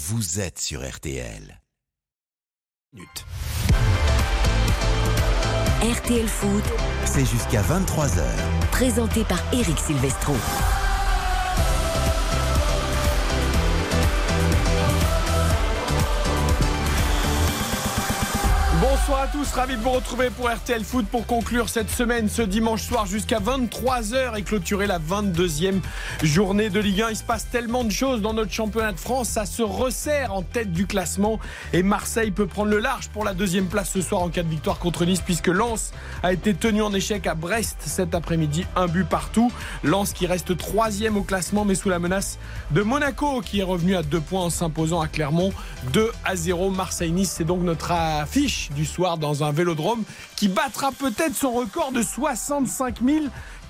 Vous êtes sur RTL. RTL Foot, c'est jusqu'à 23h. Présenté par Eric Silvestro. Bonsoir à tous, ravi de vous retrouver pour RTL Foot pour conclure cette semaine, ce dimanche soir jusqu'à 23h et clôturer la 22e journée de Ligue 1. Il se passe tellement de choses dans notre championnat de France, ça se resserre en tête du classement et Marseille peut prendre le large pour la deuxième place ce soir en cas de victoire contre Nice, puisque Lens a été tenu en échec à Brest cet après-midi, 1 but partout. Lens qui reste 3e au classement mais sous la menace de Monaco qui est revenu à 2 points en s'imposant à Clermont 2-0. Marseille-Nice, c'est donc notre affiche du soir dans un vélodrome qui battra peut-être son record de 65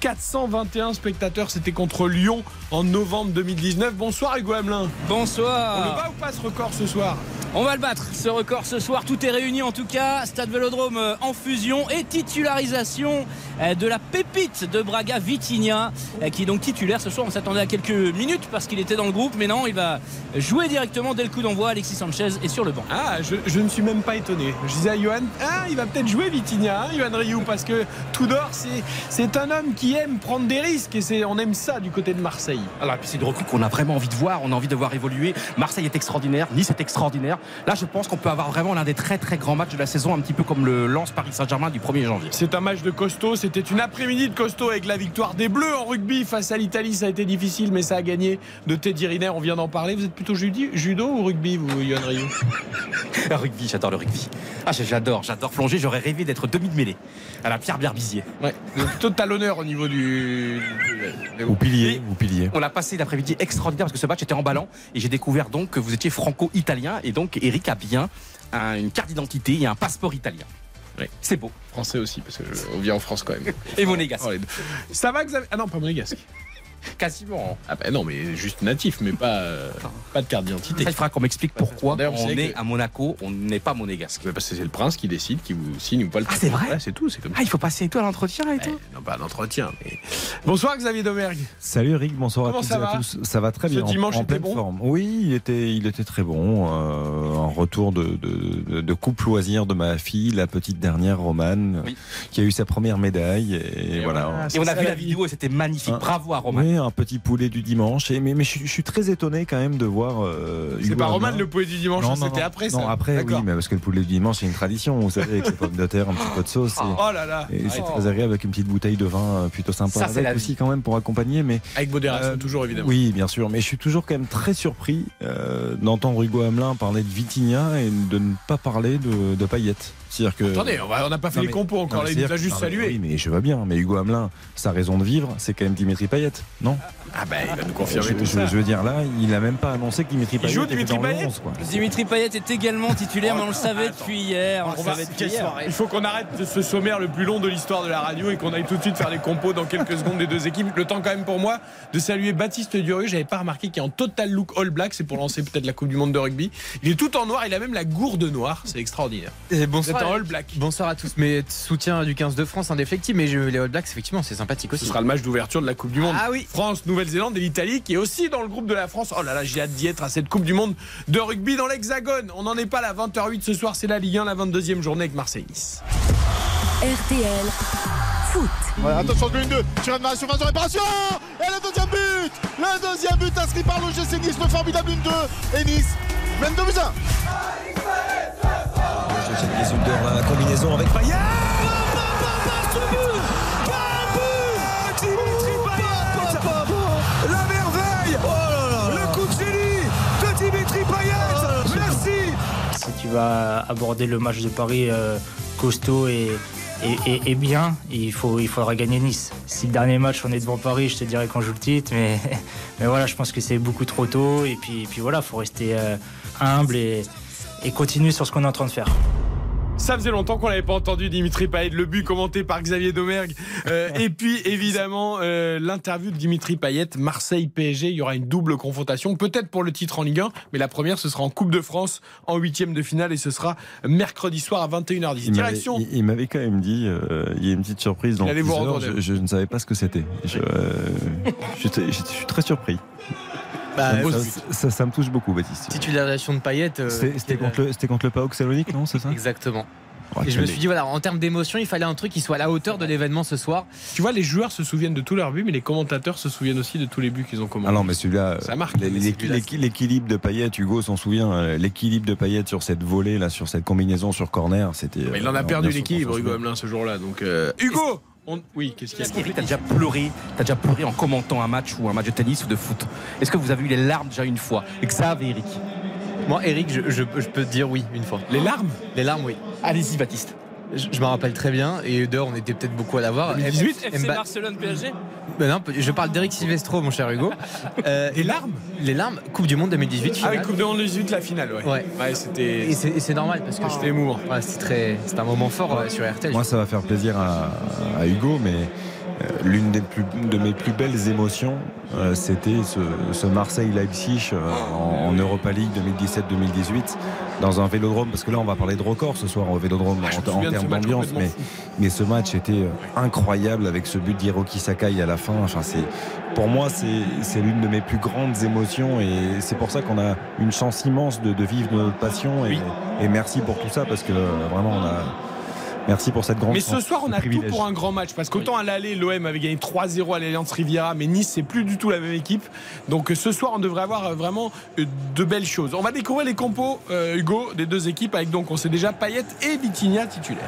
421 spectateurs. C'était contre Lyon en novembre 2019. Bonsoir Hugo Amelin. Bonsoir. On le bat ou pas ce record ce soir ? On va le battre ce record ce soir. Tout est réuni en tout cas. Stade Vélodrome en fusion et titularisation de la pépite de Braga, Vitinha, qui est donc titulaire ce soir. On s'attendait à quelques minutes parce qu'il était dans le groupe, mais non, il va jouer directement dès le coup d'envoi. Alexis Sanchez est sur le banc. Ah, je ne suis même pas étonné. Je disais à Yoann, il va peut-être jouer Vitinha, Yoann Riou, parce que Tudor, c'est un homme qui aime prendre des risques et on aime ça du côté de Marseille. Alors, et puis c'est de recrues qu'on a vraiment envie de voir, on a envie de voir évoluer. Marseille est extraordinaire, Nice est extraordinaire. Là, je pense qu'on peut avoir vraiment l'un des très très grands matchs de la saison, un petit peu comme le Lens Paris Saint-Germain du 1er janvier. C'est un match de costaud, c'était une après-midi de costaud avec la victoire des Bleus en rugby face à l'Italie. Ça a été difficile, mais ça a gagné de Teddy Riner, on vient d'en parler. Vous êtes plutôt judo ou rugby, vous, Yoann Riou? Rugby, j'adore le rugby. Ah, j'adore plonger, j'aurais rêvé d'être demi de mêlée à la Pierre Barbizier. Ouais, plutôt talonneur au niveau au pilier. On a passé l'après-midi extraordinaire parce que ce match était emballant et j'ai découvert donc que vous étiez franco-italien et donc Eric a bien une carte d'identité et un passeport italien. Oui. C'est beau. Français aussi parce qu'on vit en France quand même. Et monégasque. Ça va Xavier ? Ah non, pas monégasque. Quasiment. Ah bah non, mais juste natif, mais pas de carte d'identité. Il faudra qu'on m'explique pourquoi on est à Monaco, on n'est pas monégasque. Parce que c'est le prince qui décide, qui vous signe ou pas le contrat. Ah, c'est vrai. Ouais, c'est tout. C'est comme ça. Ah, il faut passer et tout à l'entretien et tout. Non, pas à l'entretien. Mais... Bonsoir Xavier Domergue. Salut Eric, bonsoir à tous et à tous. Ça va très bien. Ce dimanche, en pleine forme. Oui, il était très bon. En retour de couple loisir de ma fille, la petite dernière Romane, oui, qui a eu sa première médaille. Et voilà. Ouais. Et on a vu la vidéo et c'était magnifique. Bravo à Romane. Un petit poulet du dimanche, mais je suis très étonné quand même de voir. C'est pas Roman le poulet du dimanche, c'était après ça. Non, après, d'accord. Oui, mais parce que le poulet du dimanche c'est une tradition, vous savez, avec ses pommes de terre, un petit peu de sauce. Et c'est très agréable avec une petite bouteille de vin plutôt sympa. Ça, c'est la aussi vie, quand même pour accompagner, mais avec modération toujours évidemment. Oui, bien sûr, mais je suis toujours quand même très surpris d'entendre Hugo Amelin parler de Vitinha et de ne pas parler de Payet. C'est-à-dire que... Attendez, on n'a pas fait les compos encore, il nous a juste salué. Oui, mais je vois bien, mais Hugo Amelin, sa raison de vivre, c'est quand même Dimitri Payet, non ? Ah ben, il va nous confirmer tout ça. Je veux dire, là, il n'a même pas annoncé que Dimitri Payet était dans le 11, quoi. Dimitri Payet est également titulaire, mais on le savait depuis hier. Il faut qu'on arrête ce sommaire le plus long de l'histoire de la radio et qu'on aille tout de suite faire les compos dans quelques secondes des deux équipes. Le temps quand même pour moi de saluer Baptiste Durieux, j'avais pas remarqué, qu'il est en total look all black, c'est pour lancer peut-être la Coupe du Monde de rugby. Il est tout en noir, il a même la gourde noire, c'est extraordinaire. All Black. Bonsoir à tous. Mais soutien du 15 de France indéfectible, mais les All Blacks effectivement c'est sympathique aussi. Ce sera le match d'ouverture de la Coupe du Monde. Ah oui. France, Nouvelle-Zélande et l'Italie qui est aussi dans le groupe de la France. Oh là là, j'ai hâte d'y être à cette Coupe du Monde de rugby dans l'Hexagone. On n'en est pas là, 20h08 ce soir, c'est la Ligue 1, la 22e journée avec Marseille-Nice. RTL Foot. Voilà, attention de l'1-2, tirade de la surface de réparation et le deuxième but inscrit par l'OGC Nice, le formidable 1-2 et Nice mène 2-1. Cengiz Ünder, la combinaison avec Payet. Pas but Dimitri Payet. La merveille. Oh là là. Le coup de génie de Dimitri Payet. Merci. Si tu vas aborder le match de Paris costaud et bien, il faudra gagner Nice. Si le dernier match on est devant Paris, je te dirais qu'on joue le titre, mais voilà, je pense que c'est beaucoup trop tôt et puis voilà, faut rester humble et continue sur ce qu'on est en train de faire. Ça faisait longtemps qu'on n'avait pas entendu Dimitri Payet, le but commenté par Xavier Domergue. Et puis évidemment l'interview de Dimitri Payet, Marseille-PSG, il y aura une double confrontation, peut-être pour le titre en Ligue 1, mais la première ce sera en Coupe de France en 8e de finale et ce sera mercredi soir à 21h10. Il m'avait quand même dit, il y a une petite surprise dans le teaser, je ne savais pas ce que c'était. Je suis très surpris. Ça me touche beaucoup, Baptiste. Titularisation de Payet. C'était contre le PAOK Salonique, non? C'est ça? Exactement. Et je me suis dit, voilà, en termes d'émotion, il fallait un truc qui soit à la hauteur de l'événement ce soir. Tu vois, les joueurs se souviennent de tous leurs buts, mais les commentateurs se souviennent aussi de tous les buts qu'ils ont commandés. Alors, mais celui-là, ça marque. L'équilibre de Payet, Hugo s'en souvient, l'équilibre de Payet sur cette volée, là, sur cette combinaison sur corner, c'était. Mais il en a perdu l'équilibre, Hugo Amelin, ce jour-là. Donc, Hugo! Oui, qu'est-ce qu'il y a? T'as déjà pleuré en commentant un match ou un match de tennis ou de foot? Est-ce que vous avez eu les larmes déjà une fois? Xav et Eric? Moi, Eric, je peux te dire oui, une fois. Les larmes? Les larmes, oui. Allez-y, Baptiste. Je m'en rappelle très bien. Et dehors, on était peut-être beaucoup à l'avoir. 2018, FC Barcelone, PSG. Ben non, je parle d'Eric Silvestro, mon cher Hugo. Les larmes? Les larmes, Coupe du Monde 2018. Finale. Ah oui, Coupe du Monde 2018, la finale, ouais. Ouais c'était... Et c'est normal parce que c'était émouvant. Ouais, c'est un moment fort sur RTL. Moi, ça va faire plaisir à Hugo, mais l'une de mes plus belles émotions, c'était ce Marseille-Leipzig en Europa League 2017-2018 dans un vélodrome, parce que là on va parler de record ce soir au vélodrome en termes d'ambiance, mais ce match était incroyable avec ce but d'Hiroki Sakai à la fin. Enfin, pour moi c'est l'une de mes plus grandes émotions et c'est pour ça qu'on a une chance immense de vivre notre passion et merci pour tout ça, parce que vraiment on a... Merci pour cette grande. Mais ce soir, on a tout pour un grand match. Parce qu'autant à l'aller, l'OM avait gagné 3-0 à l'Alliance Riviera, mais Nice, c'est plus du tout la même équipe. Donc ce soir, on devrait avoir vraiment de belles choses. On va découvrir les compos, Hugo, des deux équipes. Avec donc, on sait déjà Payet et Vitinha titulaires.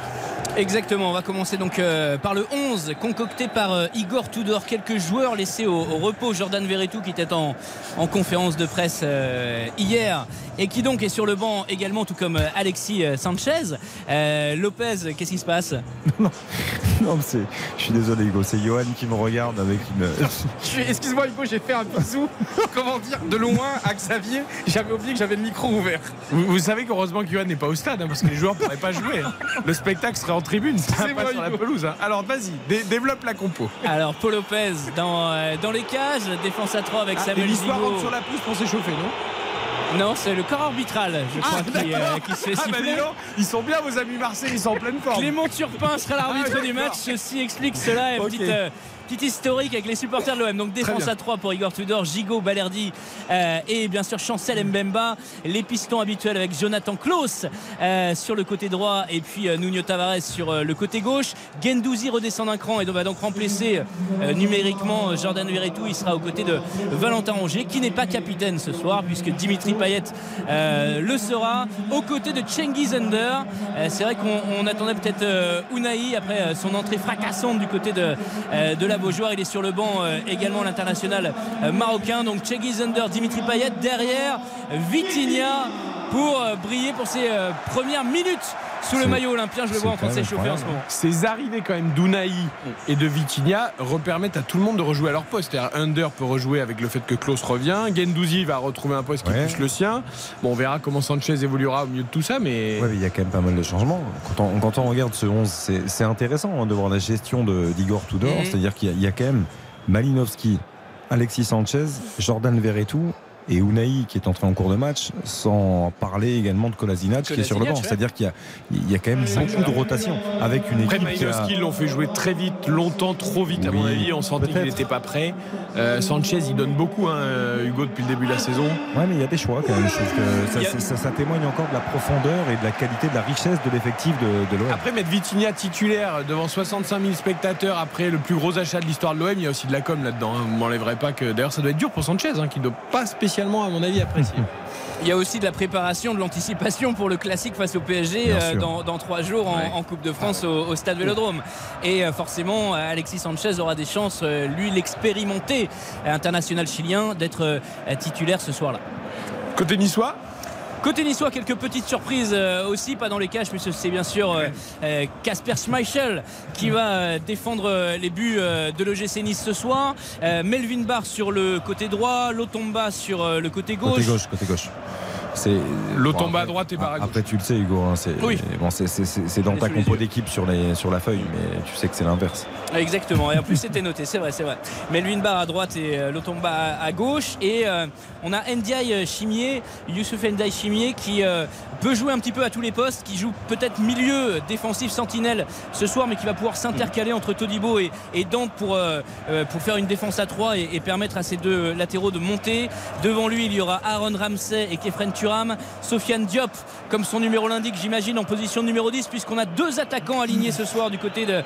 Exactement, on va commencer donc par le 11 concocté par Igor Tudor. Quelques joueurs laissés au repos. Jordan Veretout qui était en conférence de presse hier et qui donc est sur le banc également, tout comme Alexis Sanchez. Lopez, qu'est-ce qui se passe? Non, je suis désolé Hugo, c'est Yoann qui me regarde avec une... Excuse-moi Hugo, j'ai fait un bisou, comment dire, de loin à Xavier, j'avais oublié que j'avais le micro ouvert. Vous savez qu'heureusement que Yoann n'est pas au stade, hein, parce que les joueurs ne pourraient pas jouer. Hein. Le spectacle serait en tribune, c'est pas sur la pelouse. Hein. Alors vas-y, développe la compo. Alors Paul Lopez dans les cages, défense à 3 avec Samuel Gigot. L'histoire rentre sur la pelouse pour s'échauffer, non? Non, c'est le corps arbitral, je crois, qui se fait siffler. Ils sont bien, vos amis marseillais, ils sont en pleine forme. Clément Turpin sera l'arbitre du match. Ceci explique cela. Okay. Petite historique avec les supporters de l'OM. Donc défense à 3 pour Igor Tudor, Gigot, Balerdi et bien sûr Chancel Mbemba. Les pistons habituels avec Jonathan Clauss sur le côté droit et puis Nuno Tavares sur le côté gauche. Guendouzi redescend d'un cran et va donc remplacer numériquement Jordan Veretout. Il sera aux côtés de Valentin Rongier qui n'est pas capitaine ce soir puisque Dimitri Payet le sera aux côtés de Cengiz Ünder. C'est vrai qu'on attendait peut-être Unai après son entrée fracassante du côté de la Beaujoire. Il est sur le banc également, l'international marocain. Donc Cengiz Ünder, Dimitri Payet derrière, Vitinha pour briller pour ses premières minutes sous le maillot olympien. Je le vois en train de s'échauffer en ce moment. Ces arrivées quand même d'Unai et de Vitinha permettent à tout le monde de rejouer à leur poste. Ünder peut rejouer avec le fait que Klose revient, Guendouzi va retrouver un poste qui touche le sien. Bon, on verra comment Sanchez évoluera au milieu de tout ça, mais il y a quand même pas mal de changements. Quand on regarde ce 11, c'est intéressant de voir la gestion d'Igor Tudor. C'est-à-dire qu'il y a quand même Malinowski, Alexis Sanchez, Jordan Veretout et Unai qui est entré en cours de match, sans parler également de Kolasinac qui est sur le banc. C'est-à-dire qu'il y a quand même beaucoup de rotation avec une équipe. Malinowski l'ont fait jouer très vite, longtemps, trop vite à mon avis. On sentait qu'il n'était pas prêt. Sanchez, il donne beaucoup, Hugo, depuis le début de la saison. Oui, mais il y a des choix quand même. Ça témoigne encore de la profondeur et de la qualité, de la richesse de l'effectif de l'OM. Après, mettre Vitinha titulaire devant 65 000 spectateurs après le plus gros achat de l'histoire de l'OM, il y a aussi de la com là-dedans. On ne m'enlèverait pas que. D'ailleurs, ça doit être dur pour Sanchez, qui ne doit pas spécialement, à mon avis, apprécié. Il y a aussi de la préparation, de l'anticipation pour le classique face au PSG dans 3 jours en Coupe de France au stade Vélodrome. Et forcément, Alexis Sanchez aura des chances, lui, l'expérimenté international chilien, d'être titulaire ce soir-là. Côté niçois ? Côté niçois, quelques petites surprises aussi, pas dans les cages, puisque c'est bien sûr Kasper Schmeichel qui va défendre les buts de l'OGC Nice ce soir. Melvin Barr sur le côté droit, Lotomba sur le côté gauche. Lotomba à droite et Baragouche. Après, tu le sais, Hugo, hein, c'est oui. Bon, dans ta compo d'équipe sur la feuille, mais tu sais que c'est l'inverse. Exactement, et en plus c'était noté, c'est vrai, c'est vrai. Melvin Barr à droite et Lotomba à gauche. Et on a Ndiaye Chimier, Youssouf Ndayi Chimier, qui peut jouer un petit peu à tous les postes, qui joue peut-être milieu défensif sentinelle ce soir, mais qui va pouvoir s'intercaler entre Todibo et Dante pour faire une défense à 3 et permettre à ces deux latéraux de monter. Devant lui, il y aura Aaron Ramsey et Kefren Thuram, Sofiane Diop comme son numéro l'indique, j'imagine, en position de numéro 10, puisqu'on a deux attaquants alignés ce soir du côté de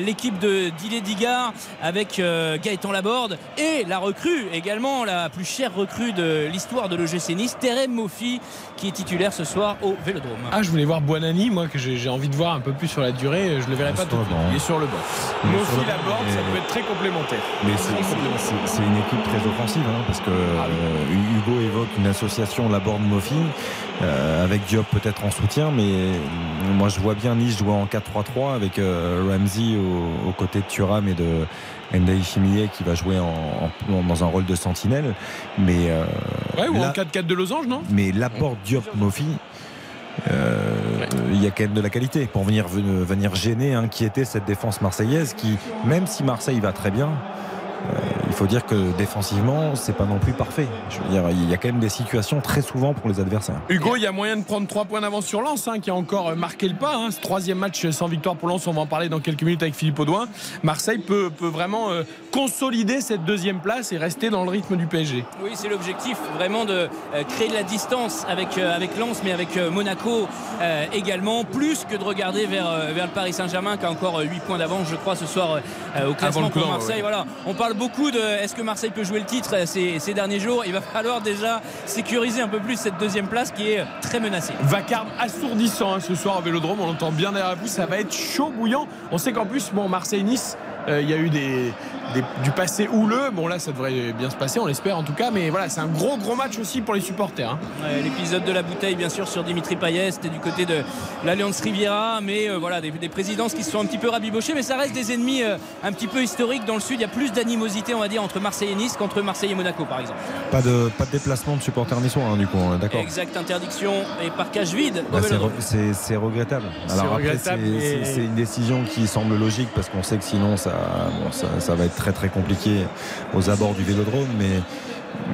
l'équipe de Didier Digard, avec Gaëtan Laborde et la recrue également, la plus chère recrue de l'histoire de l'OGC Nice, Terem Moffi, qui est titulaire ce soir au Vélodrome. Ah, je voulais voir Boanani, moi, que j'ai envie de voir un peu plus sur la durée, je ne le verrai pas tout de suite. Il est sur le banc. Moffi, Laborde, ça peut être très complémentaire. Mais c'est une équipe très offensive, hein, parce que Hugo évoque une association Laborde-Moffi, avec Diop peut-être en soutien, mais moi je vois bien Nice jouer en 4-3-3 avec Ramsey aux côtés de Thuram et de Ndayi Chimier qui va jouer dans un rôle de sentinelle, mais ou en 4-4 de losange, non, mais l'apport Diop-Moffi, il y a quand même de la qualité pour venir gêner, inquiéter cette défense marseillaise qui, même si Marseille va très bien, il faut dire que défensivement, c'est pas non plus parfait. Je veux dire, il y a quand même des situations très souvent pour les adversaires. Hugo, il y a moyen de prendre 3 points d'avance sur Lens, qui a encore marqué le pas. Ce 3e match sans victoire pour Lens, on va en parler dans quelques minutes avec Philippe Audouin. Marseille peut vraiment consolider cette 2e place et rester dans le rythme du PSG. Oui, c'est l'objectif vraiment de créer de la distance avec Lens, mais avec Monaco également, plus que de regarder vers le Paris Saint-Germain qui a encore 8 points d'avance, je crois, ce soir au classement pour Marseille. Ouais. Voilà, on parle beaucoup de est-ce que Marseille peut jouer le titre ces derniers jours. Il va falloir déjà sécuriser un peu plus cette 2e place qui est très menacée. Vacarme assourdissant ce soir au Vélodrome, on l'entend bien derrière vous, ça va être chaud bouillant. On sait qu'en plus, bon, Marseille-Nice, il y a eu du passé houleux. Bon, là ça devrait bien se passer, on l'espère en tout cas, mais voilà, c'est un gros match aussi pour les supporters, Ouais, l'épisode de la bouteille bien sûr sur Dimitri Payet, c'était du côté de l'Alliance Riviera, mais voilà, des présidences qui se sont un petit peu rabibochées, mais ça reste des ennemis un petit peu historiques dans le sud. Il y a plus d'animosité, on va dire, entre Marseille et Nice qu'entre Marseille et Monaco par exemple. Pas de déplacement de supporters niçois, du coup, d'accord. Exact, interdiction et parkage vide. Bah, c'est regrettable. Alors après, c'est une décision qui semble logique parce qu'on sait que sinon ça va être très compliqué aux abords du Vélodrome,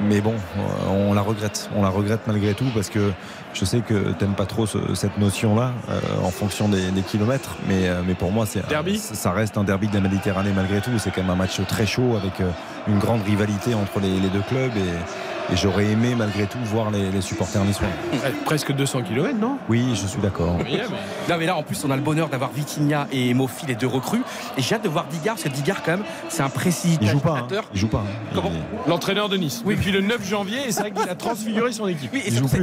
mais bon, on la regrette malgré tout, parce que je sais que t'aimes pas trop cette notion là en fonction des kilomètres, mais pour moi ça reste un derby de la Méditerranée malgré tout. C'est quand même un match très chaud avec une grande rivalité entre les deux clubs, et j'aurais aimé malgré tout voir les supporters niçois. Presque 200 km, non? Oui, je suis d'accord. Non, mais là en plus on a le bonheur d'avoir Vitinha et Moffi, les deux recrues, et j'ai hâte de voir Digard, parce que Digard quand même c'est un précipitateur. Il joue pas. Comment? L'entraîneur de Nice, oui, depuis le 9 janvier, et c'est vrai qu'il a transfiguré son équipe. Oui, et surtout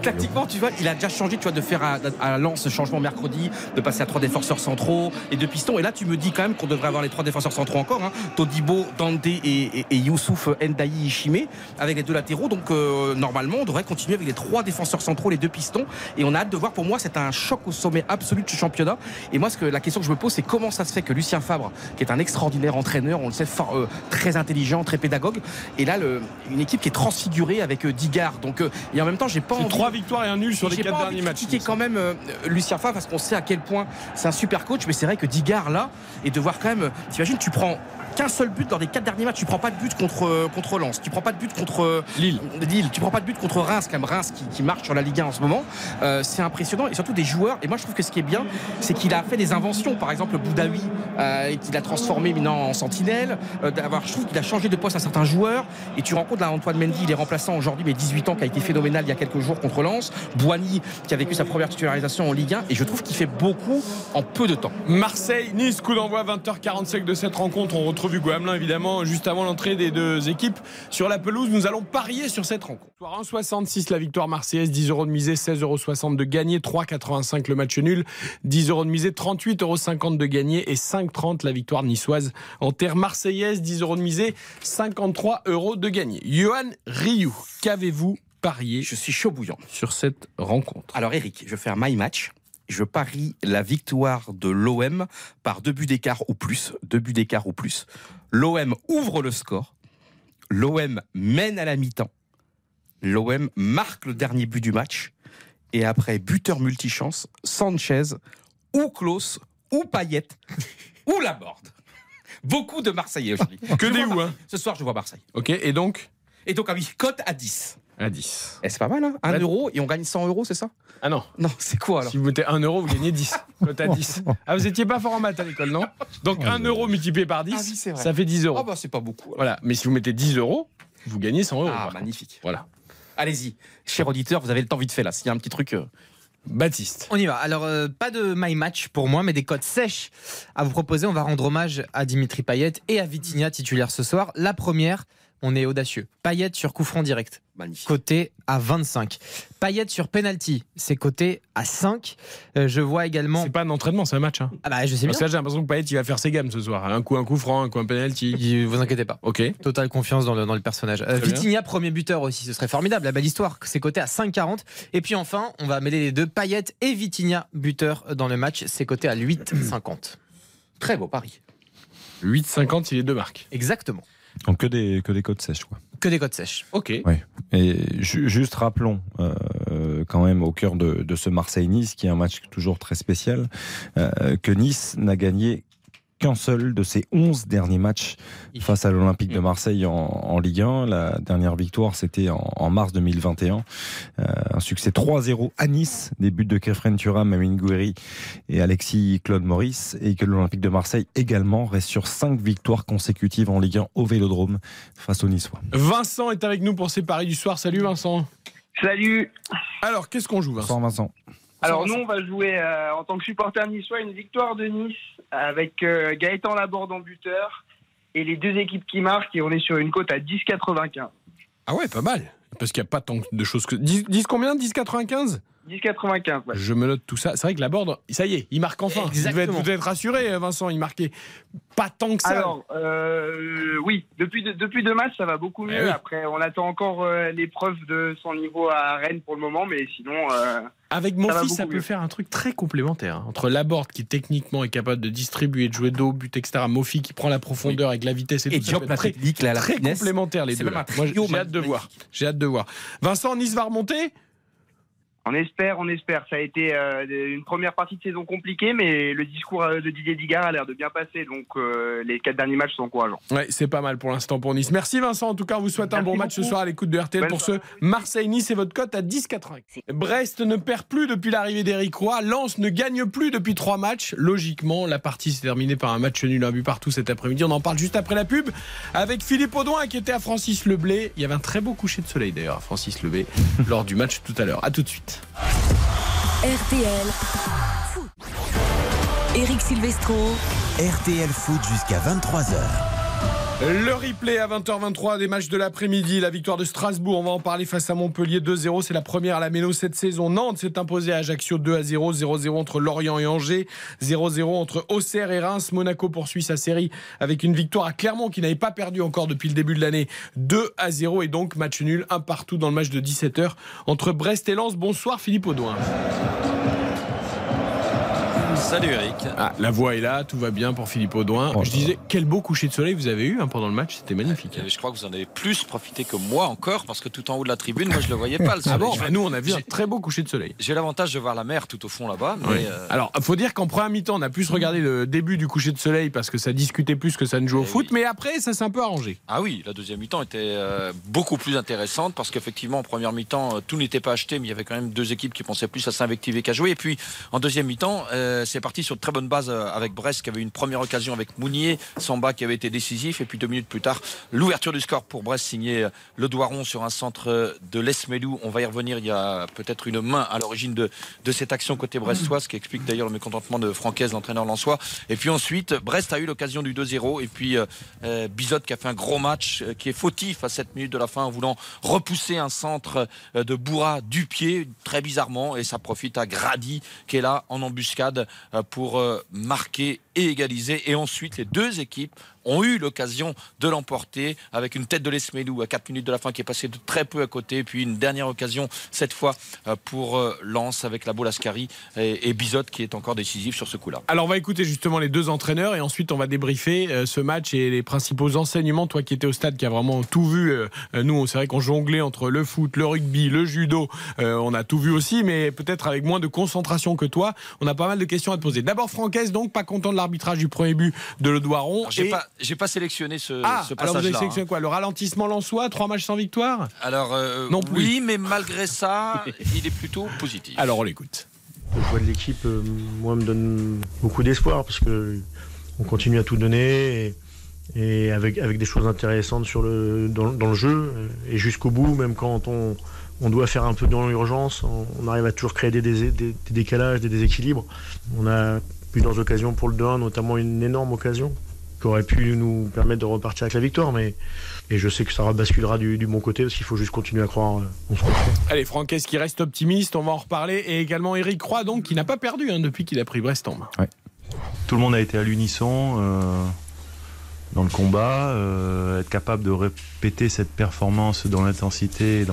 tactiquement, tu vois, il a déjà changé, tu vois, de faire à Lens ce changement mercredi, de passer à 3 défenseurs centraux et 2 pistons, et là tu me dis quand même qu'on devrait avoir les 3 défenseurs centraux encore, Todibo, Dante et Youssouf Ndayi Chimier, avec les 2 latéraux. Donc normalement on devrait continuer avec les 3 défenseurs centraux, les 2 pistons, et on a hâte de voir. Pour moi c'est un choc au sommet absolu de ce championnat, et moi la question que je me pose, c'est comment ça se fait que Lucien Favre, qui est un extraordinaire entraîneur, on le sait, très intelligent, très pédagogue, et là une équipe qui est transfigurée avec Digard, donc, et en même temps j'ai pas envie, 3 victoires et 1 nul sur les 4 derniers matchs, qui est quand même Lucien Favre, parce qu'on sait à quel point c'est un super coach, mais c'est vrai que Digard là, et de voir quand même, t'imagines, tu prends qu'un seul but dans les 4 derniers matchs. Tu prends pas de but contre Lens, tu prends pas de but contre Lille, tu prends pas de but contre Reims, quand même Reims qui marche sur la Ligue 1 en ce moment. C'est impressionnant, et surtout des joueurs. Et moi je trouve que ce qui est bien, c'est qu'il a fait des inventions, par exemple Boudaoui, et qu'il a transformé maintenant en sentinelle. Je trouve qu'il a changé de poste à certains joueurs, et tu rencontres là Antoine Mendy, il est remplaçant aujourd'hui, mais 18 ans, qui a été phénoménal il y a quelques jours contre Lens. Boigny, qui a vécu sa première titularisation en Ligue 1, et je trouve qu'il fait beaucoup en peu de temps. Marseille, Nice, coup d'envoi 20h45 de cette rencontre. On retrouve Hugo Amelin évidemment juste avant l'entrée des 2 équipes sur la pelouse. Nous allons parier sur cette rencontre. 1,66 la victoire marseillaise, 10 € de misée, 16,60 € de gagné, 3,85 le match nul, 10 € de misée, 38,50 € de gagné, et 5,30 la victoire niçoise en terre marseillaise, 10 € de misée, 53 € de gagné. Yoann Riou, qu'avez-vous parié? Je suis chaud bouillant sur cette rencontre. Alors Eric, je fais un my match. Je parie la victoire de l'OM par 2 buts d'écart ou plus. 2 buts d'écart ou plus. L'OM ouvre le score. L'OM mène à la mi-temps. l'OM marque le dernier but du match. Et après, buteur multichance, Sanchez, ou Clauss, ou Payet, ou Laborde. Beaucoup de Marseillais aujourd'hui. Que des ou, hein. Ce soir, je vois Marseille. Ok, et donc? Et donc, ah oui, cote à 10. À 10. Et c'est pas mal, hein. 1 euro et on gagne 100 euros, c'est ça? Ah non. Non, c'est quoi alors? Si vous mettez 1 euro, vous gagnez 10. Cote à 10. Ah, vous étiez pas fort en maths à l'école, non? Donc 1 euro multiplié par 10, ah oui, c'est vrai, ça fait 10 euros. Ah bah, c'est pas beaucoup. Alors. Voilà, mais si vous mettez 10 euros, vous gagnez 100 euros. Ah, magnifique. Voilà. Allez-y, cher auditeur, vous avez le temps vite fait là. S'il y a un petit truc. Baptiste. On y va. Alors, pas de My Match pour moi, mais des cotes sèches à vous proposer. On va rendre hommage à Dimitri Payet et à Vitinha, titulaire ce soir. La première, on est audacieux. Payet sur coup franc direct. Magnifique. Coté à 25. Payet sur penalty, c'est coté à 5. Je vois également. C'est pas un entraînement, c'est un match. Hein. Ah bah, je sais bien. Parce que là, j'ai l'impression que Payet, il va faire ses gammes ce soir. Un coup franc, un coup un penalty. Vous inquiétez pas. Ok. Totale confiance dans le personnage. Vitinha, premier buteur aussi, ce serait formidable. La belle histoire, c'est coté à 5,40. Et puis enfin, on va mêler les deux. Payet et Vitinha, buteur dans le match, c'est coté à 8,50. Très beau pari. 8,50, il est deux marques. Exactement. Donc que des côtes sèches, quoi. Que des côtes sèches. Ok. Ouais. Et juste rappelons quand même au cœur de ce Marseille-Nice, qui est un match toujours très spécial, que Nice n'a gagné qu'un seul de ses 11 derniers matchs face à l'Olympique de Marseille en Ligue 1. La dernière victoire, c'était en mars 2021. Un succès 3-0 à Nice, des buts de Kefren Thuram, Amine Gouiri et Alexis Claude Maurice. Et que l'Olympique de Marseille également reste sur 5 victoires consécutives en Ligue 1 au Vélodrome face aux Niçois. Vincent est avec nous pour ses paris du soir. Salut Vincent. Salut. Alors, qu'est-ce qu'on joue, Vincent? Vincent. Alors nous, on va jouer en tant que supporter niçois une victoire de Nice avec Gaëtan Laborde en buteur et les deux équipes qui marquent, et on est sur une cote à 10,95. Ah ouais, pas mal, parce qu'il n'y a pas tant de choses que... 10 combien? 10,95? 10,95, ouais. Je me note tout ça. C'est vrai que Laborde, ça y est, il marque enfin. Exactement. Vous devez être rassuré, Vincent, il marquait pas tant que ça. Alors, oui, depuis deux matchs, ça va beaucoup mieux. Oui. Après, on attend encore l'épreuve de son niveau à Rennes pour le moment, mais sinon... Avec Moffi, ça peut mieux. Faire un truc très complémentaire. Hein. Entre Laborde, qui techniquement est capable de distribuer, de jouer dos, but, etc. Moffi, qui prend la profondeur avec la vitesse et tout. Diop, la technique, la très complémentaire, les deux. J'ai hâte de voir. Vincent, Nice va remonter ? On espère. Ça a été une première partie de saison compliquée, mais le discours de Didier Digard a l'air de bien passer. Donc, les 4 derniers matchs sont encourageants. Ouais, c'est pas mal pour l'instant pour Nice. Merci Vincent. En tout cas, on vous souhaite un bon match ce soir à l'écoute de RTL. Bonne pour soirée. Ce Marseille-Nice et votre cote à 10,80. Brest ne perd plus depuis l'arrivée d'Éric Roy. Lens ne gagne plus depuis 3 matchs. Logiquement, la partie s'est terminée par un match nul, un but partout cet après-midi. On en parle juste après la pub avec Philippe Audouin qui était à Francis Leblay. Il y avait un très beau coucher de soleil d'ailleurs à Francis Leblay lors du match tout à l'heure. À tout de suite. RTL Foot. Éric Silvestro. RTL Foot jusqu'à 23h. Le replay à 20h23 des matchs de l'après-midi. La victoire de Strasbourg, on va en parler, face à Montpellier 2-0. C'est la première à la Méno cette saison. Nantes s'est imposée à Ajaccio 2-0. 0-0 entre Lorient et Angers. 0-0 entre Auxerre et Reims. Monaco poursuit sa série avec une victoire à Clermont qui n'avait pas perdu encore depuis le début de l'année. 2-0 et donc match nul, 1 partout dans le match de 17h entre Brest et Lens. Bonsoir Philippe Audouin. Salut Eric. Ah, la voix est là, tout va bien pour Philippe Audouin. Je disais, quel beau coucher de soleil vous avez eu pendant le match, c'était magnifique. Je crois que vous en avez plus profité que moi encore, parce que tout en haut de la tribune, moi je le voyais pas le soleil. Ah bon, nous on a vu un très beau coucher de soleil. J'ai l'avantage de voir la mer tout au fond là-bas. Mais oui. Alors, il faut dire qu'en première mi-temps, on a plus regardé le début du coucher de soleil parce que ça discutait plus que ça ne jouait au foot, oui. Mais après ça s'est un peu arrangé. Ah oui, la deuxième mi-temps était beaucoup plus intéressante parce qu'effectivement en première mi-temps, tout n'était pas acheté, mais il y avait quand même deux équipes qui pensaient plus à s'invectiver qu'à jouer. Et puis en deuxième mi-temps, c'est parti sur de très bonnes bases avec Brest qui avait une première occasion avec Mounier, Samba qui avait été décisif, et puis 2 minutes plus tard l'ouverture du score pour Brest signée Le Doiron sur un centre de Lesmelou. On va y revenir, il y a peut-être une main à l'origine de cette action côté brestois, ce qui explique d'ailleurs le mécontentement de Francaise, l'entraîneur lensois. Et puis ensuite Brest a eu l'occasion du 2-0 et puis Bizotte qui a fait un gros match, qui est fautif à 7 minutes de la fin en voulant repousser un centre de Boura du pied très bizarrement, et ça profite à Grady qui est là en embuscade pour marquer et égaliser. Et ensuite les deux équipes ont eu l'occasion de l'emporter avec une tête de l'Esmelou à 4 minutes de la fin qui est passée de très peu à côté. Puis une dernière occasion, cette fois pour Lens avec la boule Ascari et Bizotte qui est encore décisif sur ce coup-là. Alors on va écouter justement les deux entraîneurs et ensuite on va débriefer ce match et les principaux enseignements. Toi qui étais au stade, qui a vraiment tout vu, nous c'est vrai qu'on jonglait entre le foot, le rugby, le judo, on a tout vu aussi, mais peut-être avec moins de concentration que toi. On a pas mal de questions à te poser. D'abord Francaise, donc pas content de l'arbitrage du premier but de Le Doiron. J'ai pas sélectionné ce passage-là. Alors vous avez sélectionné quoi ? Le ralentissement lensois, 3 matchs sans victoire ? Alors non plus. Oui, mais malgré ça, il est plutôt positif. Alors on l'écoute. Le choix de l'équipe, moi, me donne beaucoup d'espoir parce que on continue à tout donner et avec des choses intéressantes dans le jeu et jusqu'au bout, même quand on doit faire un peu dans l'urgence, on arrive à toujours créer des décalages, des déséquilibres. On a plusieurs occasions pour le 2-1, notamment une énorme occasion qui aurait pu nous permettre de repartir avec la victoire, mais je sais que ça rebasculera du bon côté parce qu'il faut juste continuer à croire en ce qu'on fait. Allez, Francaise qui reste optimiste, on va en reparler, et également Eric Roy donc qui n'a pas perdu depuis qu'il a pris Brest en main. Ouais. Tout le monde a été à l'unisson dans le combat, être capable de répéter cette performance dans l'intensité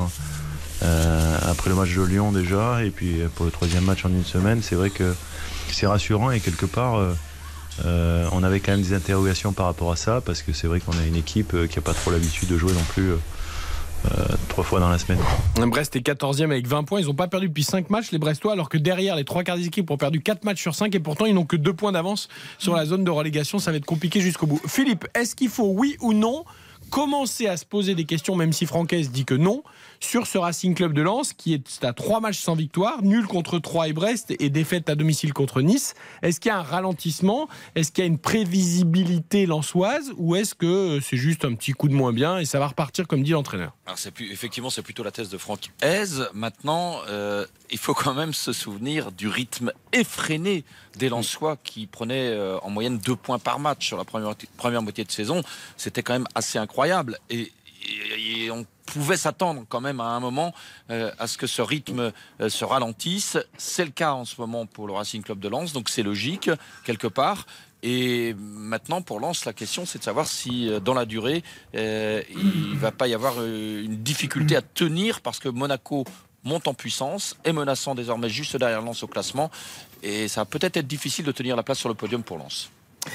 après le match de Lyon déjà, et puis pour le 3e match en une semaine, c'est vrai que c'est rassurant et quelque part on avait quand même des interrogations par rapport à ça parce que c'est vrai qu'on a une équipe qui n'a pas trop l'habitude de jouer non plus 3 fois dans la semaine. Brest est 14e avec 20 points, ils n'ont pas perdu depuis 5 matchs les Brestois, alors que derrière les 3/4 des équipes ont perdu 4 matchs sur 5 et pourtant ils n'ont que 2 points d'avance sur la zone de relégation, ça va être compliqué jusqu'au bout. Philippe, est-ce qu'il faut, oui ou non, commencer à se poser des questions, même si Francaise dit que non, sur ce Racing Club de Lens qui est à 3 matchs sans victoire, nul contre 3 et Brest et défaite à domicile contre Nice. Est-ce qu'il y a un ralentissement ? Est-ce qu'il y a une prévisibilité lensoise ? Ou est-ce que c'est juste un petit coup de moins bien et ça va repartir comme dit l'entraîneur ? Alors effectivement, c'est plutôt la thèse de Francaise. Maintenant, il faut quand même se souvenir du rythme effréné des Lensois qui prenaient en moyenne 2 points par match sur la première moitié de saison. C'était quand même assez incroyable et on pouvait s'attendre quand même à un moment à ce que ce rythme se ralentisse. C'est le cas en ce moment pour le Racing Club de Lens, donc c'est logique quelque part. Et maintenant, pour Lens, la question, c'est de savoir si, dans la durée, il ne va pas y avoir une difficulté à tenir parce que Monaco monte en puissance, est menaçant désormais juste derrière Lens au classement. Et ça va peut-être être difficile de tenir la place sur le podium pour Lens.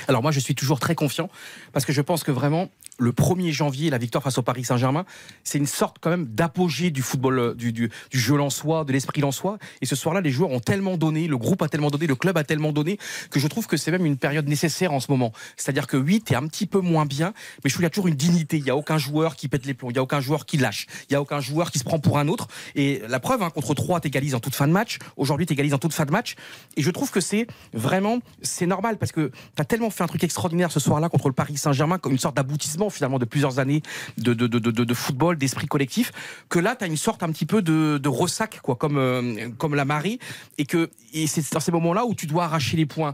Alors moi, je suis toujours très confiant parce que je pense que vraiment, le 1er janvier, la victoire face au Paris Saint-Germain, c'est une sorte quand même d'apogée du football, du jeu lensois, de l'esprit lensois. Et ce soir-là, les joueurs ont tellement donné, le groupe a tellement donné, le club a tellement donné, que je trouve que c'est même une période nécessaire en ce moment. C'est-à-dire que oui, t'es un petit peu moins bien, mais je trouve qu'il y a toujours une dignité. Il n'y a aucun joueur qui pète les plombs, il n'y a aucun joueur qui lâche, il n'y a aucun joueur qui se prend pour un autre. Et la preuve, contre 3, t'égalises en toute fin de match. Aujourd'hui, t'égalises en toute fin de match. Et je trouve que c'est vraiment, c'est normal parce que t'as tellement fait un truc extraordinaire ce soir-là contre le Paris Saint-Germain, comme une sorte d'aboutissement finalement de plusieurs années de football, d'esprit collectif, que là tu as une sorte un petit peu de ressac quoi, comme la marée, et c'est dans ces moments-là où tu dois arracher les points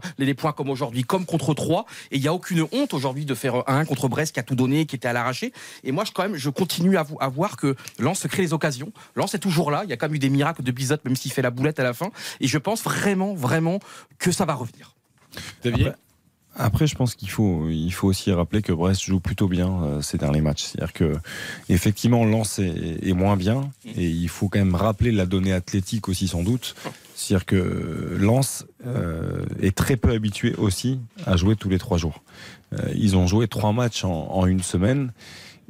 comme aujourd'hui, comme contre 3, et il n'y a aucune honte aujourd'hui de faire 1 contre Brest qui a tout donné, qui était à l'arraché. Et moi je continue à voir que Lens se crée les occasions, Lens est toujours là, il y a quand même eu des miracles de Bizotte même s'il fait la boulette à la fin, et je pense vraiment que ça va revenir. Xavier ? Après, je pense qu'il faut aussi rappeler que Brest joue plutôt bien ces derniers matchs. C'est-à-dire que, effectivement, Lens est moins bien. Et il faut quand même rappeler la donnée athlétique aussi, sans doute. C'est-à-dire que Lens est très peu habitué aussi à jouer tous les 3 jours. Ils ont joué 3 matchs en une semaine.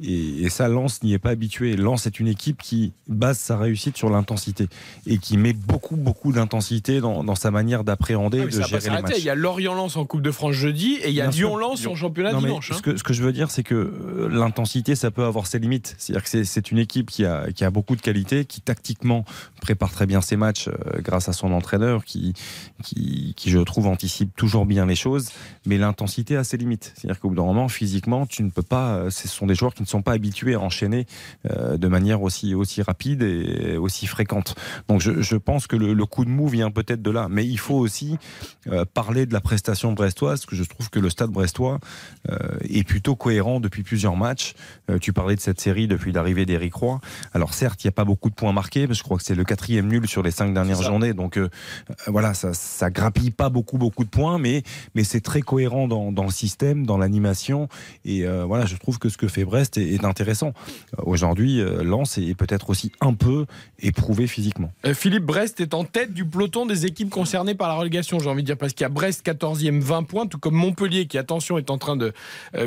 Et ça, Lens n'y est pas habitué. Lens est une équipe qui base sa réussite sur l'intensité et qui met beaucoup d'intensité dans sa manière d'appréhender, de gérer les matchs. Il y a Lorient-Lens en Coupe de France jeudi et il y a Lyon-Lens en championnat dimanche. Ce que je veux dire, c'est que l'intensité, ça peut avoir ses limites. C'est-à-dire que c'est une équipe qui a beaucoup de qualité, qui tactiquement prépare très bien ses matchs grâce à son entraîneur, qui je trouve anticipe toujours bien les choses. Mais l'intensité a ses limites. C'est-à-dire qu'au bout d'un moment, physiquement, tu ne peux pas. Ce sont des joueurs qui ne sont pas habitués à enchaîner de manière aussi rapide et aussi fréquente. Donc je pense que le coup de mou vient peut-être de là. Mais il faut aussi parler de la prestation brestoise, que je trouve que le Stade brestois est plutôt cohérent depuis plusieurs matchs. Tu parlais de cette série depuis l'arrivée d'Éric Roy. Alors certes, il n'y a pas beaucoup de points marqués, parce que je crois que c'est le 4e nul sur les 5 dernières journées. Donc voilà, ça grappille pas beaucoup de points, mais c'est très cohérent dans le système, dans l'animation. Et voilà, je trouve que ce que fait Brest est intéressant. Aujourd'hui, Lens est peut-être aussi un peu éprouvé physiquement. Philippe, Brest est en tête du peloton des équipes concernées par la relégation, j'ai envie de dire, parce qu'il y a Brest 14e, 20 points, tout comme Montpellier qui, attention, est en train de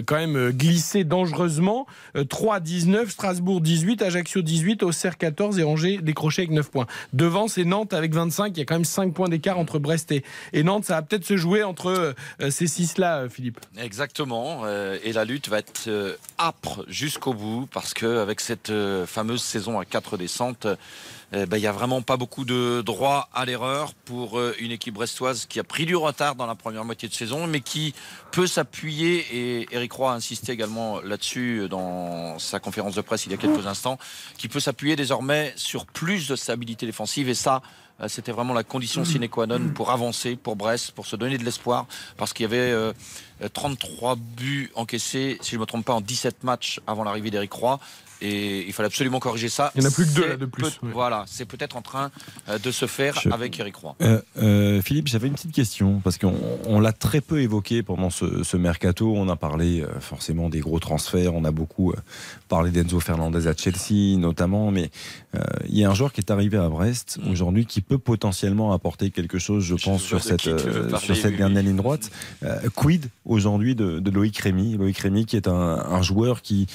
quand même glisser dangereusement. 3-19, Strasbourg 18, Ajaccio 18, Auxerre 14 et Angers décroché avec 9 points. Devant, c'est Nantes avec 25, il y a quand même 5 points d'écart entre Brest et Nantes. Ça va peut-être se jouer entre ces 6-là, Philippe. Exactement, et la lutte va être âpre jusqu'au bout, parce qu'avec cette fameuse saison à 4 descentes, il n'y a vraiment pas beaucoup de droit à l'erreur pour une équipe brestoise qui a pris du retard dans la première moitié de saison, mais qui peut s'appuyer, et Éric Roy a insisté également là-dessus dans sa conférence de presse il y a quelques instants, qui peut s'appuyer désormais sur plus de stabilité défensive, et ça, c'était vraiment la condition sine qua non pour avancer, pour Brest, pour se donner de l'espoir, parce qu'il y avait 33 buts encaissés, si je ne me trompe pas, en 17 matchs avant l'arrivée d'Éric Roy. Et il fallait absolument corriger ça. Il n'y en a plus que 2 là de plus. Oui. Voilà, c'est peut-être en train de se faire avec Éric Roy. Philippe, j'avais une petite question, parce qu'on l'a très peu évoqué pendant ce mercato. On a parlé forcément des gros transferts, on a beaucoup parlé d'Enzo Fernandez à Chelsea notamment, mais il y a un joueur qui est arrivé à Brest aujourd'hui qui peut potentiellement apporter quelque chose, je pense, sur cette dernière ligne droite. Quid aujourd'hui de Loïc Rémy. Loïc Rémy qui est un joueur qui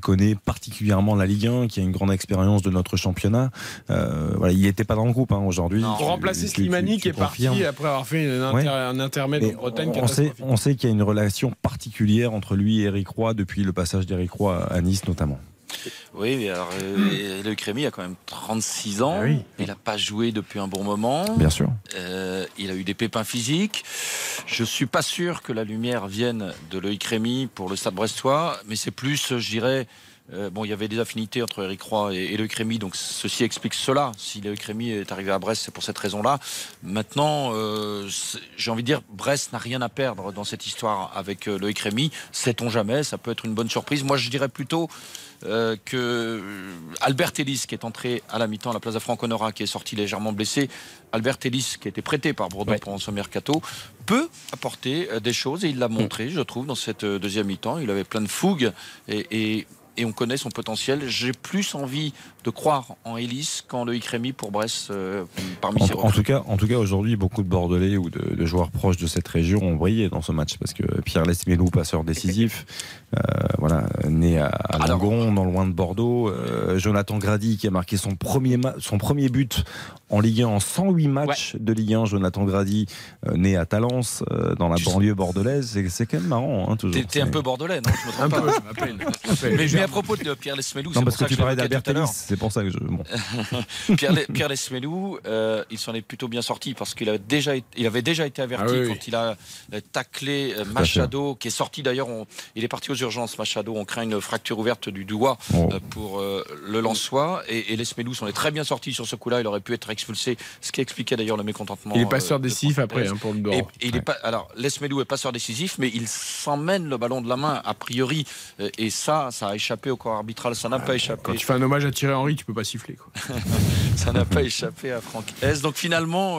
connaît particulièrement la Ligue 1, qui a une grande expérience de notre championnat. Voilà, il n'était pas dans le groupe aujourd'hui. Pour remplacer Slimani qui est parti après avoir fait un intermède en Bretagne. On sait qu'il y a une relation particulière entre lui et Éric Roy depuis le passage d'Éric Roy à Nice notamment. Oui, alors Loïc Rémy a quand même 36 ans. Ah oui. Il n'a pas joué depuis un bon moment. Bien sûr. Il a eu des pépins physiques. Je ne suis pas sûr que la lumière vienne de Loïc Rémy pour le Stade brestois, mais c'est plus, je dirais. Bon, il y avait des affinités entre Éric Roy et Loïc Rémy, donc ceci explique cela. Si Loïc Rémy est arrivé à Brest, c'est pour cette raison-là. Maintenant, j'ai envie de dire, Brest n'a rien à perdre dans cette histoire avec Loïc Rémy. Sait-on jamais, ça peut être une bonne surprise. Moi, je dirais plutôt que Albert Ellis, qui est entré à la mi-temps à la place de Franck Honora, qui est sorti légèrement blessé, Albert Ellis, qui a été prêté par Bordeaux pendant ce mercato, peut apporter des choses, et il l'a montré, je trouve, dans cette deuxième mi-temps. Il avait plein de fougue et on connaît son potentiel. J'ai plus envie de croire en Ellis qu'en Loïc Rémy pour Brest parmi ses recrues. En tout cas, aujourd'hui, beaucoup de Bordelais ou de joueurs proches de cette région ont brillé dans ce match, parce que Pierre Lesmelou, passeur décisif, voilà, né à Langon, dans le loin de Bordeaux. Jonathan Grady qui a marqué son premier but en Ligue 1 en 108 matchs de Ligue 1. Jonathan Grady, né à Talence, dans la banlieue bordelaise. C'est quand même marrant. Hein, t'es un peu bordelais, non? Je me trompe pas. Mais à propos de Pierre Lesmelou, c'est parce que tu parlais d'Albert Ellis. C'est pour ça que Pierre Lesmelou, il s'en est plutôt bien sorti, parce qu'il avait déjà été averti quand il a taclé Machado, qui est sorti d'ailleurs. Il est parti aux urgences, Machado. On craint une fracture ouverte du doigt pour le Lensois. Et Lesmelou s'en est très bien sorti sur ce coup-là. Il aurait pu être expulsé, ce qui expliquait d'ailleurs le mécontentement. Il est passeur décisif après pour le Doran. Alors Lesmelou est passeur décisif, mais il s'emmène le ballon de la main a priori. Et ça a échappé au corps arbitral. Ça n'a pas échappé. Quand tu fais un hommage à Thierry Henry, tu peux pas siffler, quoi. Ça n'a pas échappé à Franck Hez. Donc finalement,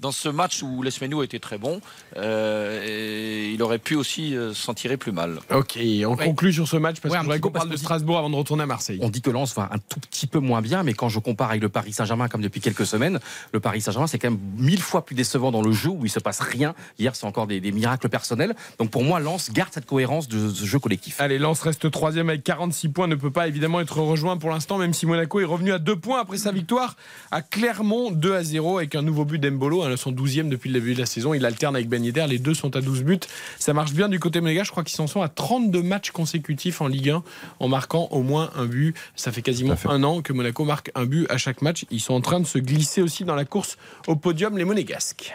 dans ce match où Lesmelou était très bon, et il aurait pu aussi s'en tirer plus mal. Ok, on conclut sur ce match, parce qu'on parle de Strasbourg avant de retourner à Marseille. On dit que Lens va un tout petit peu moins bien, mais quand je compare avec le Paris Saint-Germain, comme depuis quelques semaines, le Paris Saint-Germain, c'est quand même 1000 fois plus décevant dans le jeu, où il se passe rien. Hier, c'est encore des miracles personnels. Donc pour moi, Lens garde cette cohérence de ce jeu collectif. Allez, Lens reste 3e avec 46 points, ne peut pas évidemment être rejoint pour l'instant, même si Monaco est revenu à 2 points après sa victoire à Clermont 2-0 avec un nouveau but d'Embolo, son 12e depuis le début de la saison. Il alterne avec Ben Yedder, les deux sont à 12 buts. Ça marche bien du côté monégasque, je crois qu'ils s'en sont à 32 matchs consécutifs en Ligue 1 en marquant au moins un but. Ça fait quasiment un an que Monaco marque un but à chaque match. Ils sont en train de se glisser aussi dans la course au podium, les monégasques.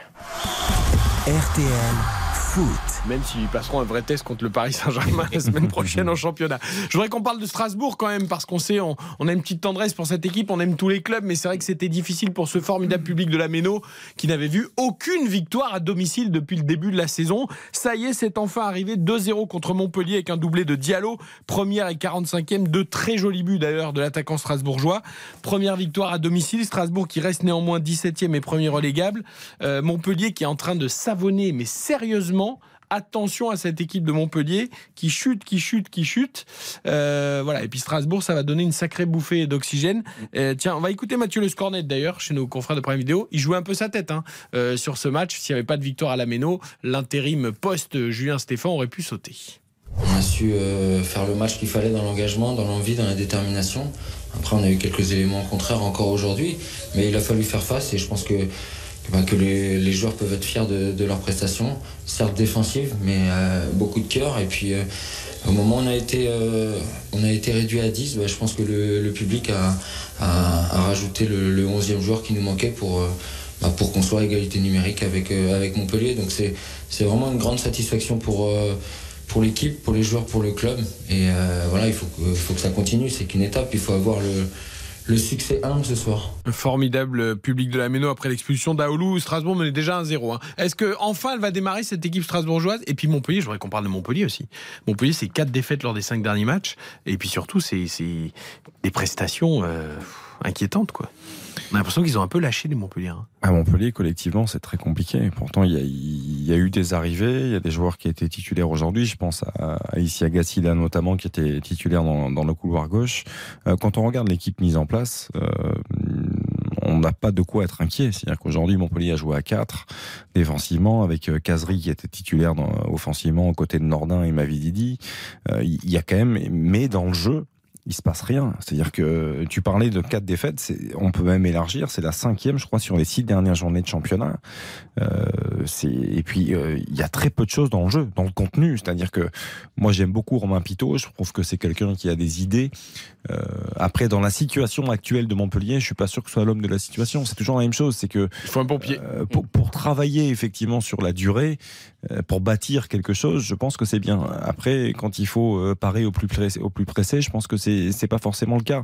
RTL foot. Même s'ils passeront un vrai test contre le Paris Saint-Germain la semaine prochaine en championnat. Je voudrais qu'on parle de Strasbourg quand même, parce qu'on sait, on a une petite tendresse pour cette équipe, on aime tous les clubs, mais c'est vrai que c'était difficile pour ce formidable public de la Méno qui n'avait vu aucune victoire à domicile depuis le début de la saison. Ça y est, c'est enfin arrivé, 2-0 contre Montpellier avec un doublé de Diallo, première et 45e, deux très jolis buts d'ailleurs de l'attaquant strasbourgeois. Première victoire à domicile, Strasbourg qui reste néanmoins 17e et premier relégable. Montpellier qui est en train de savonner, mais sérieusement, attention à cette équipe de Montpellier qui chute, voilà. Et puis Strasbourg, ça va donner une sacrée bouffée d'oxygène. Tiens, on va écouter Mathieu Le Scornet d'ailleurs, chez nos confrères de Première Vidéo. Il jouait un peu sa tête sur ce match. S'il n'y avait pas de victoire à la Méno, l'intérim post-Julien Stéphan aurait pu sauter. On a su faire le match qu'il fallait dans l'engagement, dans l'envie, dans la détermination. Après, on a eu quelques éléments contraires encore aujourd'hui, mais il a fallu faire face et je pense que les joueurs peuvent être fiers de leurs prestations, certes défensives, mais beaucoup de cœur. Et puis, au moment où on a été réduit à 10, je pense que le public a rajouté le 11e joueur qui nous manquait pour qu'on soit à égalité numérique avec Montpellier. Donc, c'est vraiment une grande satisfaction pour l'équipe, pour les joueurs, pour le club. Et voilà, il faut que ça continue. C'est qu'une étape, il faut avoir le succès humble ce soir. Un formidable public de la Méno après l'expulsion d'Aoulou. Strasbourg menait déjà 1-0. Est-ce qu'enfin elle va démarrer cette équipe strasbourgeoise? Et puis Montpellier, je voudrais qu'on parle de Montpellier aussi. Montpellier, c'est 4 défaites lors des 5 derniers matchs. Et puis surtout, c'est des prestations inquiétantes, quoi. On a l'impression qu'ils ont un peu lâché les Montpellier. À Montpellier, collectivement, c'est très compliqué. Pourtant, il y a eu des arrivées, il y a des joueurs qui étaient titulaires aujourd'hui. Je pense à Issia Gassida notamment, qui était titulaire dans le couloir gauche. Quand on regarde l'équipe mise en place, on n'a pas de quoi être inquiet. C'est-à-dire qu'aujourd'hui, Montpellier a joué à 4 défensivement, avec Kazri qui était titulaire offensivement aux côtés de Nordin et Mavididi. Il y a quand même, mais dans le jeu, il se passe rien. C'est-à-dire que tu parlais de 4 défaites, on peut même élargir, c'est la 5e, je crois, sur les 6 dernières journées de championnat. Et puis, il y a très peu de choses dans le jeu, dans le contenu. C'est-à-dire que moi, j'aime beaucoup Romain Pitot, je trouve que c'est quelqu'un qui a des idées. Après, dans la situation actuelle de Montpellier, je ne suis pas sûr que ce soit l'homme de la situation. C'est toujours la même chose. C'est que, il faut un pompier. Pour travailler effectivement sur la durée, pour bâtir quelque chose, je pense que c'est bien. Après, quand il faut parer au plus pressé, je pense que c'est pas forcément le cas.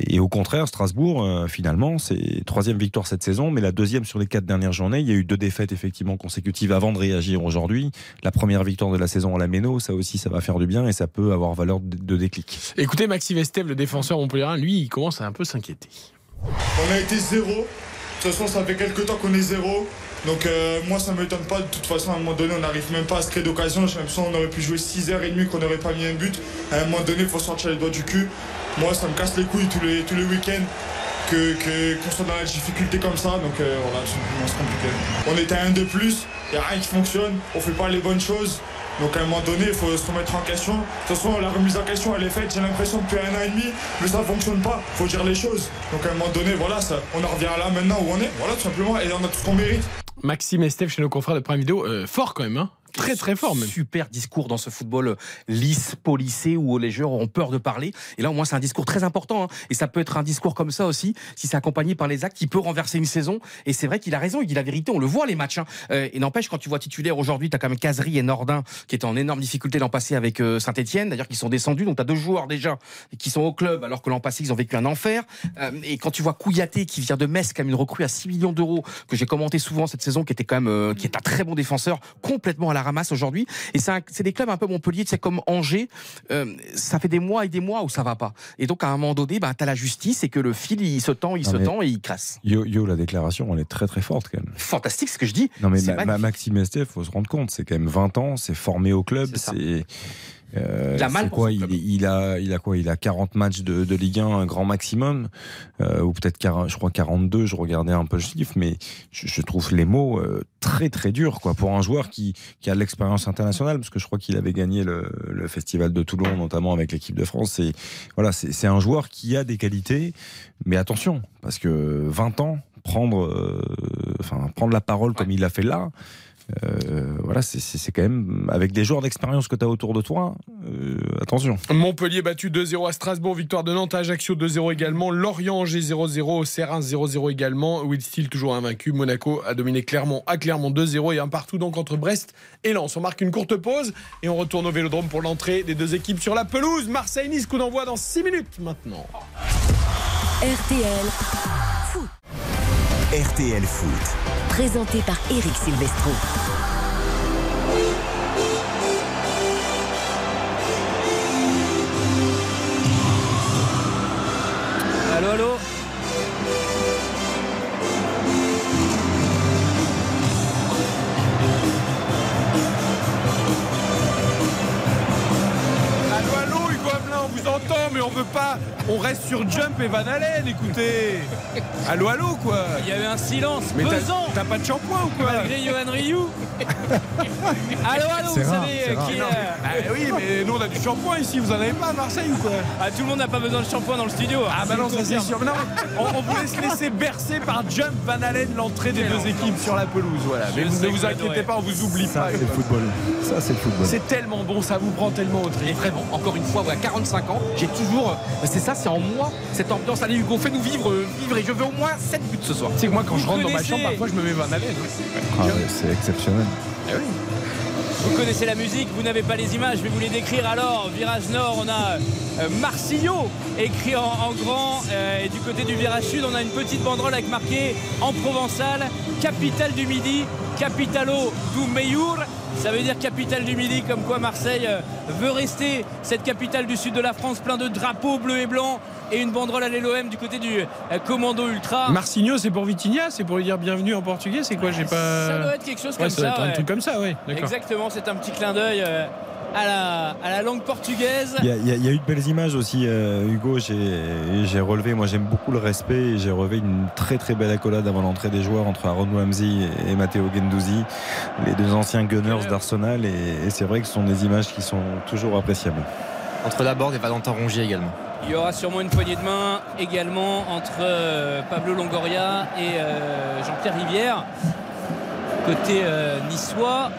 Et au contraire, Strasbourg, finalement, c'est 3e victoire cette saison, mais la 2e sur les 4 dernières journées. Il y a eu 2 défaites effectivement consécutives avant de réagir aujourd'hui. La première victoire de la saison à la Méno, ça aussi, ça va faire du bien et ça peut avoir valeur de déclic. Écoutez, Maxime Estève, le défenseur montpelliérain, lui, il commence à un peu s'inquiéter. On a été 0. De toute façon, ça fait quelques temps qu'on est 0. Donc moi, ça ne m'étonne pas. De toute façon, à un moment donné, on n'arrive même pas à se créer d'occasion. J'ai l'impression qu'on aurait pu jouer 6h30, qu'on n'aurait pas mis un but. À un moment donné, il faut sortir les doigts du cul. Moi, ça me casse les couilles tous les week-ends qu'on soit dans la difficulté comme ça. Donc voilà, c'est compliqué. On était à 1 de plus. Il n'y a rien qui fonctionne. On ne fait pas les bonnes choses. Donc à un moment donné, il faut se remettre en question. De toute façon, la remise en question, elle est faite, j'ai l'impression, depuis 1 an et demi, mais ça ne fonctionne pas, il faut dire les choses. Donc à un moment donné, voilà, ça, on en revient à là maintenant où on est, voilà, tout simplement, et on a tout ce qu'on mérite. Maxime Estève, chez nos confrères de Prime Vidéo, fort quand même, très très fort même. Super discours dans ce football lisse, polissé, où les joueurs auront peur de parler. Et là au moins c'est un discours très important, et ça peut être un discours comme ça aussi, si c'est accompagné par les actes, qui peut renverser une saison. Et c'est vrai qu'il a raison, il dit la vérité, on le voit les matchs. Et n'empêche, quand tu vois titulaire aujourd'hui, t'as quand même Kazri et Nordin qui étaient en énorme difficulté l'an passé avec Saint-Etienne, d'ailleurs qui sont descendus, donc t'as 2 joueurs déjà qui sont au club alors que l'an passé ils ont vécu un enfer. Et quand tu vois Kouyaté qui vient de Metz, comme une recrue à 6 millions d'euros que j'ai commenté souvent cette saison, qui était quand même qui est un très bon défenseur, complètement à la ramasse aujourd'hui. Et c'est des clubs un peu Montpellier, c'est comme Angers, ça fait des mois et des mois où ça va pas. Et donc à un moment donné, t'as la justice et que le fil il se tend et il crasse. Yo, la déclaration, elle est très très forte quand même. Fantastique ce que je dis. Non mais Maxime Estève, faut se rendre compte, c'est quand même 20 ans, c'est formé au club, c'est... il a mal quoi, il a 40 matchs de Ligue 1, un grand maximum, ou peut-être 40, je crois 42, je regardais un peu le chiffre, mais je trouve les mots très très durs quoi, pour un joueur qui a de l'expérience internationale, parce que je crois qu'il avait gagné le festival de Toulon notamment avec l'équipe de France. Et voilà, c'est un joueur qui a des qualités, mais attention, parce que 20 ans, prendre la parole comme il l'a fait là, Voilà, c'est quand même avec des joueurs d'expérience que tu as autour de toi, attention. Montpellier battu 2-0 à Strasbourg, victoire de Nantes à Ajaccio 2-0 également, Lorient Angers 0-0, Serrin 0-0 également, Will Steel toujours invaincu, Monaco a dominé Clermont à Clermont 2-0 et un partout donc entre Brest et Lens. On marque une courte pause et on retourne au Vélodrome pour l'entrée des deux équipes sur la pelouse. Marseille-Nice, coup d'envoi dans 6 minutes maintenant. RTL Foot. RTL Foot. Présenté par Eric Silvestro. Allô, allô. On vous entend, mais on veut pas. On reste sur Jump et Van Halen, écoutez. Allô, allô, quoi. Il y a eu un silence mais pesant. T'as pas de shampoing ou quoi? Malgré Yoann Riou. Allô, allô, vous rare, savez qui est... Ah, oui, mais nous on a du shampoing ici, vous en avez pas à Marseille ou quoi? Ah, tout le monde n'a pas besoin de shampoing dans le studio. Ah, bah non, ça c'est sûr. Non, on vous laisse bercer par Jump, Van Halen, l'entrée des deux équipes sur la pelouse. Voilà. Mais ne vous inquiétez pas, on vous oublie pas. C'est le football. Ça, c'est le football. C'est tellement bon, ça vous prend tellement au trip. Vraiment, encore une fois, 45 ans, j'ai toujours, c'est ça, c'est en moi cette ambiance. Allez Hugo, fais-nous vivre et je veux au moins 7 buts ce soir. C'est que moi quand je rentre dans ma chambre, parfois je me mets Van Halen. Ah ouais, c'est exceptionnel. Ah oui. Vous connaissez la musique, vous n'avez pas les images, je vais vous les décrire. Alors, virage nord, on a Marcillo écrit en grand, et du côté du virage sud, on a une petite banderole avec marqué en provençal, capitale du Midi, capitalo du Meyur. Ça veut dire capitale du Midi, comme quoi Marseille veut rester cette capitale du sud de la France, plein de drapeaux bleus et blancs et une banderole à l'OM du côté du commando ultra. Marcinho, c'est pour Vitinha, c'est pour lui dire bienvenue en portugais, c'est quoi, j'ai pas... Ça doit être quelque chose comme ça. Ça doit être un truc comme ça, oui. Exactement, c'est un petit clin d'œil à la langue portugaise. Il y a eu de belles images aussi, Hugo. J'ai relevé, moi j'aime beaucoup le respect, et j'ai relevé une très très belle accolade avant l'entrée des joueurs entre Aaron Ramsey et Matteo Guendouzi, les deux anciens Gunners d'Arsenal, et c'est vrai que ce sont des images qui sont toujours appréciables. Entre Laborde et Valentin Rongier également. Il y aura sûrement une poignée de main également entre Pablo Longoria et Jean-Pierre Rivière. Côté niçois,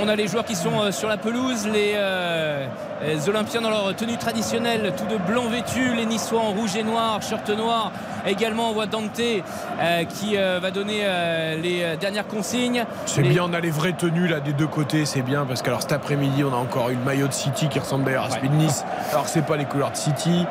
on a les joueurs qui sont sur la pelouse, les Olympiens dans leur tenue traditionnelle, tout de blanc vêtu, les Niçois en rouge et noir, short noir. Également on voit Dante qui va donner les dernières consignes. C'est bien, on a les vraies tenues là des deux côtés, c'est bien, parce que alors, cet après-midi on a encore une maillot de City qui ressemble d'ailleurs à celui de Nice. Alors c'est pas les couleurs de City,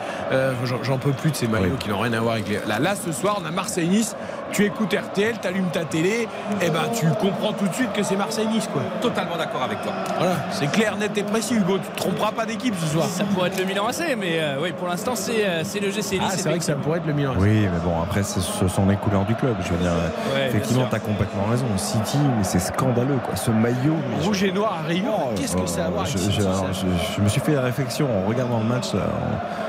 j'en peux plus de ces maillots qui n'ont rien à voir avec les... Là ce soir on a Marseille-Nice, tu écoutes RTL, t'allumes ta télé, et ben tu comprends tout de suite que c'est Marseille-Nice, quoi. Totalement d'accord avec toi. Voilà, c'est clair, net et précis, Hugo, tu te tromperas pas d'équipe ce soir. Ça pourrait être le Milan AC, mais oui, pour l'instant c'est le GC Nice. Ah, c'est vrai que ça pourrait être le Milan AC. Oui, mais bon, après ce sont les couleurs du club, je veux dire. Ouais, effectivement, t'as complètement raison. City, mais c'est scandaleux, quoi. Ce maillot rouge et noir à Rio, qu'est-ce que ça a à voir? Je me suis fait la réflexion en regardant le match.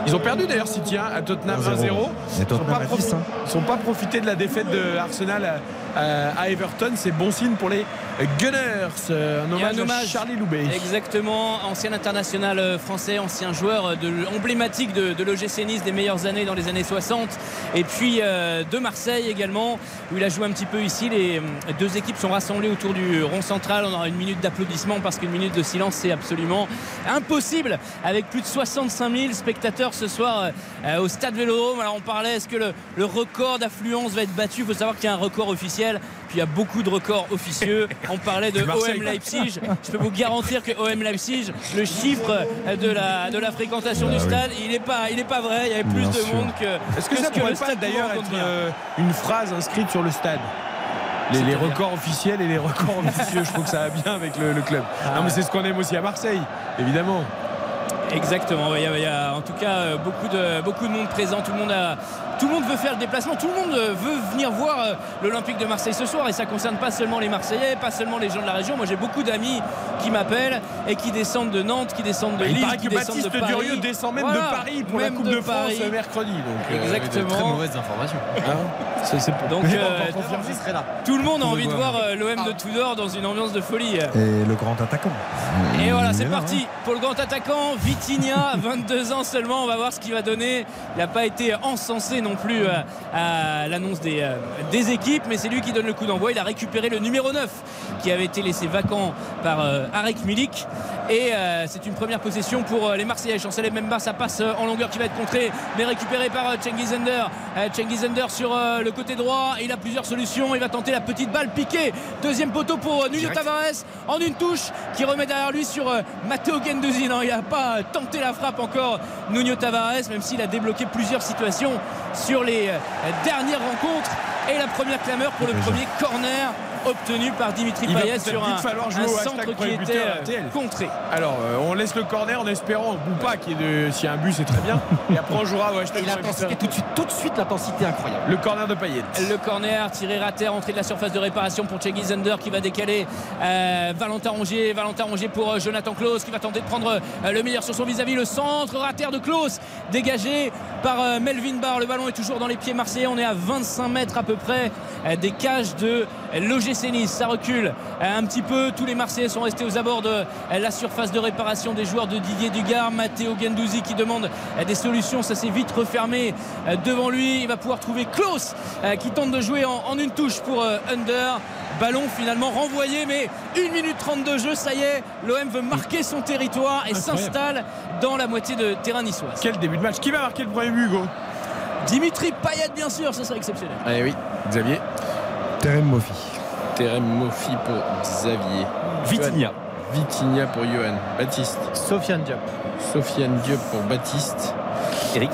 Ils ont perdu d'ailleurs City hein, à Tottenham 1-0. Ils n'ont pas profité de la défaite de Arsenal à Everton. C'est bon signe pour les Gunners. Un hommage à Charlie Loubet. Exactement, ancien international français, ancien joueur emblématique de l'OGC Nice des meilleures années dans les années 60. Et puis de Marseille également, où il a joué un petit peu ici. Les deux équipes sont rassemblées autour du rond central. On aura une minute d'applaudissements parce qu'une minute de silence, c'est absolument impossible avec plus de 65 000 spectateurs ce soir au stade Vélodrome. Alors on parlait, est-ce que le record d'affluence va être battu? Il faut savoir qu'il y a un record officiel, puis il y a beaucoup de records officieux. On parlait de OM Leipzig. Je peux vous garantir que OM Leipzig, le chiffre de la fréquentation du stade, il n'est pas vrai. Il y avait plus de monde que... Est-ce que ça pourrait pas d'ailleurs être une phrase inscrite sur le stade? Les records officiels et les records ambitieux, je trouve que ça va bien avec le club. Non mais c'est ce qu'on aime aussi à Marseille, évidemment. Exactement, il y a en tout cas beaucoup de monde présent, tout le monde veut faire le déplacement, tout le monde veut venir voir l'Olympique de Marseille ce soir, et ça concerne pas seulement les Marseillais, pas seulement les gens de la région. Moi j'ai beaucoup d'amis qui m'appellent et qui descendent de Nantes, qui descendent de Lille, qui descendent de Paris. Baptiste Durieux descend même de Paris pour la Coupe de France mercredi. Donc, exactement. Très mauvaise information. Donc tout le monde a envie de voir l'OM de Tudor dans une ambiance de folie. Et le grand attaquant. Et voilà, c'est parti pour le grand attaquant Vitinha, 22 ans seulement. On va voir ce qu'il va donner. Il n'a pas été encensé non plus à l'annonce des équipes, mais c'est lui qui donne le coup d'envoi. Il a récupéré le numéro 9 qui avait été laissé vacant par Arek Milik. Et c'est une première possession pour les Marseillais. Chancel Mbemba, ça passe en longueur qui va être contrée, mais récupérée par Cengiz Ünder. Cengiz Ünder sur le côté droit, il a plusieurs solutions. Il va tenter la petite balle piquée, deuxième poteau pour Nuno Tavares en une touche qui remet derrière lui sur Matteo Guendouzi. Non, il n'a pas tenté la frappe encore Nuno Tavares, même s'il a débloqué plusieurs situations sur les dernières rencontres. Et la première clameur pour le premier corner obtenu par Dimitri Payet sur un centre qui était contré. Alors on laisse le corner en espérant ou pas qu'il y ait de... S'il y a un but, c'est très bien. Et après on jouera au hashtag. Il a tout de suite l'intensité incroyable. Le corner de Payet. Le corner tiré à terre, entrée de la surface de réparation pour Cengiz Ünder qui va décaler Valentin Rongier. Valentin Rongier pour Jonathan Clauss qui va tenter de prendre le meilleur sur son vis-à-vis. Le centre à terre de Clauss dégagé par Melvin Barr. Le ballon est toujours dans les pieds marseillais. On est à 25 mètres à peu près des cages de l'OGC Nice. Ça recule un petit peu. Tous les Marseillais sont restés aux abords de la surface de réparation des joueurs de Didier Digard. Matteo Guendouzi qui demande des solutions. Ça s'est vite refermé devant lui. Il va pouvoir trouver Clauss qui tente de jouer en une touche pour Ünder. Ballon finalement renvoyé, mais 1 minute 30 de jeu, ça y est, l'OM veut marquer son territoire et s'installe dans la moitié de terrain niçois. Quel début de match. Qui va marquer le premier but, Hugo? Dimitri Payet, bien sûr, ça serait exceptionnel. Eh oui, Xavier. Terem Moffi. Terem Moffi pour Xavier. Vitinha. Vitinha pour Yoann. Baptiste. Sofiane Diop. Sofiane Diop pour Baptiste. Eric.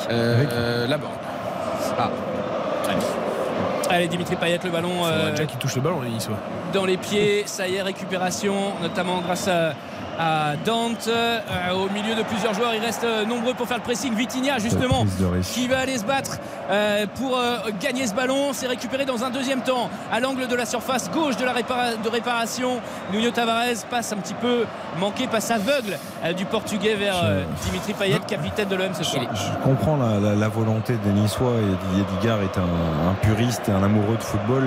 Laborde. Ah. Allez, Dimitri Payet, le ballon. Jack qui touche le ballon, il soit. Dans les pieds, ça y est, récupération, notamment grâce à Dante. Au milieu de plusieurs joueurs, il reste nombreux pour faire le pressing. Vitinha justement qui va aller se battre pour gagner ce ballon. C'est récupéré dans un deuxième temps à l'angle de la surface gauche de la réparation. Nuno Tavares passe un petit peu manqué, passe aveugle du Portugais vers Dimitri Payet, capitaine de l'OM ce soir. Je comprends la volonté des Niçois, et Didier Digard est un puriste et un amoureux de football,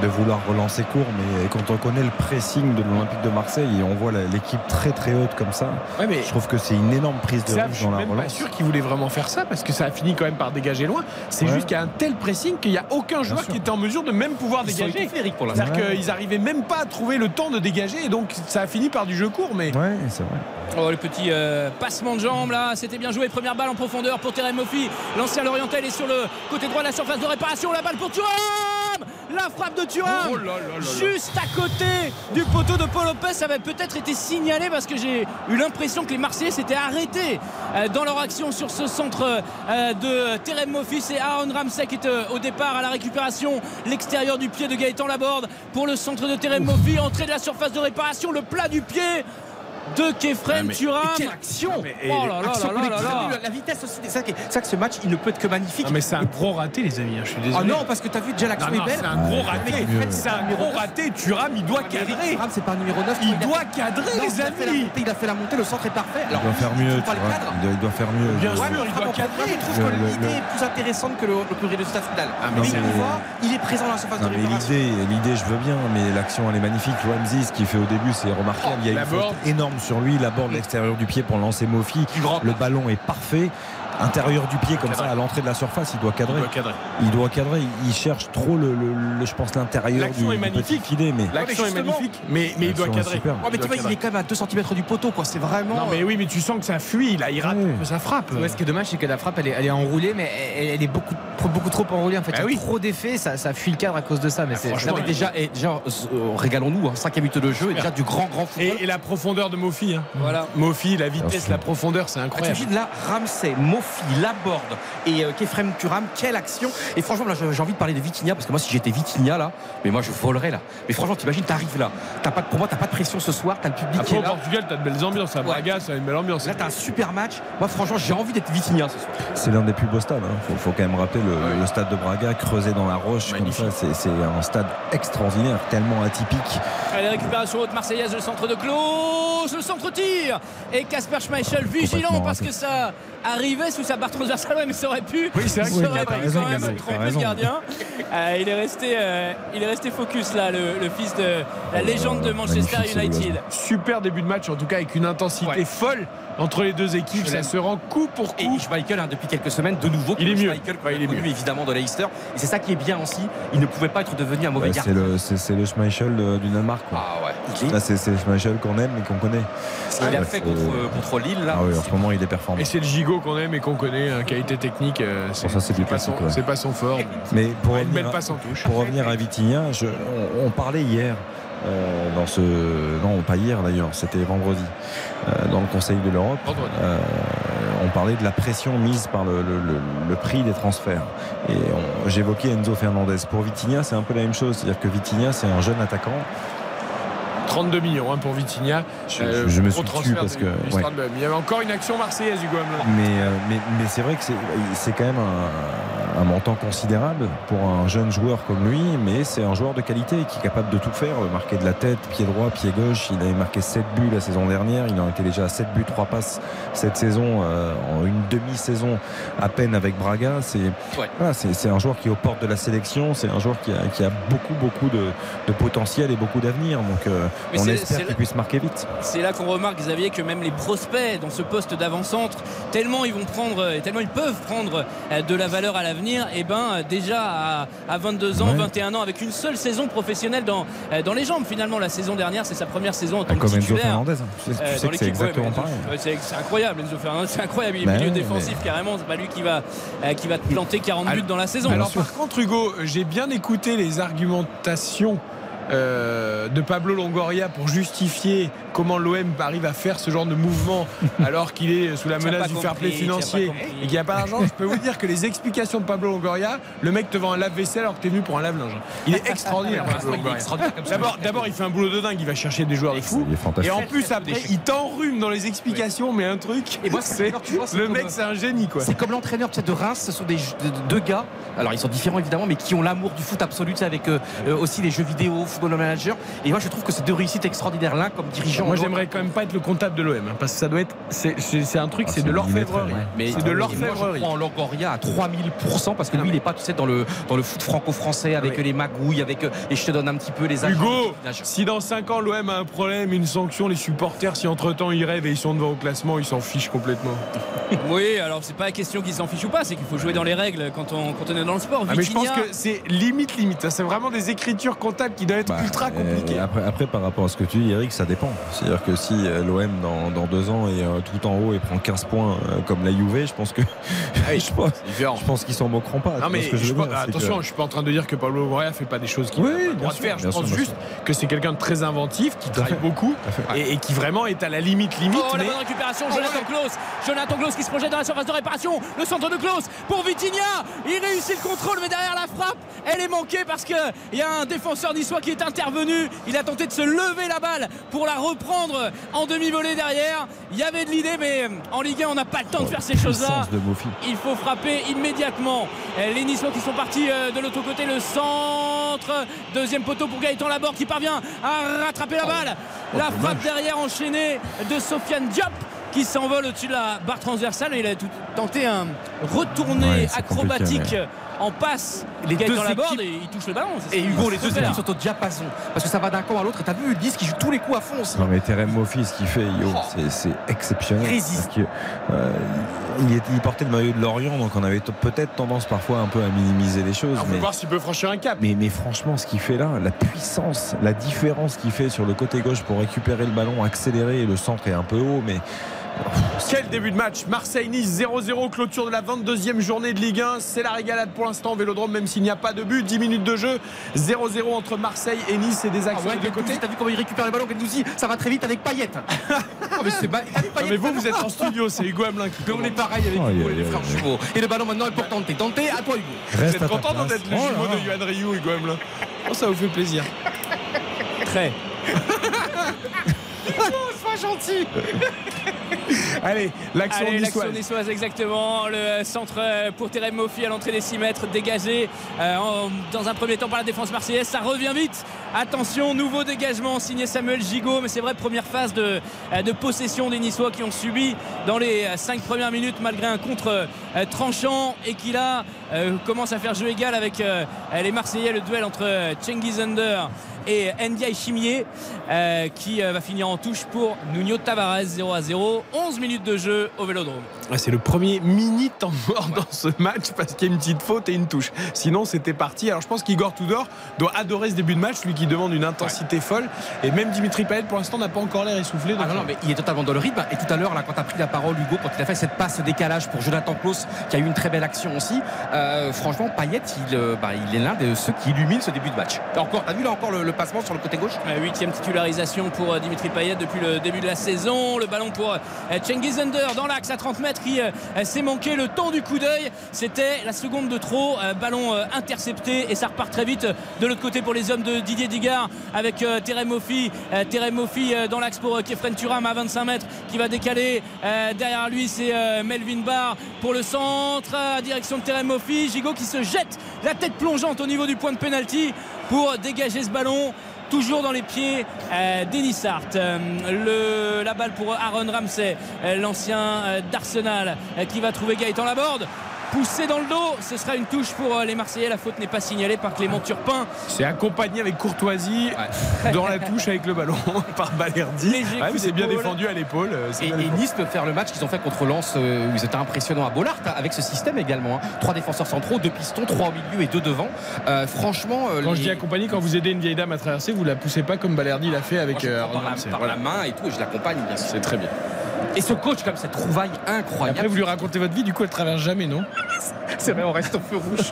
de vouloir relancer court, mais quand on connaît le pressing de l'Olympique de Marseille et on voit l'équipe très très haute comme ça, mais je trouve que c'est une énorme prise de risque dans la relance. Je suis même pas sûr qu'il voulait vraiment faire ça, parce que ça a fini quand même par dégager loin. C'est juste qu'il y a un tel pressing qu'il n'y a aucun joueur qui était en mesure de même pouvoir dégager. C'est-à-dire qu'ils n'arrivaient même pas à trouver le temps de dégager, et donc ça a fini par du jeu court. Mais ouais, c'est vrai. Oh, le petit passement de jambes là, c'était bien joué. Première balle en profondeur pour Terem Moffi, l'ancien Lorientais, est sur le côté droit de la surface de réparation. La balle pour Thuram, la frappe de Thuram, juste à côté du poteau de Paul Lopez. Ça avait peut-être été signalé, parce que j'ai eu l'impression que les Marseillais s'étaient arrêtés dans leur action sur ce centre de Terem Moffi. C'est Aaron Ramsey qui est au départ à la récupération, l'extérieur du pied de Gaëtan Laborde pour le centre de Terem Moffi, entrée de la surface de réparation, le plat du pied de Kefren Thuram. Quelle action! La vitesse aussi. C'est ça que ce match, il ne peut être que magnifique. Non, mais c'est un gros raté, les amis. Je suis désolé. Ah non, parce que t'as vu déjà l'action est belle. C'est un gros raté. C'est un gros raté. Thuram, il doit cadrer. Thuram, c'est pas un numéro 9. Il doit cadrer, les amis. Il a fait la montée, le centre est parfait. Alors, il doit faire mieux. Il doit faire mieux. Bien sûr, il doit cadrer. Je trouve que l'idée est plus intéressante que le résultat final. Mais il voit, il est présent dans la surface de réparation. L'idée, je veux bien, mais l'action, elle est magnifique. Ramsey, ce qu'il fait au début, c'est remarquable. Il y a une faute énorme sur lui, la borde l'extérieur du pied pour lancer Moffi. Le ballon est parfait. Intérieur du pied comme ça à l'entrée de la surface, il doit cadrer. Il cherche trop je pense l'intérieur du filet, mais l'action est magnifique, mais il doit cadrer. Oh, mais tu vois, il est quand même à 2 cm du poteau, quoi. C'est vraiment. Non mais oui, mais tu sens que ça fuit, là, il rate sa frappe. Ouais, ce qui est dommage, c'est que la frappe, elle est enroulée, mais elle est beaucoup trop enroulée en fait. Il y a trop d'effets, ça fuit le cadre à cause de ça. Mais c'est déjà régalons-nous, 5 minutes de jeu et déjà du grand football. Et la profondeur de Moffi. Voilà. Moffi, la vitesse, la profondeur, c'est incroyable. Là, Ramsey, Laborde et Kefren Thuram, quelle action. Et franchement, là, j'ai envie de parler de Vitinha, parce que moi, si j'étais Vitinha là, mais moi je volerais là. Mais franchement, t'imagines, t'arrives là, pour moi, t'as pas de pression ce soir, t'as le public. Après, au Portugal, t'as de belles ambiances, à Braga, t'as une belle ambiance. Là, t'as un super match. Moi, franchement, j'ai envie d'être Vitinha ce soir. C'est l'un des plus beaux stades. Faut quand même rappeler le stade de Braga, creusé dans la roche, magnifique. Comme ça, c'est un stade extraordinaire, tellement atypique. Allez, récupération haute marseillaise, le centre de Clauss, le centre tire et Kasper Schmeichel vigilant, parce que ça arrivait. versus à barre transversale, ouais, mais ça aurait pu. Oui, c'est vrai qu'il aurait quand même le gardien. Il est resté focus là, le fils de la légende de Manchester United. Super début de match, en tout cas avec une intensité folle entre les deux équipes. Ça se rend coup pour coup. Et Schmeichel, hein, depuis quelques semaines, de nouveau, il est mieux. Il est mieux évidemment de Leicester. Et c'est ça qui est bien aussi. Il ne pouvait pas être devenu un mauvais gardien. C'est le Schmeichel du Danemark. Quoi. Ah ouais. Okay. Là, c'est le Schmeichel qu'on aime et qu'on connaît. Il a fait contre Lille là. Ah oui, en ce moment, il est performant. Et c'est le Gigot qu'on aime et qu'on connaît. Hein, qualité technique. C'est pas son fort. Mais pour une belle passe en touche. Pour revenir à Vitinha, on parlait hier. Dans ce non pas hier d'ailleurs, c'était vendredi, dans le Conseil de l'Europe, on parlait de la pression mise par le prix des transferts et j'évoquais Enzo Fernandez. Pour Vitinha, c'est un peu la même chose, c'est-à-dire que Vitinha, c'est un jeune attaquant. 32 millions hein, pour Vitinha. Je me suis tué parce que il y avait encore une action marseillaise du Guam. Mais c'est vrai que c'est quand même un montant considérable pour un jeune joueur comme lui, mais c'est un joueur de qualité qui est capable de tout faire, marquer de la tête, pied droit, pied gauche. Il avait marqué 7 buts la saison dernière, il en était déjà à 7 buts, 3 passes cette saison, en une demi-saison à peine avec Braga. C'est voilà, c'est un joueur qui est aux portes de la sélection, c'est un joueur qui a beaucoup de potentiel et beaucoup d'avenir. Donc on espère qu'il puisse marquer vite. C'est là qu'on remarque, Xavier, que même les prospects dans ce poste d'avant-centre, tellement ils vont prendre et tellement ils peuvent prendre de la valeur à l'avenir, et ben déjà à 22 ans, 21 ans, avec une seule saison professionnelle dans les jambes finalement. La saison dernière, c'est sa première saison en tant que titulaire. C'est exactement pareil. C'est incroyable, Enzo Fernandez, c'est incroyable. Il est milieu défensif carrément, c'est pas lui qui va te planter 40 buts dans la saison. Alors par contre, Hugo, j'ai bien écouté les argumentations de Pablo Longoria pour justifier comment l'OM arrive à faire ce genre de mouvement alors qu'il est sous la menace du fair play financier et qu'il n'y a pas d'argent. Je peux vous dire que les explications de Pablo Longoria, le mec te vend un lave-vaisselle alors que t'es venu pour un lave-linge. Il est extraordinaire. D'abord il fait un boulot de dingue, il va chercher des joueurs de fou, et en plus après il t'enrhume dans les explications, mais un truc, et moi, le mec c'est un génie quoi. C'est comme l'entraîneur de Reims, ce sont deux gars, alors ils sont différents évidemment, mais qui ont l'amour du foot absolu, avec aussi les jeux vidéo, le manager, et moi je trouve que c'est deux réussites extraordinaires, l'un comme dirigeant. Moi j'aimerais quand même pas être le comptable de l'OM, hein, parce que ça doit être, c'est un truc, c'est de l'orfèvrerie. C'est de l'orfèvrerie. En Longoria à 3000%, parce que lui il est pas, tu sais, dans le foot franco-français avec les magouilles, avec et je te donne un petit peu les agents. Hugo, si dans 5 ans l'OM a un problème, une sanction, les supporters, si entre temps ils rêvent et ils sont devant au classement, ils s'en fichent complètement. Oui, alors c'est pas la question qu'ils s'en fichent ou pas, c'est qu'il faut jouer dans les règles quand on est dans le sport. Mais je pense que c'est limite, c'est vraiment des écritures comptables qui doivent être ultra compliqué. Après, par rapport à ce que tu dis, Eric, ça dépend. C'est-à-dire que si l'OM dans 2 ans est tout en haut et prend 15 points comme la Juve, je pense que je pense qu'ils s'en moqueront pas. Non, mais attention, je suis pas en train de dire que Pablo Longoria fait pas des choses qu'il n'a pas le droit de faire. Je pense juste que c'est quelqu'un de très inventif, qui travaille beaucoup et qui vraiment est à la limite. Oh, la bonne récupération, Jonathan Clauss. Jonathan Clauss qui se projette dans la surface de réparation. Le centre de Clauss pour Vitinha. Il réussit le contrôle, mais derrière la frappe, elle est manquée parce qu'il y a un défenseur niçois qui est intervenu, il a tenté de se lever la balle pour la reprendre en demi-volée derrière. Il y avait de l'idée, mais en Ligue 1 on n'a pas le temps de faire ces choses là Il faut frapper immédiatement. Les Niçois qui sont partis de l'autre côté, le centre, deuxième poteau pour Gaëtan Laborde qui parvient à rattraper la balle. La frappe derrière enchaînée de Sofiane Diop qui s'envole au-dessus de la barre transversale, et il a tenté un retourné acrobatique en passe. Les deux dans la borde et il touche le ballon. Et Hugo, les deux équipes sont au diapason, parce que ça va d'un camp à l'autre. Et t'as vu le 10 qui joue tous les coups à fond aussi. Non mais Terem Moffi, ce qu'il fait, c'est exceptionnel. Il portait le maillot de Lorient, donc on avait peut-être tendance parfois un peu à minimiser les choses. On peut voir s'il peut franchir un cap. Mais franchement, ce qu'il fait là, la puissance, la différence qu'il fait sur le côté gauche pour récupérer le ballon, accélérer, le centre est un peu haut, mais... Quel début de match. Marseille-Nice 0-0, clôture de la 22e journée de Ligue 1. C'est la régalade pour l'instant au Vélodrome, même s'il n'y a pas de but. 10 minutes de jeu, 0-0 entre Marseille et Nice, et des actions de côté. T'as vu comment il récupère le ballon, Guendouzi, ça va très vite avec Payet. Mais vous êtes en studio, c'est Hugo Amelin qui commence. On est pareil avec Hugo et les frères jumeaux. Et le ballon maintenant est pour Dante. Dante, à toi Hugo. Vous êtes content d'être le jumeau de Yoann Riou, Hugo Amelin? Ça vous fait plaisir? Très. Gentil. Allez, l'action niçoise, exactement. Le centre pour Terem Moffi à l'entrée des 6 mètres, dégagé dans un premier temps par la défense marseillaise. Ça revient vite. Attention, nouveau dégagement signé Samuel Gigot. Mais c'est vrai, première phase de possession des Niçois qui ont subi dans les 5 premières minutes, malgré un contre tranchant, et qui là commence à faire jeu égal avec les Marseillais. Le duel entre Cengiz Ünder et Ndiaye Chimier qui va finir en touche pour Nuno Tavares. 0-0, 11 minutes de jeu au Vélodrome. C'est le premier mini temps mort dans ce match, parce qu'il y a une petite faute et une touche, sinon c'était parti. Alors je pense qu'Igor Tudor doit adorer ce début de match, lui qui demande une intensité folle, et même Dimitri Payet pour l'instant n'a pas encore l'air essoufflé. Donc non, mais il est totalement dans le rythme. Et tout à l'heure là, quand tu as pris la parole Hugo, quand il a fait cette passe décalage pour Jonathan Clauss qui a eu une très belle action aussi, franchement Payet il est l'un de ceux qui illumine ce début de match. T'as vu là encore le passement sur le côté gauche. 8e titularisation pour Dimitri Payet depuis le début de la saison. Le ballon pour Cengiz Ünder dans l'axe à 30 mètres qui s'est manqué le temps du coup d'œil. C'était la seconde de trop. Ballon intercepté, et ça repart très vite de l'autre côté pour les hommes de Didier Digard avec Terem Moffi. Terem Moffi dans l'axe pour Kefren Thuram à 25 mètres qui va décaler. Derrière lui c'est Melvin Barr pour le centre, direction de Terem Moffi. Gigot qui se jette la tête plongeante au niveau du point de pénalty pour dégager ce ballon, toujours dans les pieds d'Ennis Hart. La balle pour Aaron Ramsey, l'ancien d'Arsenal, qui va trouver Gaëtan Laborde. Poussé dans le dos, ce sera une touche pour les Marseillais. La faute n'est pas signalée par Clément Turpin. C'est accompagné avec courtoisie dans la touche avec le ballon par Balerdi. C'est bien défendu à l'épaule. Et Nice peut faire le match qu'ils ont fait contre Lens, où ils étaient impressionnants à Bollaert avec ce système également. 3 défenseurs centraux, 2 pistons, 3 au milieu et 2 devant. Franchement, quand je dis accompagné, quand vous aidez une vieille dame à traverser, vous la poussez pas comme Balerdi l'a fait avec par la main et tout. Et je l'accompagne bien sûr. C'est très bien. Et ce coach, comme cette trouvaille incroyable. Après, vous lui racontez votre vie, du coup, elle traverse jamais, non? C'est vrai, on reste au feu rouge.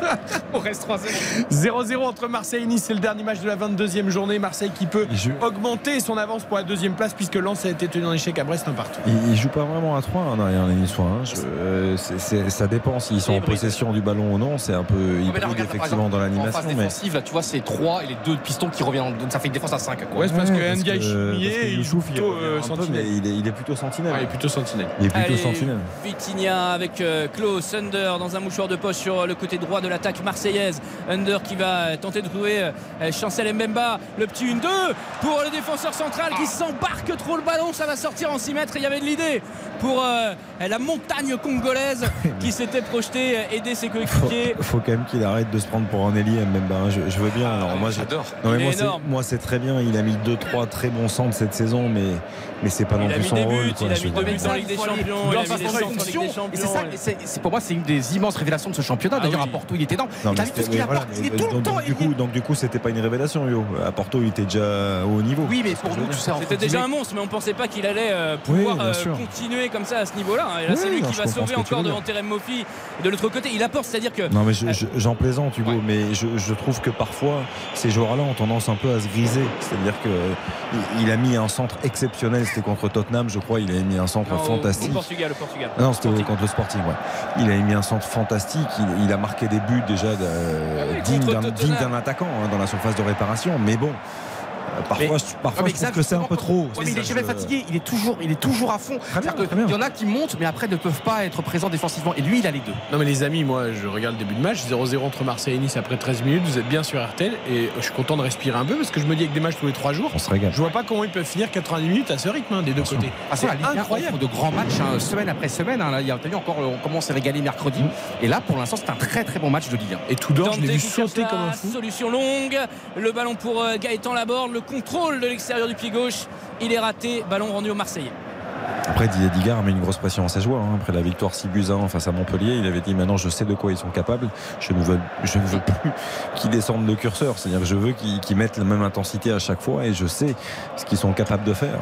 On reste 3-0. 0-0 entre Marseille et Nice. C'est le dernier match de la 22e journée. Marseille qui peut augmenter son avance pour la 2e place, puisque Lens a été tenu en échec à Brest 1-1. Ils jouent pas vraiment à 3 en arrière, les Niçois. Ça dépend s'ils sont en possession du ballon ou non. C'est un peu hybride, effectivement, dans l'animation. En phase défensive, là, tu vois, c'est 3 et les 2 pistons qui reviennent. Ça fait une défense à 5. Ouais, c'est parce que Ndiaye Chimier, il est plutôt sentinelle. Il est plutôt sentinelle. Vitinha avec Clauss, Ünder dans un mouchoir de poche sur le côté droit de l'attaque marseillaise. Ünder qui va tenter de trouver Chancel Mbemba. Le petit 1-2 pour le défenseur central qui s'embarque trop le ballon. Ça va sortir en 6 mètres. Il y avait de l'idée pour la montagne congolaise qui s'était projetée aider ses coéquipiers. Faut quand même qu'il arrête de se prendre pour un ailier, Mbemba. Je veux bien. Alors, moi j'adore. Moi c'est très bien. Il a mis 2-3 très bons centres cette saison, mais c'est pas non plus son rôle. Pour moi, c'est une des immenses révélations de ce championnat. D'ailleurs, à Porto, il était énorme. Donc, du coup, c'était pas une révélation, Yo. À Porto, il était déjà au haut niveau. Oui, mais pour nous, c'était déjà un monstre, mais on pensait pas qu'il allait pouvoir continuer comme ça à ce niveau-là. Et là, c'est lui qui va sauver encore devant Terem Moffi. De l'autre côté, il apporte, c'est-à-dire que. Non, mais j'en plaisante, Hugo, mais je trouve que parfois, ces joueurs-là ont tendance un peu à se griser. C'est-à-dire qu'il a mis un centre exceptionnel. C'était contre Tottenham, je crois. Il a mis un centre fantastique. Au Portugal. Non, c'était contre le Sporting. Ouais. Il a mis un centre fantastique. Il a marqué des buts déjà dignes d'un attaquant dans la surface de réparation. Mais bon. Parfois, je trouve que c'est un peu trop. Mais il est jamais fatigué, il est toujours à fond. Il y en a qui montent, mais après ne peuvent pas être présents défensivement. Et lui, il a les deux. Non, mais les amis, moi, je regarde le début de match. 0-0 entre Marseille et Nice après 13 minutes. Vous êtes bien sur RTL et je suis content de respirer un peu parce que je me dis que des matchs tous les 3 jours, on se régale. Je vois pas comment ils peuvent finir 90 minutes à ce rythme des deux côtés. C'est incroyable de grands matchs semaine après semaine. Là, t'as vu encore, on commence à régaler mercredi. Et là, pour l'instant, c'est un très très bon match de Ligue 1. Et Tudor, je l'ai vu sauter comme un fou. Solution longue, le ballon pour Gaëtan Laborde. Le contrôle de l'extérieur du pied gauche, il est raté, ballon rendu aux Marseillais. Après, Didier Digard met une grosse pression à ses joueurs. Après la victoire 6-1 face à Montpellier, il avait dit maintenant je sais de quoi ils sont capables, je ne veux plus qu'ils descendent le curseur, c'est-à-dire que je veux qu'ils mettent la même intensité à chaque fois et je sais ce qu'ils sont capables de faire.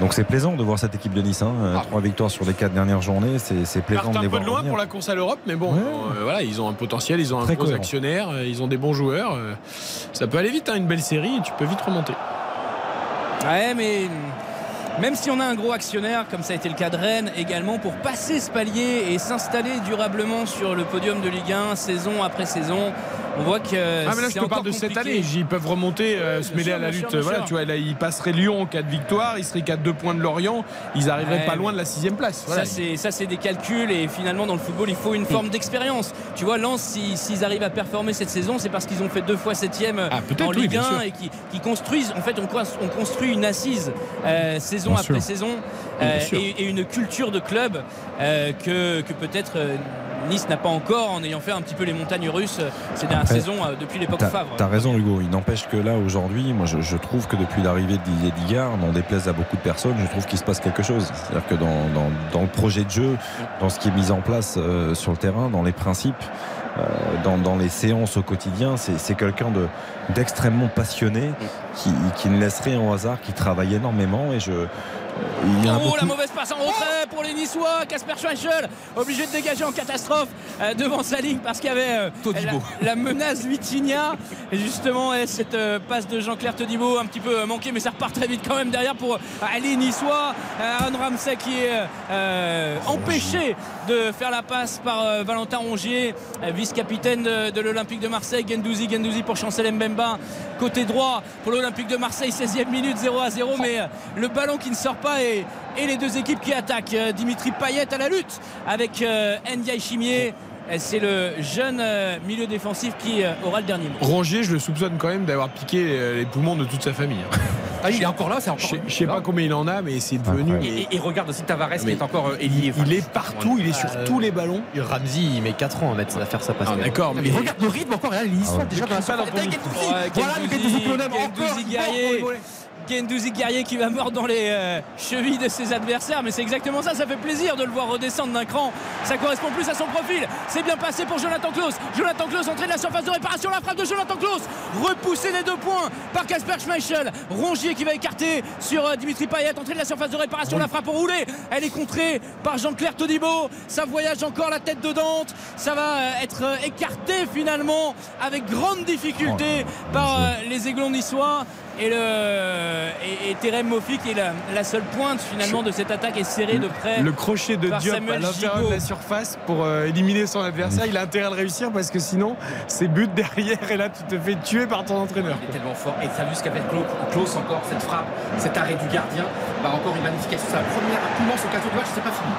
Donc c'est plaisant de voir cette équipe de Nice. 3 victoires sur les 4 dernières journées, c'est plaisant de les voir. Un peu de loin pour la course à l'Europe, mais bon, voilà, ils ont un potentiel, ils ont un gros actionnaire, ils ont des bons joueurs. Ça peut aller vite, une belle série, et tu peux vite remonter. Ouais, mais même si on a un gros actionnaire, comme ça a été le cas de Rennes également, pour passer ce palier et s'installer durablement sur le podium de Ligue 1, saison après saison, on voit que mais là je te parle de cette année, ils peuvent remonter, se mêler à la lutte. Voilà, tu vois, là, ils passeraient Lyon en cas de victoire, ils seraient qu'à 2 points de Lorient, ils arriveraient pas loin de la 6e place. Voilà. Ça c'est des calculs, et finalement dans le football il faut une forme d'expérience. Tu vois, Lens, s'ils arrivent à performer cette saison, c'est parce qu'ils ont fait 2 fois 7e en Ligue 1, et qu'ils construisent. En fait, on construit une assise saison après saison, et une culture de club que peut-être Nice n'a pas encore, en ayant fait un petit peu les montagnes russes ces dernières saisons depuis l'époque Favre. T'as raison Hugo, il n'empêche que là aujourd'hui, moi je trouve que depuis l'arrivée de Didier Digard, on en déplaise à beaucoup de personnes, je trouve qu'il se passe quelque chose. C'est-à-dire que dans le projet de jeu, dans ce qui est mis en place sur le terrain, dans les principes, dans les séances au quotidien, c'est quelqu'un d'extrêmement passionné qui ne laisse rien au hasard, qui travaille énormément, et la mauvaise passe en retrait pour les Niçois. Kasper Schmeichel obligé de dégager en catastrophe devant sa ligne parce qu'il y avait la menace Vitinha, et justement cette passe de Jean-Clair Todibo un petit peu manquée, mais ça repart très vite quand même derrière pour aller Niçois. Aaron Ramsey qui est empêché de faire la passe par Valentin Rongier, vice-capitaine de l'Olympique de Marseille. Guendouzi pour Chancel Mbemba, côté droit pour l'Olympique de Marseille, 16e minute, 0-0, mais le ballon qui ne sort pas, et les 2 équipes qui attaquent. Dimitri Payet à la lutte avec Ndiaye Chimier. C'est le jeune milieu défensif qui aura le dernier mot. Rongier, je le soupçonne quand même d'avoir piqué les poumons de toute sa famille. Ah, il est encore là, c'est encore. Je sais pas combien il en a, mais c'est devenu. Et regarde aussi Tavares qui est encore ailier. Il est partout, il est sur tous les ballons. Ramsey, il met 4 ans à mettre à faire sa passe. Ah, d'accord, mais regarde le rythme encore. Regarde, il soit déjà dans la salle. Voilà, il est encore. Guendouzi Guerrier qui va mordre dans les chevilles de ses adversaires, mais c'est exactement ça fait plaisir de le voir redescendre d'un cran, ça correspond plus à son profil. C'est bien passé pour Jonathan Clauss. Jonathan Clauss entrée de la surface de réparation, la frappe de Jonathan Clauss repoussée des 2 points par Kasper Schmeichel. Rongier qui va écarter sur Dimitri Payet, entrée de la surface de réparation, la frappe enroulée, elle est contrée par Jean-Clair Todibo, ça voyage encore la tête de Dante, ça va être écarté finalement avec grande difficulté par les Aiglons niçois. Et Terem Moffi qui est la seule pointe finalement de cette attaque, est serrée de près. Le crochet de Diop à l'intérieur de la surface pour éliminer son adversaire, il a intérêt à le réussir parce que sinon c'est but derrière, et là tu te fais tuer par ton entraîneur. Il est tellement fort, et ça vu ce qu'avait Clauss encore, cette frappe, cet arrêt du gardien, encore une magnification, c'est la première immense occasion de match, c'est pas fini.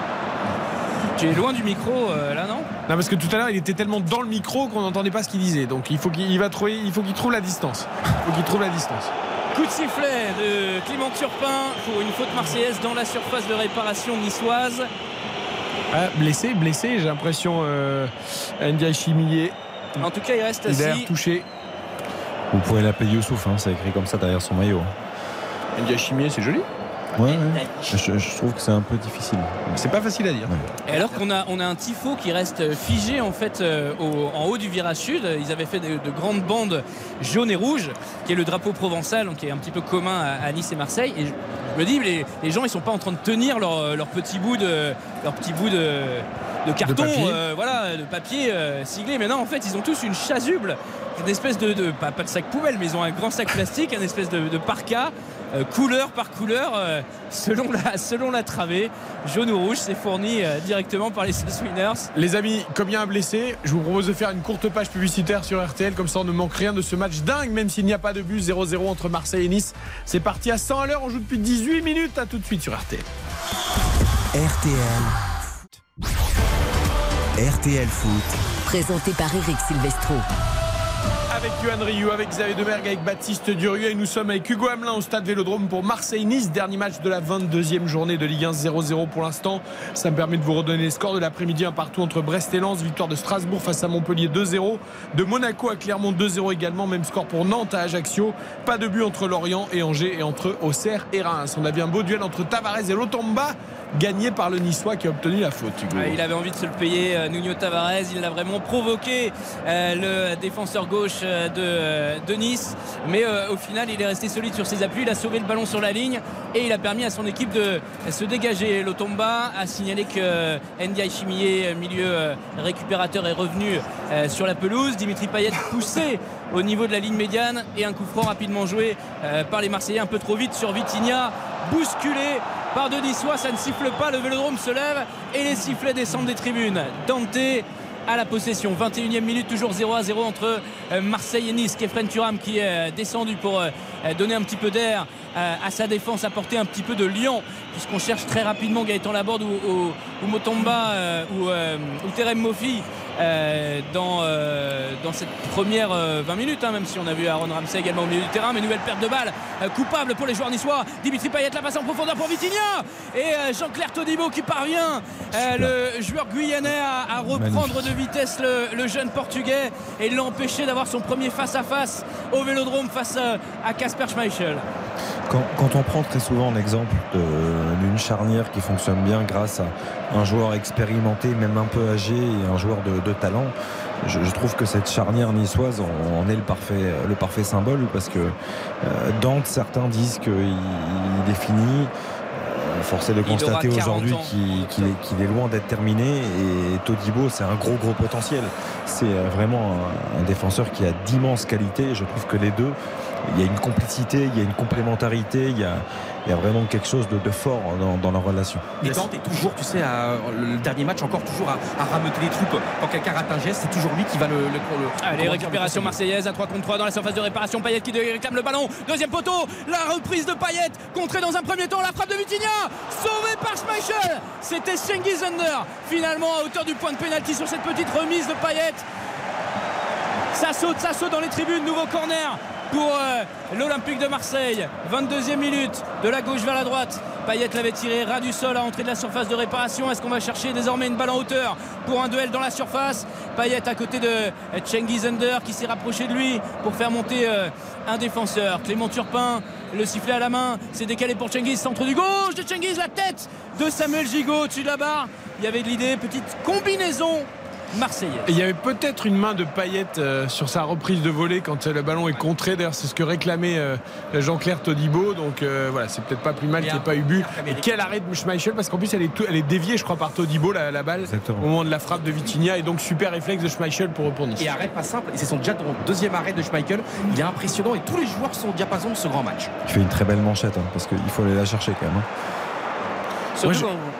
Tu es loin du micro là, non ? Non, parce que tout à l'heure il était tellement dans le micro qu'on n'entendait pas ce qu'il disait. Donc il faut qu'il trouve la distance. Il faut qu'il trouve la distance. Coup de sifflet de Clément Turpin pour une faute marseillaise dans la surface de réparation niçoise. Ah, blessé, j'ai l'impression, Ndiaye Chimier. En tout cas, il reste assis. Touché. Vous pouvez l'appeler Youssouf, c'est écrit comme ça derrière son maillot. Ndiaye Chimier, c'est joli. Ouais. Je trouve que c'est un peu difficile. C'est pas facile à dire. Ouais. Et alors qu'on a un tifo qui reste figé en fait en haut du virage sud. Ils avaient fait de grandes bandes jaunes et rouges, qui est le drapeau provençal, donc qui est un petit peu commun à Nice et Marseille. Et je me dis, les gens ils sont pas en train de tenir leur petit bout de carton, de papier siglé. Mais non, en fait, ils ont tous une chasuble, une espèce de pas de sac poubelle, mais ils ont un grand sac plastique, un espèce de parka. Couleur par couleur, selon la travée, jaune ou rouge, c'est fourni directement par les SAS Winners. Les amis, comme il y a un blessé, je vous propose de faire une courte page publicitaire sur RTL, comme ça on ne manque rien de ce match dingue, même s'il n'y a pas de but. 0-0 entre Marseille et Nice. C'est parti à 100 à l'heure, on joue depuis 18 minutes, à tout de suite sur RTL. RTL Foot, présenté par Eric Silvestro. Avec Yoann Riou, avec Xavier Domergue, avec Baptiste Durieux, et nous sommes avec Hugo Amelin au stade Vélodrome pour Marseille-Nice, dernier match de la 22e journée de Ligue 1, 0-0 pour l'instant. Ça me permet de vous redonner les scores de l'après-midi, 1-1 entre Brest et Lens, victoire de Strasbourg face à Montpellier 2-0, de Monaco à Clermont 2-0 également, même score pour Nantes à Ajaccio, pas de but entre Lorient et Angers, et entre Auxerre et Reims. On avait un beau duel entre Tavares et Lotomba, gagné par le Niçois qui a obtenu la faute. Hugo. Il avait envie de se le payer, Nuno Tavares, il l'a vraiment provoqué, le défenseur gauche de Nice, mais au final il est resté solide sur ses appuis, il a sauvé le ballon sur la ligne et il a permis à son équipe de se dégager. Lotomba a signalé que Ndiaye Chimier, milieu récupérateur, est revenu sur la pelouse. Dimitri Payet poussé au niveau de la ligne médiane, et un coup franc rapidement joué par les Marseillais un peu trop vite sur Vitinha, bousculé par deux Niçois. Ça ne siffle pas, le Vélodrome se lève et les sifflets descendent des tribunes. Dante à la possession. 21e minute, toujours 0-0 entre Marseille et Nice. Kefren Thuram qui est descendu pour donner un petit peu d'air à sa défense, apporter un petit peu de liant, puisqu'on cherche très rapidement Gaëtan Laborde ou Motomba ou Terem Moffi dans cette première 20 minutes, hein, même si on a vu Aaron Ramsey également au milieu du terrain. Mais nouvelle perte de balle coupable pour les joueurs niçois. Dimitri Payet la passe en profondeur pour Vitinha et Jean-Clair Todibo qui parvient, le joueur guyanais, à reprendre de vitesse le jeune portugais et l'empêcher d'avoir son premier face-à-face au Vélodrome face à Kasper Schmeichel. Quand on prend très souvent l'exemple d'une charnière qui fonctionne bien grâce à un joueur expérimenté, même un peu âgé, et un joueur de talent, je trouve que cette charnière niçoise en est le parfait symbole, parce que Dante, certains disent qu'il est fini. Force est de constater aujourd'hui qu'il est loin d'être terminé, et Todibo, c'est un gros potentiel. C'est vraiment un défenseur qui a d'immenses qualités. Je trouve que les deux, il y a une complicité, il y a une complémentarité, il y a vraiment quelque chose de fort dans leur relation. Et Dante est toujours, tu sais, le dernier match encore, toujours à rameuter les troupes. Quand quelqu'un rate un geste, c'est toujours lui qui va les récupérations marseillaises à 3 contre 3 dans la surface de réparation. Payet qui réclame le ballon, deuxième poteau, la reprise de Payet, contrée dans un premier temps, la frappe de Vitinha, sauvée par Schmeichel. C'était Cengiz Ünder, finalement à hauteur du point de pénalty sur cette petite remise de Payet. Ça saute dans les tribunes, nouveau corner pour l'Olympique de Marseille. 22e minute, de la gauche vers la droite. Payet l'avait tiré ras du sol à l'entrée de la surface de réparation. Est-ce qu'on va chercher désormais une balle en hauteur pour un duel dans la surface? Payet à côté de Cengiz Ünder qui s'est rapproché de lui pour faire monter un défenseur. Clément Turpin, le sifflet à la main, s'est décalé pour Cengiz, centre du gauche de Cengiz, la tête de Samuel Gigot au-dessus de la barre. Il y avait de l'idée, petite combinaison marseillaise. Et il y avait peut-être une main de Payet sur sa reprise de volée quand le ballon est contré. D'ailleurs, c'est ce que réclamait Jean-Clair Todibo. Donc voilà, c'est peut-être pas plus mal qu'il n'y ait pas eu but. Et quel arrêt de Schmeichel, parce qu'en plus elle est déviée, je crois, par Todibo, la balle. Exactement. Au moment de la frappe de Vitinha. Et donc super réflexe de Schmeichel pour répondre. Et arrêt pas simple. Et c'est déjà son deuxième arrêt de Schmeichel. Il est impressionnant et tous les joueurs sont au diapason de ce grand match. Il fait une très belle manchette, hein, parce qu'il faut aller la chercher quand même. Moi,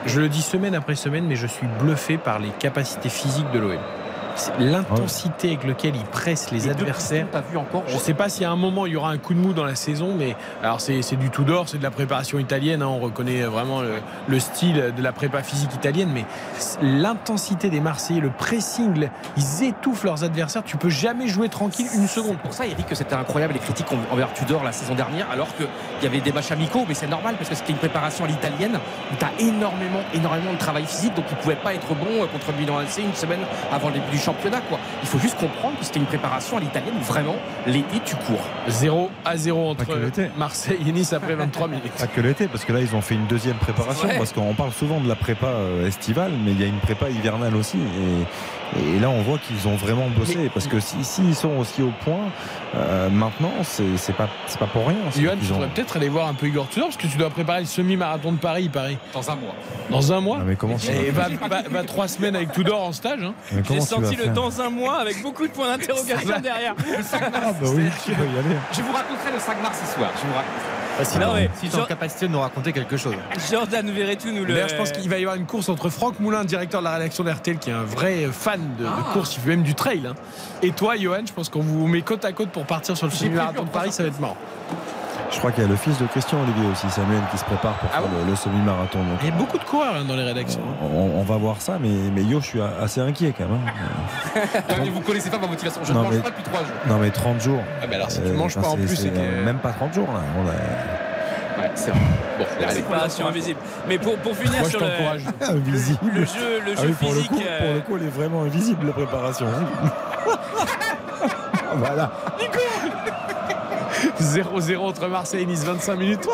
je le dis semaine après semaine, mais je suis bluffé par les capacités physiques de l'OM. L'intensité avec laquelle il presse les adversaires. Je ne sais pas si à un moment il y aura un coup de mou dans la saison, mais alors c'est du Tudor, c'est de la préparation italienne, hein, on reconnaît vraiment le style de la prépa physique italienne, mais l'intensité des Marseillais, le pressing, ils étouffent leurs adversaires, tu peux jamais jouer tranquille une seconde. Pour ça, Eric, que c'était incroyable les critiques envers Tudor la saison dernière, alors qu'il y avait des matchs amicaux, mais c'est normal parce que c'était une préparation à l'italienne où tu as énormément de travail physique, donc il ne pouvait pas être bon contre le Milan AC une semaine avant le début du championnat, quoi. Il faut juste comprendre que c'était une préparation à l'italienne où vraiment l'été tu cours. 0-0 entre Marseille et Nice après 23 minutes. Pas que l'été, parce que là ils ont fait une deuxième préparation, parce qu'on parle souvent de la prépa estivale, mais il y a une prépa hivernale aussi, et là on voit qu'ils ont vraiment bossé, parce que s'ils sont aussi au point maintenant, c'est pas pour rien. Yoann, tu devrais peut-être aller voir un peu Igor Tudor, parce que tu dois préparer le semi-marathon de Paris, dans un mois. Non, mais comment ça, et va 3 semaines avec Tudor en stage, hein. Le dans un mois avec beaucoup de points d'interrogation derrière. Le 5 mars, je vous raconterai le 5 mars ce soir. Si tu es en capacité de nous raconter quelque chose. Jordan Veretout nous le. D'ailleurs, je pense qu'il va y avoir une course entre Franck Moulin, directeur de la rédaction d'RTL, qui est un vrai fan de course, il fait même du trail, hein. Et toi, Johan, je pense qu'on vous met côte à côte pour partir sur le semi-marathon de Paris, ça va être marrant. Je crois qu'il y a le fils de Christian Olivier aussi, Samuel, qui se prépare pour faire le semi-marathon. Il y a beaucoup de coureurs, hein, dans les rédactions. On va voir ça, mais je suis assez inquiet quand même. Vous connaissez pas ma motivation. Je ne mange pas depuis 3 jours. Non, mais 30 jours. Ah, mais alors si tu manges pas en plus, c'est que... Même pas 30 jours, là. Ouais, c'est vrai. Bon, la séparation invisible. Mais pour finir, moi, sur le jeu physique. Pour le coup, elle est vraiment invisible, la préparation. Voilà. 0-0 entre Marseille et Nice, 25 minutes.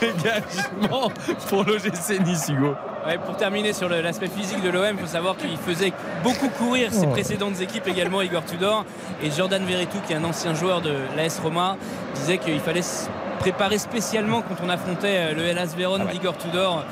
Dégagement pour l'OGC Nice, Hugo. Ouais, pour terminer sur l'aspect physique de l'OM, il faut savoir qu'il faisait beaucoup courir ses précédentes équipes également, Igor Tudor. Et Jordan Veretout, qui est un ancien joueur de l'AS Roma, disait qu'il fallait se préparer spécialement quand on affrontait le Hellas Vérone d'Igor Tudor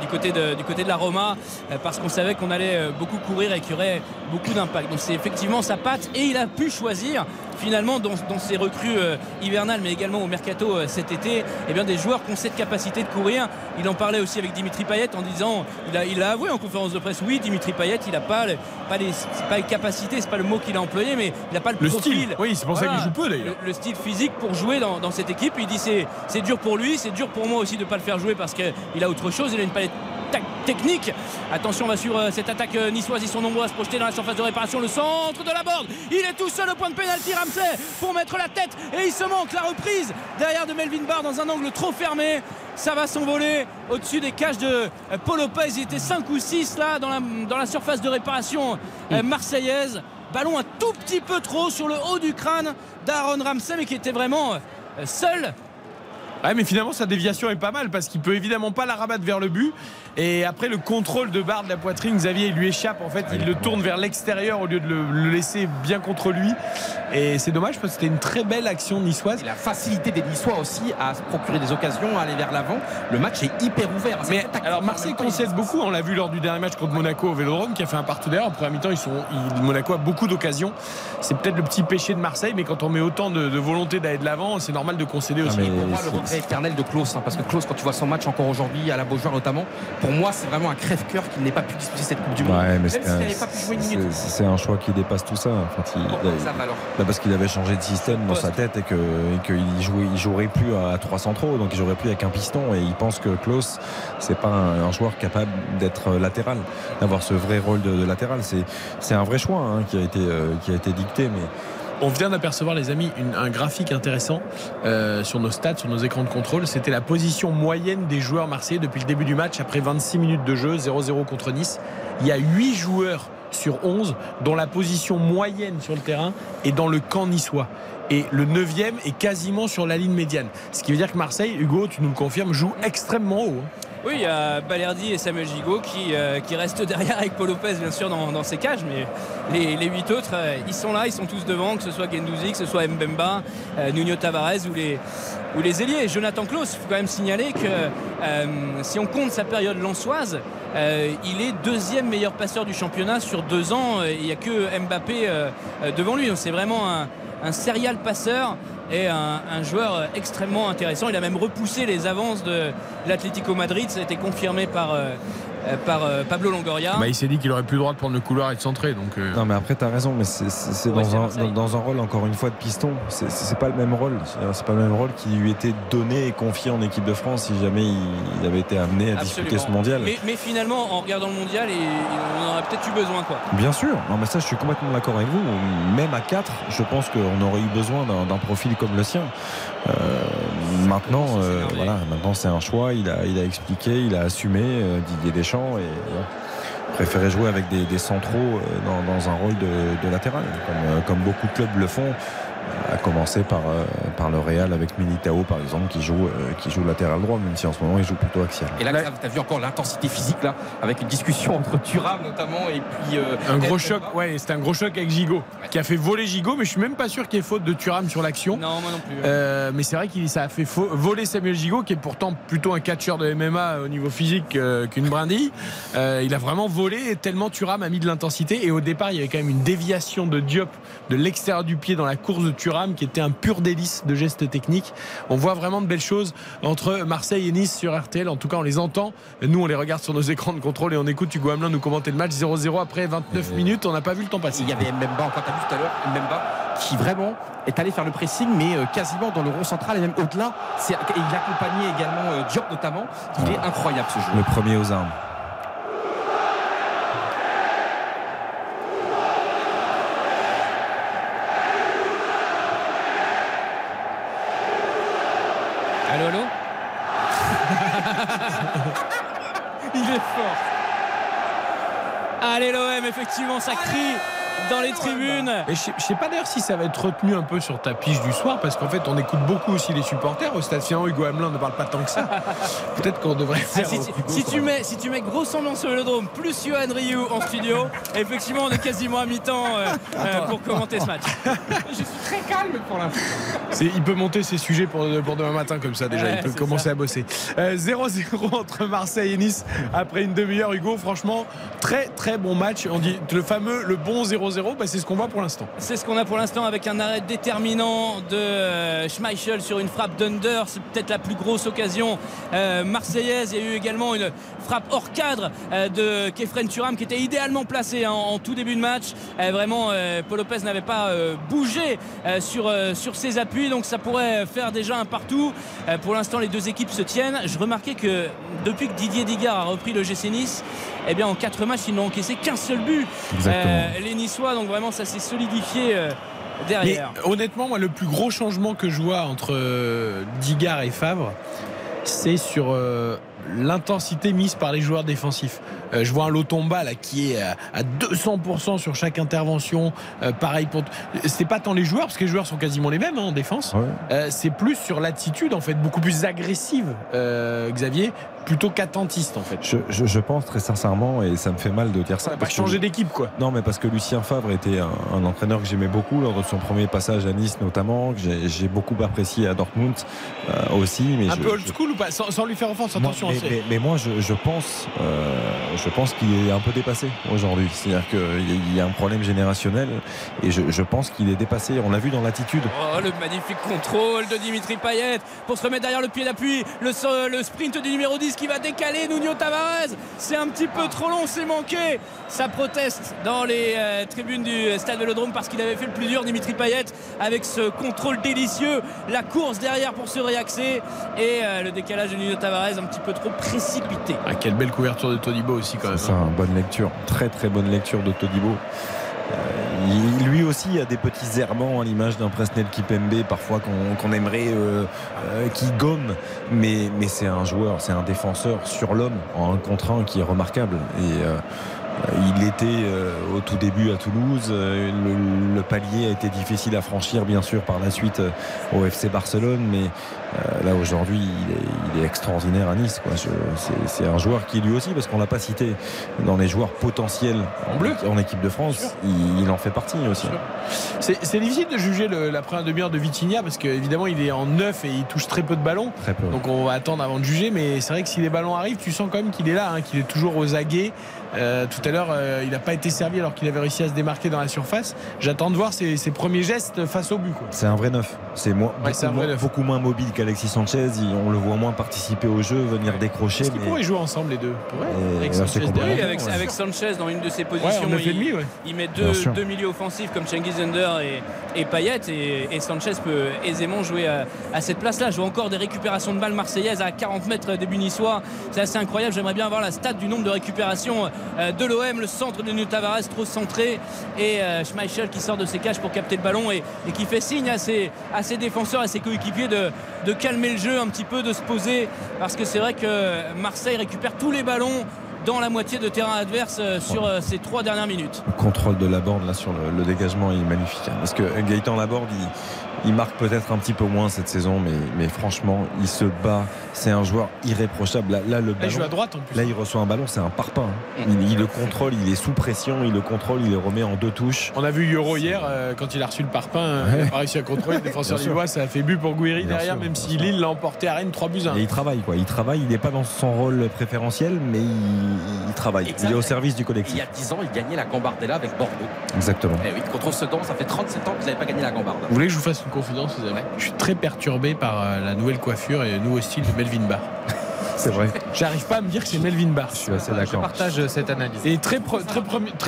du côté de la Roma, parce qu'on savait qu'on allait beaucoup courir et qu'il y aurait beaucoup d'impact. Donc c'est effectivement sa patte, et il a pu choisir finalement dans ces recrues hivernales mais également au mercato cet été, eh bien, des joueurs qui ont cette capacité de courir. Il en parlait aussi avec Dimitri Payet en disant, il a avoué en conférence de presse, oui, Dimitri Payet il n'a pas les capacités, c'est pas le mot qu'il a employé, mais il n'a pas le profil, style. Oui, c'est pour ça qu'il joue peu d'ailleurs, le style physique pour jouer dans cette équipe. Il dit c'est dur pour lui, c'est dur pour moi aussi de ne pas le faire jouer parce qu'il a autre chose, il a une palette technique. Attention, on va sur cette attaque niçoise, ils sont nombreux à se projeter dans la surface de réparation. Le centre de Laborde, il est tout seul au point de pénalty, Ramsey pour mettre la tête et il se manque la reprise derrière de Melvin Barr dans un angle trop fermé. Ça va s'envoler au-dessus des cages de Paul Lopez. Il était 5 ou 6 là dans la surface de réparation marseillaise. Ballon un tout petit peu trop sur le haut du crâne d'Aaron Ramsey, mais qui était vraiment seul. Ouais, mais finalement sa déviation est pas mal parce qu'il peut évidemment pas la rabattre vers le but, et après le contrôle de barre de la poitrine, Xavier, il lui échappe en fait, il le tourne vers l'extérieur au lieu de le laisser bien contre lui, et c'est dommage parce que c'était une très belle action niçoise. Et la facilité des Niçois aussi à se procurer des occasions, à aller vers l'avant, le match est hyper ouvert. Mais alors Marseille concède beaucoup, on l'a vu lors du dernier match contre Monaco au Vélodrome qui a fait un partout d'ailleurs en première mi-temps. Monaco a beaucoup d'occasions, c'est peut-être le petit péché de Marseille, mais quand on met autant de volonté d'aller de l'avant, c'est normal de concéder aussi. C'est éternel de Clauss, hein, parce que Clauss, quand tu vois son match encore aujourd'hui à la Beaujoire notamment, pour moi c'est vraiment un crève-cœur qu'il n'ait pas pu disputer cette Coupe du Monde. Ouais, mais c'est un choix qui dépasse tout ça. En fait, parce qu'il avait changé de système dans sa tête, et qu'il jouerait plus à 3 centraux, donc il jouerait plus avec un piston, et il pense que Clauss c'est pas un joueur capable d'être latéral, d'avoir ce vrai rôle de latéral. C'est un vrai choix hein, qui a été dicté, mais. On vient d'apercevoir, les amis, un graphique intéressant sur nos stats, sur nos écrans de contrôle. C'était la position moyenne des joueurs marseillais depuis le début du match, après 26 minutes de jeu, 0-0 contre Nice. Il y a 8 joueurs sur 11 dont la position moyenne sur le terrain est dans le camp niçois. Et le 9e est quasiment sur la ligne médiane. Ce qui veut dire que Marseille, Hugo, tu nous le confirmes, joue extrêmement haut. Oui, il y a Balerdi et Samuel Gigot qui restent derrière avec Paul Lopez, bien sûr, dans ses cages. Mais les 8 autres, ils sont là, ils sont tous devant, que ce soit Guendouzi, que ce soit Mbemba, Nuno Tavares ou les ailiers. Jonathan Clauss, il faut quand même signaler que si on compte sa période lensoise, il est 2e meilleur passeur du championnat sur 2 ans. Il n'y a que Mbappé devant lui. Donc c'est vraiment un serial passeur. Et un joueur extrêmement intéressant. Il a même repoussé les avances de l'Atlético Madrid. Ça a été confirmé par Pablo Longoria. Bah, il s'est dit qu'il aurait plus le droit de prendre le couloir et de centrer. Donc Non, mais après, tu as raison. Mais c'est dans un rôle, encore une fois, de piston. C'est pas le même rôle. C'est pas le même rôle qui lui était donné et confié en équipe de France si jamais il avait été amené à disputer ce mondial. Mais finalement, en regardant le mondial, on en aurait peut-être eu besoin. Quoi. Bien sûr. Non, mais ça, je suis complètement d'accord avec vous. Même à 4, je pense qu'on aurait eu besoin d'un profil comme le sien. Maintenant c'est un choix, il a expliqué, il a assumé, Didier Deschamps, et préférait jouer avec des centraux dans un rôle de latéral, comme beaucoup de clubs le font, à commencer par le Real avec Militao par exemple, qui joue latéral droit, même si en ce moment il joue plutôt axial. Et là tu as vu encore l'intensité physique là, avec une discussion entre Thuram notamment, et puis un gros choc, ouais, c'était un gros choc avec Gigot qui a fait voler Gigot, mais je suis même pas sûr qu'il y ait faute de Thuram sur l'action. Non, moi non plus. Mais c'est vrai qu'il ça a fait voler Samuel Gigot, qui est pourtant plutôt un catcheur de MMA au niveau physique qu'une brindille. Il a vraiment volé tellement Thuram a mis de l'intensité, et au départ il y avait quand même une déviation de Diop de l'extérieur du pied dans la course de Thuram qui était un pur délice de gestes techniques. On voit vraiment de belles choses entre Marseille et Nice sur RTL, en tout cas on les entend, nous on les regarde sur nos écrans de contrôle et on écoute Hugo Amelin nous commenter le match. 0-0 après 29 minutes, on n'a pas vu le temps passer. Il y avait Mbemba, encore t'as vu tout à l'heure, Mbemba qui vraiment est allé faire le pressing, mais quasiment dans le rond central et même au-delà, et il accompagnait également Diop notamment. Il est incroyable ce jeu. Le premier aux armes. Allô Il est fort. Allez l'OM, effectivement, ça crie dans les tribunes. Et je sais pas d'ailleurs si ça va être retenu un peu sur ta pige du soir, parce qu'en fait on écoute beaucoup aussi les supporters au stade. Finalement Hugo Amelin ne parle pas tant que ça. Peut-être qu'on devrait faire si tu mets gros semblance sur le Vélodrome plus Yoann Riou en studio, effectivement on est quasiment à mi-temps pour commenter ce match. Je suis très calme pour l'instant. Il peut monter ses sujets pour demain matin comme ça déjà, ouais, il peut commencer à bosser. 0-0 entre Marseille et Nice après une demi-heure. Hugo, franchement très très bon match, on dit le fameux le bon 0-0 0-0, bah c'est ce qu'on voit pour l'instant. C'est ce qu'on a pour l'instant, avec un arrêt déterminant de Schmeichel sur une frappe d'Ünder. C'est peut-être la plus grosse occasion marseillaise. Il y a eu également une frappe hors cadre de Kefren Thuram qui était idéalement placée en tout début de match. Vraiment, Paul Lopez n'avait pas bougé sur ses appuis, donc ça pourrait faire déjà un partout. Pour l'instant, les deux équipes se tiennent. Je remarquais que depuis que Didier Digard a repris le GC Nice, eh bien en 4 matchs, ils n'ont encaissé qu'un seul but. Les Niçois, donc vraiment, ça s'est solidifié derrière. Mais, honnêtement, moi, le plus gros changement que je vois entre Digard et Favre, c'est sur l'intensité mise par les joueurs défensifs. Je vois un Lotomba là qui est à 200% sur chaque intervention. Pareil pour. C'est pas tant les joueurs, parce que les joueurs sont quasiment les mêmes hein, en défense. Ouais. C'est plus sur l'attitude, en fait, beaucoup plus agressive, Xavier, plutôt qu'attentiste en fait. Je pense très sincèrement, et ça me fait mal de dire ça. On n'a pas changé d'équipe quoi. Non, mais parce que Lucien Favre était un entraîneur que j'aimais beaucoup lors de son premier passage à Nice notamment, que j'ai beaucoup apprécié à Dortmund aussi. Mais un peu old school ou pas, sans lui faire offense, attention. Mais moi je pense qu'il est un peu dépassé aujourd'hui. C'est-à-dire qu'il y a un problème générationnel et je pense qu'il est dépassé. On l'a vu dans l'attitude. Oh, le magnifique contrôle de Dimitri Payet pour se remettre derrière le pied d'appui. Le sprint du numéro 10 qui va décaler Nuno Tavares. C'est un petit peu trop long, c'est manqué. Ça proteste dans les tribunes du Stade Vélodrome parce qu'il avait fait le plus dur, Dimitri Payet, avec ce contrôle délicieux. La course derrière pour se réaxer et le décalage de Nuno Tavares un petit peu trop précipité. Ah, quelle belle couverture de Todibo aussi quand même. C'est une bonne lecture, très très bonne lecture de Todibo. Lui aussi a des petits errements à l'image d'un Presnel Kimpembe parfois qu'on aimerait qui gomme, mais c'est un joueur, c'est un défenseur sur l'homme en 1 contre 1 qui est remarquable. Et il était au tout début à Toulouse, le palier a été difficile à franchir bien sûr par la suite au FC Barcelone, mais là aujourd'hui il est extraordinaire à Nice quoi. C'est un joueur qui lui aussi, parce qu'on l'a pas cité dans les joueurs potentiels en bleu en équipe de France, il en fait partie aussi. C'est difficile de juger la première demi-heure de Vitinha parce qu'évidemment il est en 9 et il touche très peu de ballons, donc on va attendre avant de juger, mais c'est vrai que si les ballons arrivent tu sens quand même qu'il est là hein, qu'il est toujours aux aguets. Tout à l'heure il n'a pas été servi alors qu'il avait réussi à se démarquer dans la surface. J'attends de voir ses premiers gestes face au but quoi. C'est un vrai neuf, c'est beaucoup moins mobile qu'Alexis Sanchez, on le voit moins participer au jeu, venir décrocher. Est-ce qu'ils pourraient jouer ensemble les deux avec Sanchez dans une de ses positions, ouais, il met deux milieux offensifs comme Cengiz Ünder et Payet, et Sanchez peut aisément jouer à cette place là. Je vois encore des récupérations de balles marseillaises à 40 mètres des buts niçois, c'est assez incroyable. J'aimerais bien avoir la stat du nombre de récupérations de l'OM. Le centre de Nuno Tavares trop centré et Schmeichel qui sort de ses cages pour capter le ballon et qui fait signe à ses défenseurs, à ses coéquipiers de calmer le jeu un petit peu, de se poser, parce que c'est vrai que Marseille récupère tous les ballons dans la moitié de terrain adverse sur ces 3 dernières minutes. Le contrôle de Laborde là sur le dégagement est magnifique hein, parce que Gaëtan Laborde il marque peut-être un petit peu moins cette saison, mais franchement il se bat, c'est un joueur irréprochable. Là le ballon, il joue à droite en plus. Là il reçoit un ballon, c'est un parpaing hein. Il le contrôle, il est sous pression, il le contrôle, il le remet en 2 touches. On a vu Euro hier quand il a reçu le parpaing ouais. Il a pas réussi à contrôler le défenseur lillois, ça a fait but pour Gouiri derrière sûr, même si Lille l'a emporté à Rennes 3-1. Et il travaille quoi, il n'est pas dans son rôle préférentiel, mais il travaille. Exactement. Il est au service du collectif. Il y a 10 ans, il gagnait la Gambardella avec Bordeaux. Exactement. Et oui, contre Sedan, ça fait 37 ans que vous n'avez pas gagné la Gambarde. Vous voulez que je vous fasse une confidence, les amis ? Je suis très perturbé par la nouvelle coiffure et le nouveau style de Melvin Barr. C'est vrai. J'arrive pas à me dire que c'est Melvin Barr. Je suis assez d'accord. Je partage cette analyse. Et très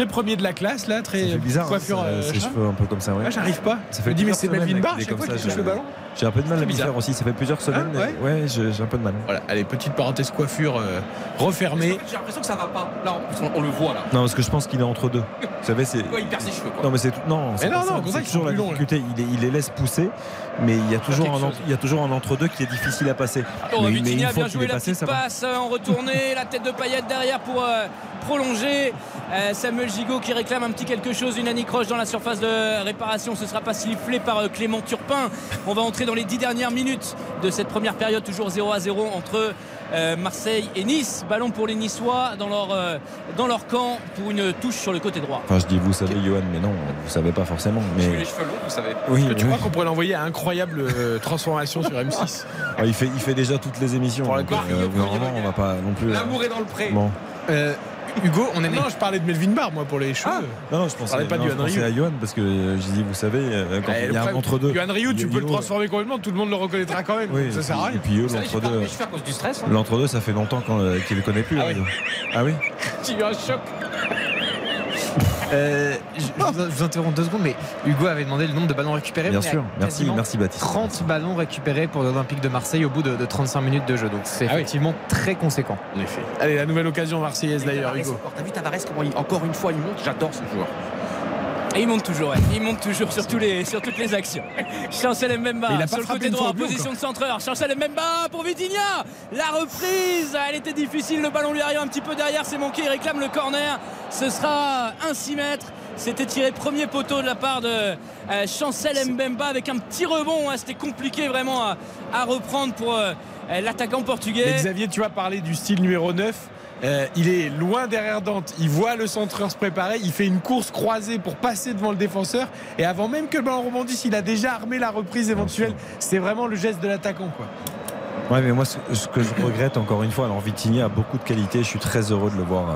premier de la classe là, très bizarre, coiffure. Ses cheveux un peu comme ça. Ouais. Ah, j'arrive pas. Ça fait. Je me dis mais c'est Melvin Barr. Chaque fois qu'il touche le ballon. J'ai un peu de mal à me faire aussi. Ça fait plusieurs semaines. Ah, ouais, j'ai un peu de mal. Voilà. Allez, petite parenthèse coiffure refermée. J'ai l'impression que ça va pas. Là, on le voit là. Non, parce que je pense qu'il est entre deux. Vous savez, c'est. Il perd ses cheveux. Non, mais c'est non. Non. Comme ça, toujours la difficulté. Il les laisse pousser, mais il y a toujours un entre deux qui est difficile à passer. Passe en retournée, la tête de Payet derrière pour prolonger. Samuel Gigot qui réclame un petit quelque chose, une anicroche dans la surface de réparation. Ce ne sera pas sifflé par Clément Turpin. On va entrer dans les 10 dernières minutes de cette première période, toujours 0-0 entre Marseille et Nice. Ballon pour les Niçois dans leur camp pour une touche sur le côté droit. Enfin, je dis vous savez Yoann, mais non, vous savez pas forcément. Mais... Je suis les cheveux longs, vous savez. Oui, tu crois qu'on pourrait l'envoyer à Incroyable Transformation sur M6. Ah, il fait déjà toutes les émissions. Donc, normalement, on va pas non plus. L'amour est dans le pré. Bon. Hugo, on est. Non, je parlais de Melvin Barr, moi, pour les cheveux. Ah, non, je pensais pas du à Yoann, parce que je dis, vous savez, quand il y a un entre-deux. Yoann Riou, tu peux le transformer complètement, tout le monde le reconnaîtra quand même. Oui, ça sert à rien. Et puis eux, l'entre-deux. L'entre-deux, ça fait longtemps qu'il ne le connaît plus. Ah oui ? J'ai eu un choc. Je vous interromps 2 secondes, mais Hugo avait demandé le nombre de ballons récupérés. Bien sûr, merci Baptiste. 30 ballons récupérés pour l'Olympique de Marseille au bout de 35 minutes de jeu. Donc c'est effectivement très conséquent. En effet. Allez, la nouvelle occasion marseillaise d'ailleurs, Hugo. T'as vu Tavares comment encore une fois il monte. J'adore ce joueur. Et il monte toujours, il monte toujours sur toutes les actions. Chancel Mbemba sur le côté droit en position de centreur. Chancel Mbemba pour Vitinha. La reprise, elle était difficile. Le ballon lui arrive un petit peu derrière, c'est manqué. Il réclame le corner. Ce sera un 6 mètres. C'était tiré premier poteau de la part de Chancel Mbemba avec un petit rebond. C'était compliqué vraiment à reprendre pour l'attaquant portugais. Mais Xavier, tu as parlé du style numéro 9. Il est loin derrière Dante, il voit le centreur se préparer, il fait une course croisée pour passer devant le défenseur et avant même que le ballon rebondisse, il a déjà armé la reprise éventuelle. C'est vraiment le geste de l'attaquant, quoi. Ouais, mais moi ce que je regrette encore une fois, alors Vitinha a beaucoup de qualité, je suis très heureux de le voir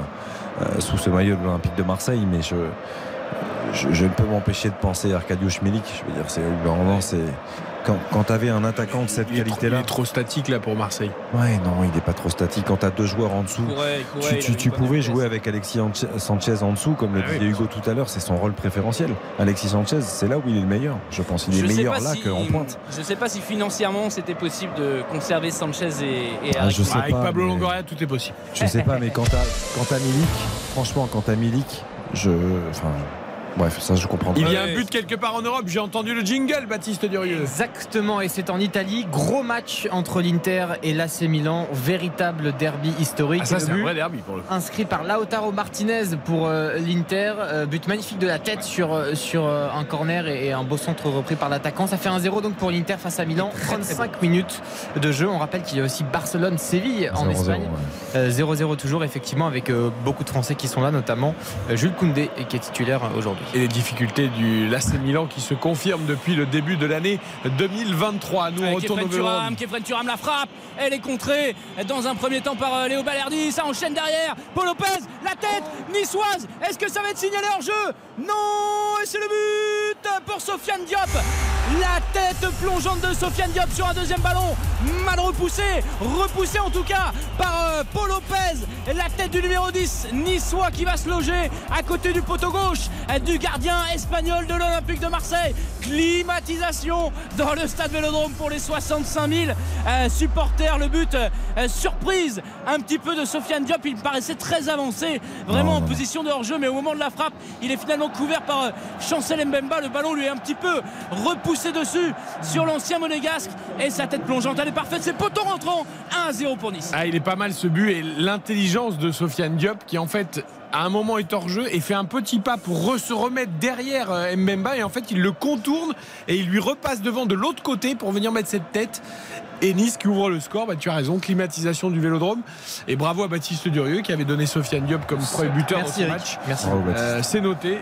sous ce maillot de l'Olympique de Marseille, mais je ne peux m'empêcher de penser à Arkadiusz Milik. Je veux dire, c'est vraiment, c'est quand tu avais un attaquant de cette qualité-là. Il est trop statique là pour Marseille. Ouais, non, il n'est pas trop statique. Quand tu as 2 joueurs en dessous, tu pouvais jouer avec Alexis Sanchez en dessous, comme le disait Hugo tout à l'heure, c'est son rôle préférentiel. Alexis Sanchez, c'est là où il est le meilleur. Je pense qu'il est meilleur là qu'en pointe. Je ne sais pas si financièrement c'était possible de conserver Sanchez et Alexis. Je sais pas, avec Pablo Longoria, tout est possible. Je sais pas, mais quand tu as Milik, franchement, quand tu as Milik, bref, ça je comprends pas. Il y a un but quelque part en Europe, j'ai entendu le jingle, Baptiste Durieux. Exactement, et c'est en Italie. Gros match entre l'Inter et l'AC Milan, véritable derby historique. Ah, ça c'est un vrai derby pour le coup. Inscrit par Lautaro Martinez pour l'Inter, but magnifique de la tête sur un corner et un beau centre repris par l'attaquant. Ça fait 1-0 donc pour l'Inter face à Milan, 35 minutes de jeu. On rappelle qu'il y a aussi Barcelone-Séville en Espagne. 0-0 toujours effectivement, avec beaucoup de Français qui sont là, notamment Jules Koundé qui est titulaire aujourd'hui. Et les difficultés de l'AC Milan qui se confirment depuis le début de l'année 2023. Nous on retourne au Vélodrome. Kefren Thuram, la frappe, elle est contrée dans un premier temps par Léo Balerdi. Ça enchaîne derrière, Paul Lopez, la tête niçoise, est-ce que ça va être signalé hors jeu? Non, et c'est le but pour Sofiane Diop. La tête plongeante de Sofiane Diop sur un 2e ballon, mal repoussé en tout cas par Paul Lopez. La tête du numéro 10 niçois qui va se loger à côté du poteau gauche du gardien espagnol de l'Olympique de Marseille. Climatisation dans le stade Vélodrome pour les 65 000 supporters. Le but surprise un petit peu de Sofiane Diop. Il paraissait très avancé, vraiment en position de hors-jeu, mais au moment de la frappe il est finalement couvert par Chancel Mbemba. Le ballon lui est un petit peu repoussé dessus sur l'ancien monégasque et sa tête plongeante, elle est parfaite, c'est poteau rentrant. 1-0 pour Nice. Ah, il est pas mal ce but, et l'intelligence de Sofiane Diop qui en fait à un moment est hors-jeu et fait un petit pas pour se remettre derrière Mbemba, et en fait il le contourne et il lui repasse devant de l'autre côté pour venir mettre cette tête. Et Nice qui ouvre le score. Bah, tu as raison, climatisation du Vélodrome, et bravo à Baptiste Durieux qui avait donné Sofiane Diop comme premier buteur dans ce match. Merci. C'est noté,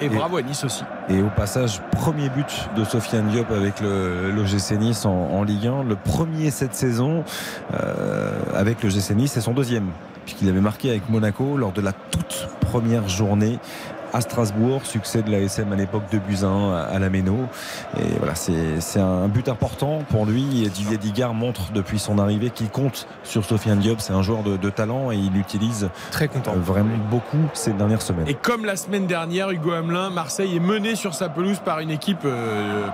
et bravo à Nice aussi. Et au passage, premier but de Sofiane Diop avec le GC Nice en Ligue 1, le premier cette saison avec le GC Nice, c'est son 2e. Qu'il avait marqué avec Monaco lors de la toute première journée à Strasbourg, succès de l'ASM à l'époque de Buzyn à la Méno, et voilà, c'est un but important pour lui. Et Didier Digard montre depuis son arrivée qu'il compte sur Sofiane Diop, c'est un joueur de talent et il l'utilise vraiment beaucoup ces dernières semaines. Et comme la semaine dernière, Hugo Amelin, Marseille est mené sur sa pelouse par une équipe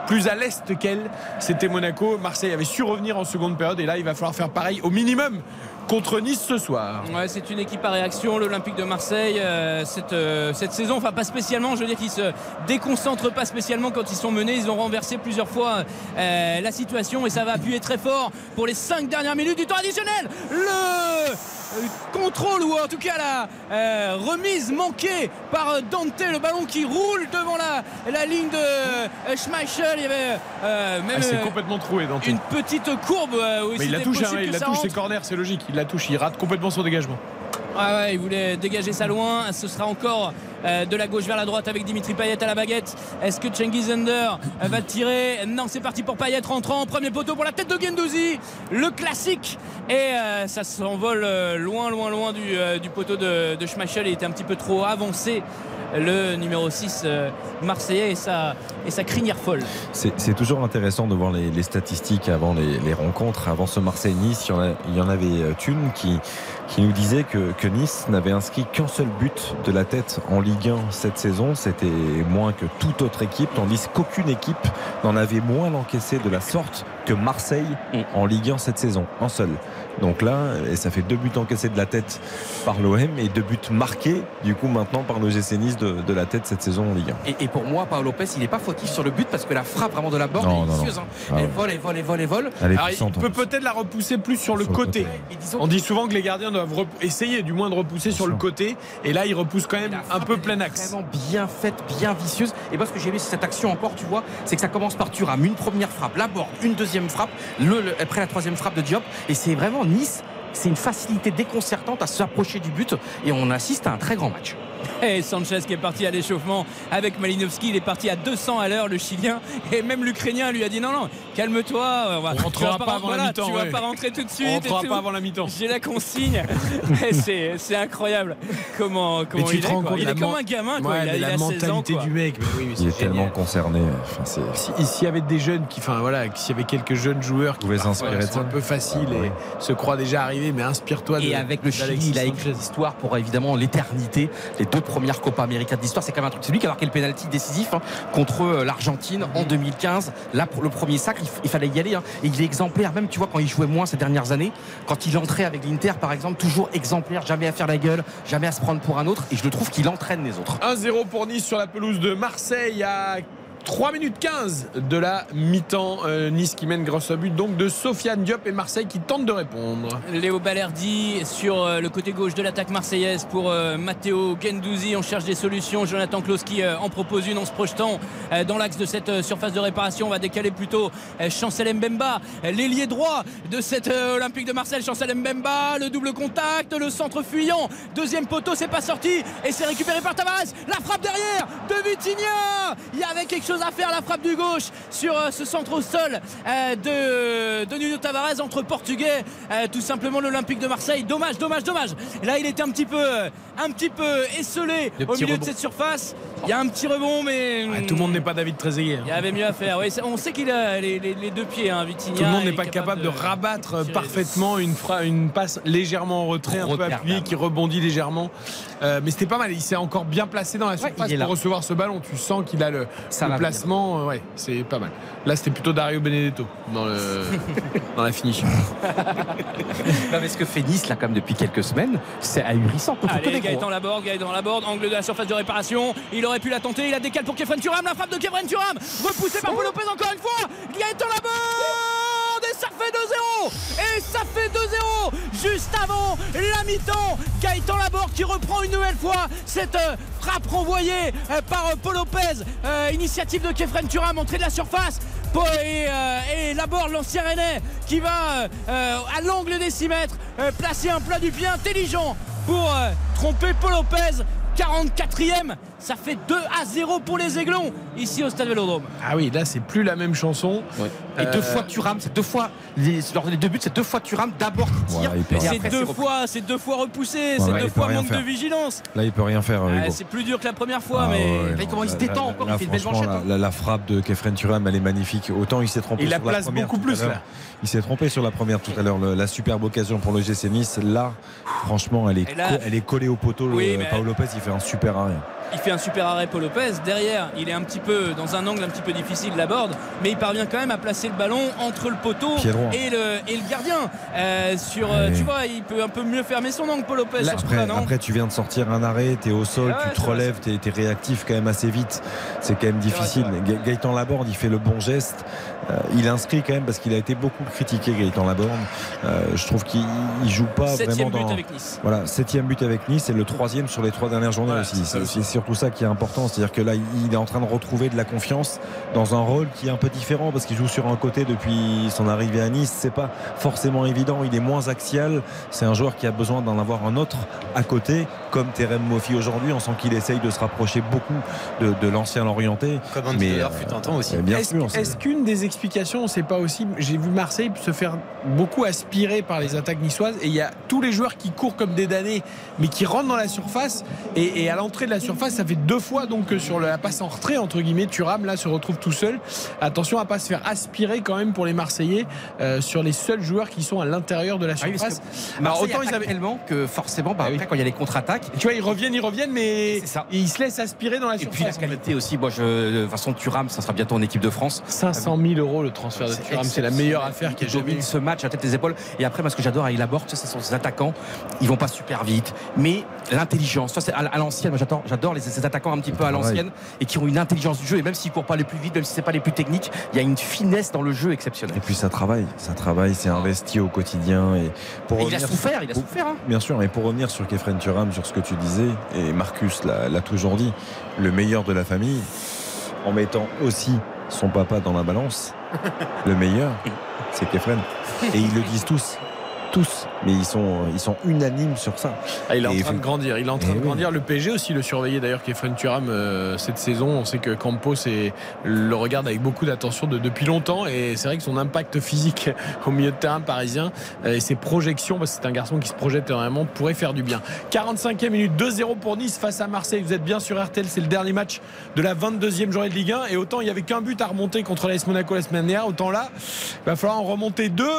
plus à l'est qu'elle, c'était Monaco. Marseille avait su revenir en seconde période et là il va falloir faire pareil au minimum contre Nice ce soir. Ouais, c'est une équipe à réaction, l'Olympique de Marseille, cette saison, enfin pas spécialement, je veux dire qu'ils se déconcentrent pas spécialement quand ils sont menés. Ils ont renversé plusieurs fois la situation et ça va appuyer très fort pour les 5 dernières minutes du temps additionnel. Le contrôle, ou en tout cas la remise manquée par Dante, le ballon qui roule devant la ligne de Schmeichel. Il y avait même c'est complètement troué, Dante. Une petite courbe où mais il la touche, c'est corner, c'est logique. Il la touche, il rate complètement son dégagement. Ah ouais, il voulait dégager ça loin. Ce sera encore de la gauche vers la droite avec Dimitri Payet à la baguette. Est-ce que Cengiz Ünder va tirer? Non, c'est parti pour Payet rentrant. Premier poteau pour la tête de Guendouzi. Le classique. Et ça s'envole loin du poteau de Schmeichel. Il était un petit peu trop avancé, le numéro 6 marseillais, et sa crinière folle. C'est toujours intéressant de voir les statistiques avant les rencontres. Avant ce Marseille-Nice, il y en avait une qui nous disait que Nice n'avait inscrit qu'un seul but de la tête en Ligue 1 cette saison. C'était moins que toute autre équipe, tandis qu'aucune équipe n'en avait moins encaissé de la sorte que Marseille en Ligue 1 cette saison, un seul. Donc là, et ça fait 2 buts encaissés de la tête par l'OM et 2 buts marqués du coup maintenant par le GC Nice de la tête cette saison en Ligue 1. Et pour moi, Paul Lopez, il n'est pas fautif sur le but parce que la frappe vraiment de Laborde est vicieuse. Hein. Ah, elle vole, elle vole, elle vole, elle vole. Alors, il peut peut-être la repousser plus sur le côté. On dit souvent que les gardiens doivent essayer du moins de repousser sur le côté. Et là, il repousse quand même un peu plein axe. Vraiment bien faite, bien vicieuse. Et moi, ce que j'ai vu sur cette action encore, tu vois, c'est que ça commence par Thuram. Une première frappe, Laborde, une deuxième frappe, après la troisième frappe de Diop. Et c'est vraiment Nice, c'est une facilité déconcertante à s'approcher du but et on assiste à un très grand match. Et Sanchez qui est parti à l'échauffement avec Malinowski, il est parti à 200 à l'heure, le Chilien, et même l'Ukrainien lui a dit non, calme-toi, on rentrera pas avant la mi-temps, tu vas pas rentrer tout de suite, on rentrera pas avant la mi-temps, j'ai la consigne. C'est incroyable comment il est, quoi. Il est comme un gamin, quoi. Ouais, il a la mentalité 16 ans, du mec, il est tellement concerné. Enfin, s'il y avait des jeunes s'il y avait quelques jeunes joueurs qui sont un peu faciles et se croient déjà arrivés, mais inspire-toi de. Et avec le Chili, il a écrit l'histoire pour évidemment l'éternité, les deux premières Copa América de l'histoire, c'est quand même un truc. C'est lui qui a marqué le pénalty décisif contre l'Argentine en 2015. Là, pour le premier sacre, il fallait y aller. Et il est exemplaire, même tu vois, quand il jouait moins ces dernières années, quand il entrait avec l'Inter, par exemple, toujours exemplaire, jamais à faire la gueule, jamais à se prendre pour un autre. Et je le trouve qu'il entraîne les autres. 1-0 pour Nice sur la pelouse de Marseille à 3 minutes 15 de la mi-temps. Nice qui mène grâce au but donc de Sofiane Diop et Marseille qui tente de répondre. Léo Balerdi sur le côté gauche de l'attaque marseillaise pour Matteo Guendouzi. On cherche des solutions. Jonathan Clauss qui en propose une en se projetant dans l'axe de cette surface de réparation. On va décaler plutôt Chancel Mbemba, l'ailier droit de cette Olympique de Marseille. Chancel Mbemba, le double contact, le centre fuyant, deuxième poteau, c'est pas sorti et c'est récupéré par Tavares. La frappe derrière de Vitinha, il y avait quelque chose à faire, la frappe du gauche sur ce centre au sol de Nuno Tavares entre Portugais, tout simplement l'Olympique de Marseille. Dommage. Là il était un petit peu esselé au milieu de cette surface. Il y a un petit rebond, mais tout le monde n'est pas David Trezeguet. Il y avait mieux à faire. Oui, on sait qu'il a les 2 pieds, Vitinha. Tout le monde n'est pas capable de rabattre parfaitement une passe légèrement en retrait, un peu appuyée, qui rebondit légèrement. Mais c'était pas mal. Il s'est encore bien placé dans la surface pour recevoir ce ballon. Tu sens qu'il a le placement, ouais, c'est pas mal. Là, c'était plutôt Dario Benedetto dans la finition. Non, mais ce que fait Nice là, comme depuis quelques semaines, c'est ahurissant. Gaëtan Laborde, angle de la surface de réparation. Il aurait pu la tenter. Il la décale pour Kefren Thuram. La frappe de Kefren Thuram, repoussée par Paul Lopez encore une fois. Gaëtan Laborde, et ça fait 2-0. Juste avant la mi-temps, Gaëtan Laborde qui reprend une nouvelle fois cette frappe renvoyée par Paul Lopez. Initiative de Kefren Thuram, entrée de la surface. Et Laborde, l'ancien Rennais, qui va à l'angle des 6 mètres placer un plat du pied intelligent pour tromper Paul Lopez. 44e, ça fait 2-0 pour les Aiglons ici au Stade Vélodrome. Ah oui, là c'est plus la même chanson. Oui. Et 2 fois Thuram, c'est 2 fois lors des 2 buts, c'est 2 fois Thuram, d'abord qui tire. C'est 2 fois repoussé, c'est 2 fois manque de vigilance. Là il peut rien faire. C'est plus dur que la première fois, mais comment il se détend encore, il fait une belle manchette. La frappe de Kefren Thuram, elle est magnifique. Autant il s'est trompé. Il la place beaucoup plus là. Il s'est trompé sur la première tout à l'heure. La superbe occasion pour le GC Nice. Là, franchement, elle est collée au poteau. Paul Lopez, il fait un super arrêt. Paul Lopez. Derrière, il est un petit peu dans un angle un petit peu difficile, Laborde, mais il parvient quand même à placer le ballon entre le poteau et le gardien. Tu vois, il peut un peu mieux fermer son angle, Paul Lopez. Après, tu viens de sortir un arrêt, tu es au sol, tu te relèves, tu es réactif quand même assez vite. C'est quand même difficile. Gaëtan Laborde, il fait le bon geste. Il inscrit quand même parce qu'il a été beaucoup critiqué, Gaëtan Laborde. Je trouve qu'il joue pas vraiment dans. 7e but avec Nice. Voilà, 7e but avec Nice et le 3e sur les 3 dernières journées aussi. surtout ça qui est important, c'est-à-dire que là il est en train de retrouver de la confiance dans un rôle qui est un peu différent parce qu'il joue sur un côté depuis son arrivée à Nice, c'est pas forcément évident, il est moins axial, c'est un joueur qui a besoin d'en avoir un autre à côté comme Terem Moffi aujourd'hui, on sent qu'il essaye de se rapprocher beaucoup de l'ancien Lorientais. Mais fut un temps aussi. Est-ce qu'une des explications, c'est pas aussi, j'ai vu Marseille se faire beaucoup aspirer par les attaques niçoises et il y a tous les joueurs qui courent comme des damnés mais qui rentrent dans la surface et à l'entrée de la surface ça fait deux fois donc que sur la passe en retrait entre guillemets Thuram là se retrouve tout seul, attention à pas se faire aspirer quand même pour les Marseillais sur les seuls joueurs qui sont à l'intérieur de la surface. Alors autant ils avaient tellement que forcément bah, après quand il y a les contre-attaques tu vois ils reviennent mais ça. Ils se laissent aspirer dans la surface. Et puis la qualité aussi, moi de façon Thuram ça sera bientôt en équipe de France. 500 000 € le transfert de Thuram, c'est la meilleure affaire qui a jamais eu ce match à tête les épaules. Et après moi ce que j'adore avec Laborde ce sont ces attaquants, ils vont pas super vite mais l'intelligence, ça c'est à l'ancienne, moi j'adore ces attaquants un petit peu à l'ancienne et qui ont une intelligence du jeu et même s'ils courent pas les plus vite, même si c'est pas les plus techniques, il y a une finesse dans le jeu exceptionnelle. Et puis ça travaille, c'est investi au quotidien et pour revenir, il a souffert hein. Bien sûr, et pour revenir sur Kefren Thuram, sur ce que tu disais et Marcus l'a toujours dit, le meilleur de la famille en mettant aussi son papa dans la balance, le meilleur c'est Kefren et ils le disent tous, mais ils sont unanimes sur ça. Ah, il est en train de grandir, le PSG aussi le surveillait d'ailleurs Kefren Thuram cette saison, on sait que Campos le regarde avec beaucoup d'attention depuis longtemps et c'est vrai que son impact physique au milieu de terrain parisien et ses projections, parce que c'est un garçon qui se projette énormément, pourrait faire du bien. 45e minute, 2-0 pour Nice face à Marseille, vous êtes bien sur RTL, c'est le dernier match de la 22e journée de Ligue 1 et autant il n'y avait qu'un but à remonter contre l'AS Monaco la semaine dernière, autant là il va falloir en remonter deux,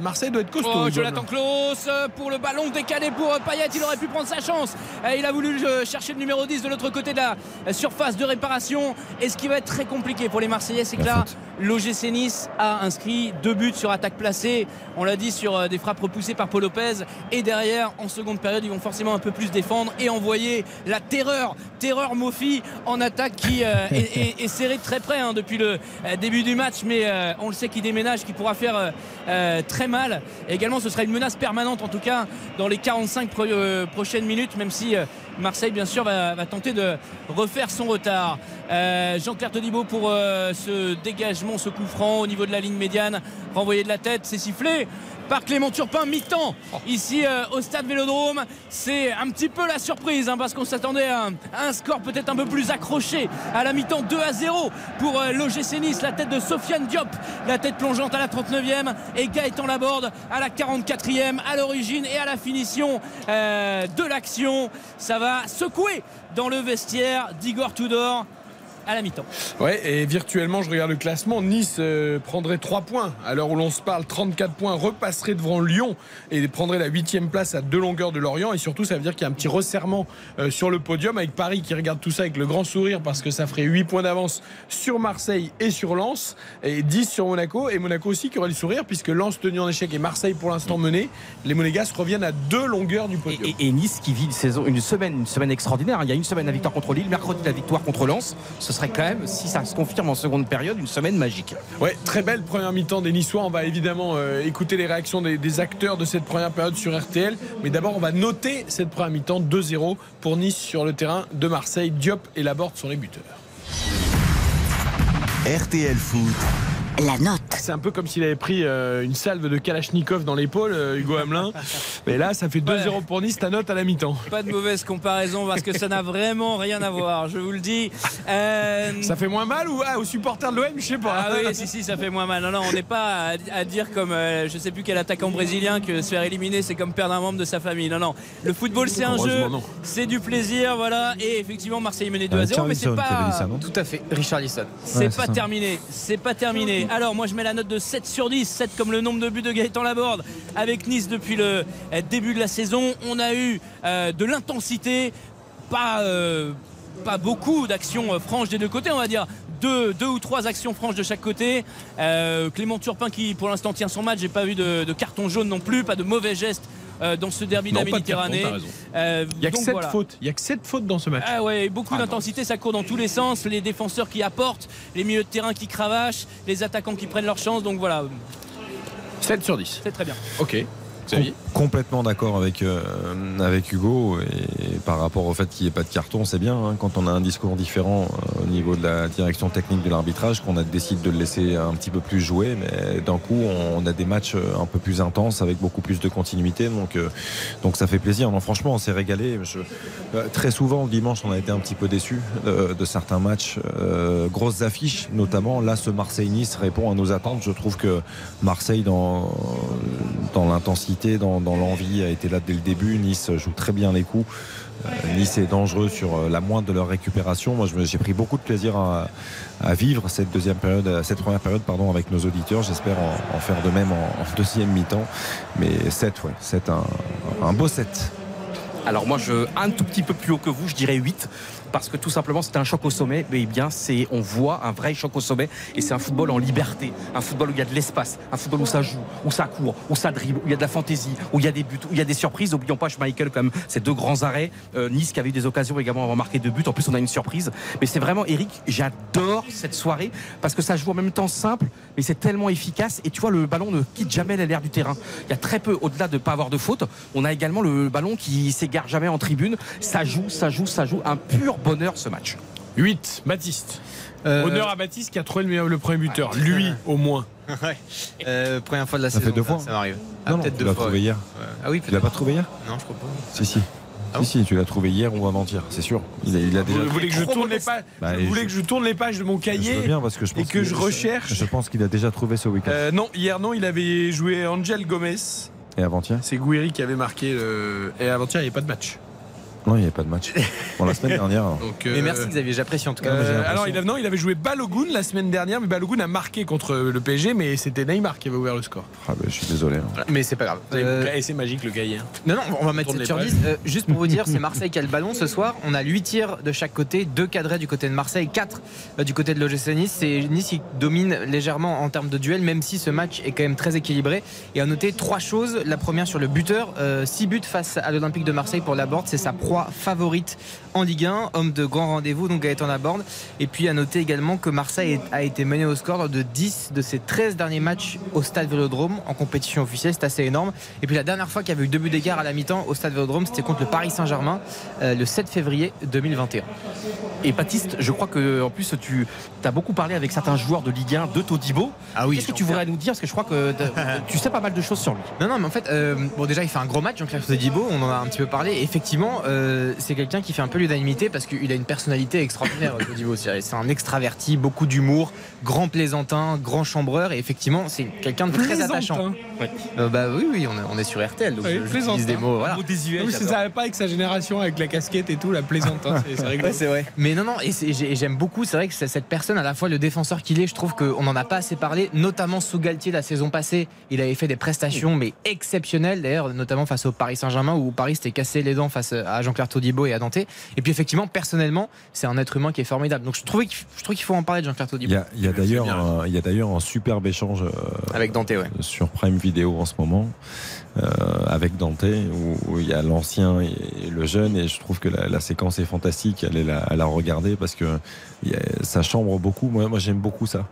Marseille doit être costaud. Clauss pour le ballon décalé pour Payet, il aurait pu prendre sa chance, il a voulu chercher le numéro 10 de l'autre côté de la surface de réparation et ce qui va être très compliqué pour les Marseillais c'est que là l'OGC Nice a inscrit 2 buts sur attaque placée, on l'a dit sur des frappes repoussées par Paul Lopez et derrière en seconde période ils vont forcément un peu plus défendre et envoyer la terreur Moffi en attaque qui est serrée de très près hein, depuis le début du match mais on le sait qu'il déménage, qu'il pourra faire très mal, et également ce sera une menace permanente en tout cas dans les 45 prochaines minutes, même si Marseille bien sûr va tenter de refaire son retard. Jean-Clair Todibo pour ce dégagement, ce coup franc au niveau de la ligne médiane, renvoyé de la tête, c'est sifflé par Clément Turpin, mi-temps ici au stade Vélodrome. C'est un petit peu la surprise hein, parce qu'on s'attendait à un score peut-être un peu plus accroché à la mi-temps, 2-0 pour l'OGC Nice, la tête de Sofiane Diop, la tête plongeante à la 39e et Gaëtan Laborde à la 44e à l'origine et à la finition de l'action. Ça va secouer dans le vestiaire d'Igor Tudor à la mi-temps. Ouais, et virtuellement, je regarde le classement. Nice prendrait 3 points à l'heure où l'on se parle, 34 points, repasserait devant Lyon et prendrait la 8e place à 2 longueurs de Lorient. Et surtout, ça veut dire qu'il y a un petit resserrement sur le podium avec Paris qui regarde tout ça avec le grand sourire parce que ça ferait 8 points d'avance sur Marseille et sur Lens et 10 sur Monaco. Et Monaco aussi qui aurait le sourire puisque Lens tenu en échec et Marseille pour l'instant mené. Les Monégasques reviennent à 2 longueurs du podium. Et Nice qui vit une semaine extraordinaire. Il y a une semaine la victoire contre Lille, mercredi la victoire contre Lens. Ce serait quand même, si ça se confirme en seconde période, une semaine magique. Ouais, très belle première mi-temps des Niçois. On va évidemment écouter les réactions des acteurs de cette première période sur RTL. Mais d'abord, on va noter cette première mi-temps, 2-0 pour Nice sur le terrain de Marseille. Diop et Laborde sont les buteurs. RTL Foot. La note. C'est un peu comme s'il avait pris une salve de Kalachnikov dans l'épaule, Hugo Amelin. Mais là, ça fait 2-0 pour Nice, ta note à la mi-temps. Pas de mauvaise comparaison parce que ça n'a vraiment rien à voir, je vous le dis. Ça fait moins mal ou aux supporters de l'OM, je sais pas. Ah oui, si, ça fait moins mal. Non, on n'est pas à dire comme je sais plus quel attaquant brésilien que se faire éliminer, c'est comme perdre un membre de sa famille. Non. Le football, c'est un jeu, c'est du plaisir, voilà. Et effectivement, Marseille menait 2-0, mais c'est pas. Tout à fait, Richarlison. C'est pas terminé. Alors moi je mets la note de 7/10, 7 comme le nombre de buts de Gaëtan Laborde avec Nice depuis le début de la saison. On a eu de l'intensité, pas beaucoup d'actions franches des deux côtés, on va dire. Deux ou trois actions franches de chaque côté. Clément Turpin qui pour l'instant tient son match, j'ai pas vu de carton jaune non plus, pas de mauvais gestes dans ce derby de la Méditerranée. Il n'y a que 7 fautes. Il n'y a que 7 fautes dans ce match. Ah ouais, beaucoup d'intensité, ça court dans tous les sens. Les défenseurs qui apportent, les milieux de terrain qui cravachent, les attaquants qui prennent leur chance. Donc voilà. 7/10. C'est très bien. Ok. Complètement d'accord avec Hugo, et par rapport au fait qu'il n'y ait pas de carton, c'est bien hein, quand on a un discours différent au niveau de la direction technique de l'arbitrage, qu'on décide de le laisser un petit peu plus jouer, mais d'un coup on a des matchs un peu plus intenses avec beaucoup plus de continuité, donc ça fait plaisir. Non, franchement on s'est régalé. Très souvent le dimanche on a été un petit peu déçus de certains matchs, grosses affiches notamment. Là ce Marseille-Nice répond à nos attentes. Je trouve que Marseille dans l'intensité, dans l'envie, a été là dès le début. Nice joue très bien les coups. Nice est dangereux sur la moindre de leur récupération. Moi j'ai pris beaucoup de plaisir à vivre cette première période, avec nos auditeurs. J'espère en faire de même en deuxième mi-temps. Mais 7, ouais, c'est un beau 7. Alors moi un tout petit peu plus haut que vous, je dirais 8. Parce que tout simplement c'était un choc au sommet. Mais eh bien on voit un vrai choc au sommet, et c'est un football en liberté, un football où il y a de l'espace, un football où ça joue, où ça court, où ça dribble, où il y a de la fantaisie, où il y a des buts, où il y a des surprises. N'oublions pas Schmeichel quand même, ces deux grands arrêts. Nice qui avait eu des occasions également avant de marquer deux buts. En plus on a une surprise. Mais c'est vraiment, Eric, j'adore cette soirée parce que ça joue en même temps simple, mais c'est tellement efficace. Et tu vois, le ballon ne quitte jamais l'air du terrain. Il y a très peu, au-delà de ne pas avoir de faute, on a également le ballon qui s'égare jamais en tribune. Ça joue, un pur bonheur ce match. 8, Baptiste. Honneur à Baptiste qui a trouvé le premier buteur. Lui, au moins. Ouais. Première fois de la saison. Ça fait deux fois. Ça m'arrive. Peut-être deux fois. Tu l'as trouvé hier. Ouais. Ah oui, tu l'as pas trouvé hier ? Non, je crois pas. Si. Ah bon ? Si, tu l'as trouvé hier ou avant-hier, c'est sûr. Il a déjà. Vous voulez que je tourne les pages de mon cahier je recherche. Je pense qu'il a déjà trouvé ce week-end. Non, hier non, il avait joué Angel Gomez. Et avant-hier ? C'est Gouiri qui avait marqué. Et avant-hier, il n'y avait pas de match. Non, il n'y avait pas de match. Bon, la semaine dernière. Mais merci Xavier, j'apprécie en tout cas. Alors il avait joué Balogun la semaine dernière, mais Balogun a marqué contre le PSG, mais c'était Neymar qui avait ouvert le score. Ah ben, je suis désolé. Hein. Voilà. Mais c'est pas grave. Et c'est magique le cahier. Non, on va mettre 7 sur 10. Juste pour vous dire, c'est Marseille qui a le ballon ce soir. On a 8 tirs de chaque côté, 2 cadrés du côté de Marseille, 4 du côté de l'OGC Nice. C'est Nice qui domine légèrement en termes de duel, même si ce match est quand même très équilibré. Et à noter 3 choses. La première sur le buteur, 6 buts face à l'Olympique de Marseille pour Laborde, c'est sa favorite en Ligue 1, homme de grand rendez-vous, donc Gaëtan Laborde. Et puis à noter également que Marseille a été mené au score de 10 de ses 13 derniers matchs au Stade Vélodrome en compétition officielle, c'est assez énorme. Et puis la dernière fois qu'il y avait eu 2 buts d'écart à la mi-temps au Stade Vélodrome, c'était contre le Paris Saint-Germain le 7 février 2021. Et Baptiste, je crois que en plus tu as beaucoup parlé avec certains joueurs de Ligue 1 de Todibo. Ah oui, qu'est-ce que tu voudrais nous dire, parce que je crois que tu sais pas mal de choses sur lui. Non mais en fait déjà il fait un gros match, Jean-Clair Todibo, on en a un petit peu parlé. Et effectivement c'est quelqu'un qui fait un peu l'unanimité parce qu'il a une personnalité extraordinaire, Todibo. C'est un extraverti, beaucoup d'humour, grand plaisantin, grand chambreur, et effectivement c'est quelqu'un de très attachant. Ouais. On est sur RTL, donc je utilise des mots. Voilà. Non, ça n'arrive pas avec sa génération, avec la casquette et tout, la plaisantin, c'est rigolo. Ouais, c'est vrai. Mais non, et j'aime beaucoup, c'est vrai que cette personne, à la fois le défenseur qu'il est, je trouve qu'on n'en a pas assez parlé, notamment sous Galtier la saison passée. Il avait fait des prestations mais exceptionnelles, d'ailleurs, notamment face au Paris Saint-Germain où Paris s'était cassé les dents face à Jean-Clair Todibo et à Dante. Et puis effectivement, personnellement, c'est un être humain qui est formidable. Donc je trouve qu'il faut en parler de Jean-Clair Todibo. Il y a d'ailleurs un superbe échange avec Dante, ouais, sur Prime Video en ce moment, avec Dante, où il y a l'ancien et le jeune, et je trouve que la séquence est fantastique. Allez la regarder parce que ça chambre beaucoup. Moi j'aime beaucoup ça.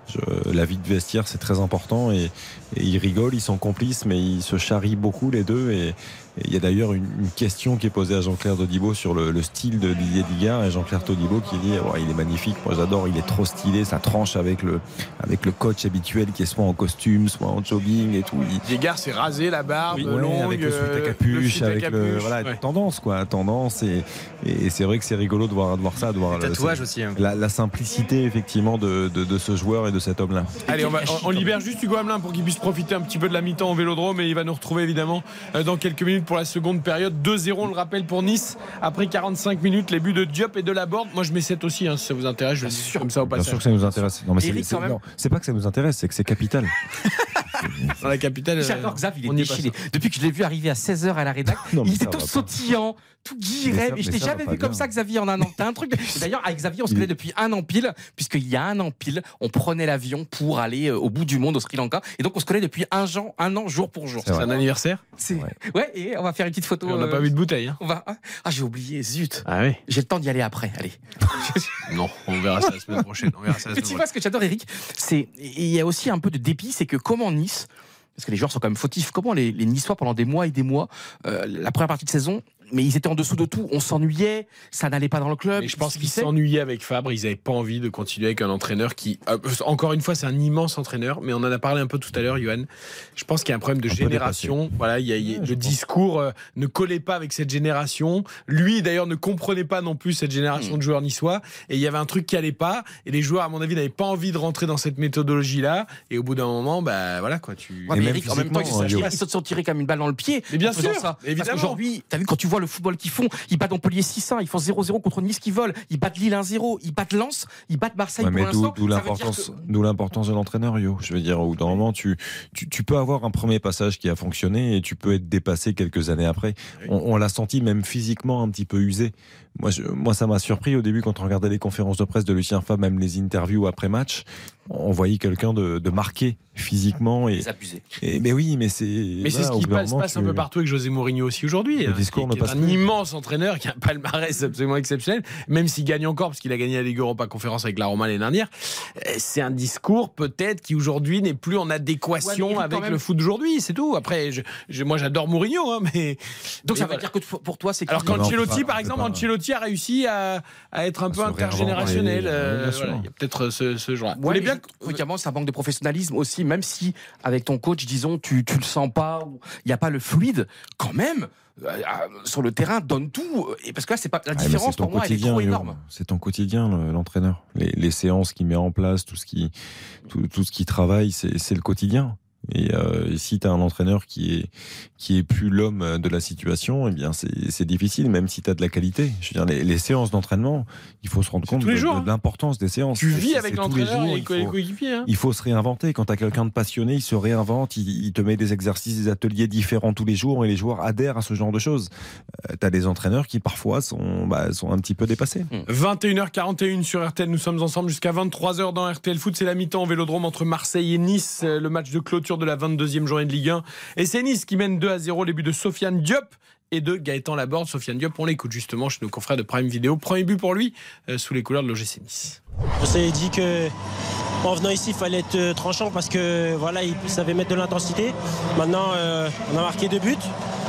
La vie de vestiaire, c'est très important, et ils rigolent, ils sont complices, mais ils se charrient beaucoup les deux. Et il y a d'ailleurs une question qui est posée à Jean-Clair Todibo sur le style de Didier Digard, et Jean-Clair Todibo qui dit oh, il est magnifique, moi j'adore, il est trop stylé, ça tranche avec le coach habituel qui est soit en costume, soit en jogging et tout. Digard s'est rasé la barbe, oui, longue, avec le suite à capuche, tendance quoi, tendance, et c'est vrai que c'est rigolo de voir ça, de voir le tatouage aussi, hein. La simplicité effectivement de ce joueur et de cet homme-là. Allez, on libère juste Hugo Amelin pour qu'il puisse profiter un petit peu de la mi-temps au Vélodrome, et il va nous retrouver évidemment dans quelques minutes pour la seconde période. 2-0, on le rappelle, pour Nice après 45 minutes, les buts de Diop et de Laborde. Moi je mets 7 aussi hein, si ça vous intéresse, je le dis comme ça au passage. Bien sûr que ça nous intéresse. Non mais c'est pas que ça nous intéresse, c'est que c'est capital. Dans la capitale, j'adore Xav, il est déchiré. Depuis que je l'ai vu arriver à 16h à la rédac, il était tout sautillant, tout guiré. Mais je t'ai jamais vu comme ça, Xavier, en un an. T'as un truc. D'ailleurs, avec Xavier, on se connaît depuis un an pile, puisqu'il y a un an pile, on prenait l'avion pour aller au bout du monde, au Sri Lanka. Et donc, on se connaît depuis un an, jour pour jour. C'est un anniversaire ? Ouais, et on va faire une petite photo. Et on n'a pas vu de bouteille. Hein. Ah, j'ai oublié, zut. Ah oui. J'ai le temps d'y aller après. Allez. Non, on verra ça la semaine prochaine. Mais tu vois ce que j'adore, Eric, c'est il y a aussi un peu de dépit, c'est que comment Nice parce que les joueurs sont quand même fautifs. Comment les Niçois, pendant des mois et des mois, la première partie de saison, mais ils étaient en dessous de tout, on s'ennuyait, ça n'allait pas dans le club. Mais je pense qu'ils s'ennuyaient avec Fabre, ils n'avaient pas envie de continuer avec un entraîneur qui, encore une fois, c'est un immense entraîneur, mais on en a parlé un peu tout à l'heure, Yoann. Je pense qu'il y a un problème de génération. Voilà, le discours ne collait pas avec cette génération. Lui, d'ailleurs, ne comprenait pas non plus cette génération de joueurs niçois. Et il y avait un truc qui n'allait pas. Et les joueurs, à mon avis, n'avaient pas envie de rentrer dans cette méthodologie-là. Et au bout d'un moment, bah voilà quoi. Ouais, mais Eric, en même temps, ils se sont tirés comme une balle dans le pied. Mais bien sûr, ça. Évidemment. Aujourd'hui, t'as vu quand tu vois le football qu'ils font, ils battent Montpellier 6-1, ils font 0-0 contre Nice qui vole, ils battent Lille 1-0, ils battent Lens, ils battent Marseille pour l'instant. D'où l'importance de l'entraîneur, Yo. Je veux dire, au bout d'un moment, tu peux avoir un premier passage qui a fonctionné et tu peux être dépassé quelques années après. Oui. On l'a senti même physiquement un petit peu usé. Moi, ça m'a surpris au début quand on regardait les conférences de presse de Lucien Favre, même les interviews après match. On voyait quelqu'un de marqué physiquement et abusé. Mais oui, mais c'est. Mais c'est ce qui se passe un peu partout avec José Mourinho aussi aujourd'hui. Le discours ne passe plus. Un immense entraîneur qui a un palmarès absolument exceptionnel, même s'il gagne encore parce qu'il a gagné la Ligue Europa Conférence avec la Roma l'année dernière. C'est un discours peut-être qui aujourd'hui n'est plus en adéquation avec le foot d'aujourd'hui, c'est tout. Après, moi j'adore Mourinho, hein, mais donc ça veut dire que pour toi c'est. Alors qu'Ancelotti, par exemple, Ancelotti a réussi à être un peu intergénérationnel. Il y a peut-être ce genre. Fréquemment, ça manque de professionnalisme aussi, même si avec ton coach, disons, tu le sens pas, il n'y a pas le fluide, quand même, sur le terrain, donne tout. Et parce que là, c'est pas la différence pour moi, elle est trop énorme. C'est ton quotidien, l'entraîneur. Les séances qu'il met en place, tout ce qui travaille, c'est le quotidien. Et si tu as un entraîneur qui est plus l'homme de la situation, eh bien c'est difficile, même si tu as de la qualité. Je veux dire, les séances d'entraînement, il faut se rendre compte de l'importance des séances. Tu vis avec l'entraîneur et les coéquipiers. Il faut se réinventer. Quand tu as quelqu'un de passionné, il se réinvente, il te met des exercices, des ateliers différents tous les jours et les joueurs adhèrent à ce genre de choses. Tu as des entraîneurs qui parfois sont un petit peu dépassés. 21h41 sur RTL, nous sommes ensemble jusqu'à 23h dans RTL Foot. C'est la mi-temps au Vélodrome entre Marseille et Nice, le match de clôture de la 22e journée de Ligue 1. Et c'est Nice qui mène 2-0, les buts de Sofiane Diop et de Gaëtan Laborde. Sofiane Diop, on l'écoute justement chez nos confrères de Prime Vidéo. Premier but pour lui, sous les couleurs de l'OGC Nice. On s'est dit qu'en venant ici, il fallait être tranchant parce que voilà, il savait mettre de l'intensité. Maintenant, on a marqué 2 buts.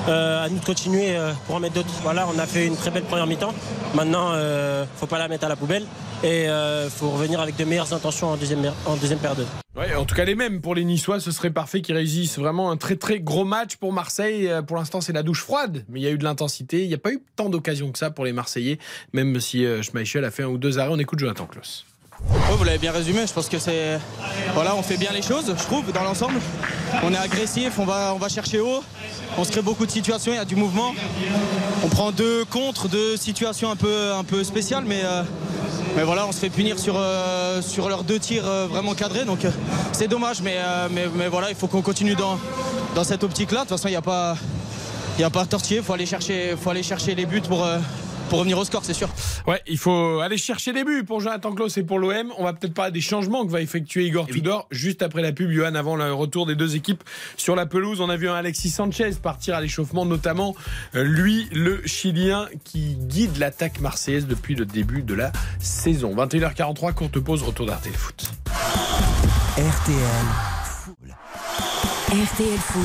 À nous de continuer pour en mettre d'autres. Voilà, on a fait une très belle première mi-temps. Maintenant, faut pas la mettre à la poubelle et faut revenir avec de meilleures intentions en deuxième période. Ouais, en tout cas les mêmes pour les Niçois, ce serait parfait qu'ils réussissent vraiment un très très gros match pour Marseille. Pour l'instant, c'est la douche froide, mais il y a eu de l'intensité. Il n'y a pas eu tant d'occasions que ça pour les Marseillais, même si Schmeichel a fait 1 ou 2 arrêts. On écoute Jonathan Clauss. Ouais, vous l'avez bien résumé, je pense que c'est. Voilà, on fait bien les choses, je trouve, dans l'ensemble. On est agressif, on va chercher haut, on se crée beaucoup de situations, il y a du mouvement. On prend 2 situations un peu spéciales, mais voilà, on se fait punir sur leurs 2 tirs vraiment cadrés, donc c'est dommage, mais voilà, il faut qu'on continue dans cette optique-là. De toute façon, il n'y a pas à tortiller, il faut aller chercher les buts pour revenir au score, c'est sûr. Ouais, il faut aller chercher les buts pour Jonathan Clauss et pour l'OM. On va peut-être parler des changements que va effectuer Igor Tudor juste après la pub, Yoann, avant le retour des 2 équipes sur la pelouse. On a vu un Alexis Sanchez partir à l'échauffement, notamment lui, le Chilien, qui guide l'attaque marseillaise depuis le début de la saison. 21h43, courte pause, retour d'RTL Foot. RTL Foot.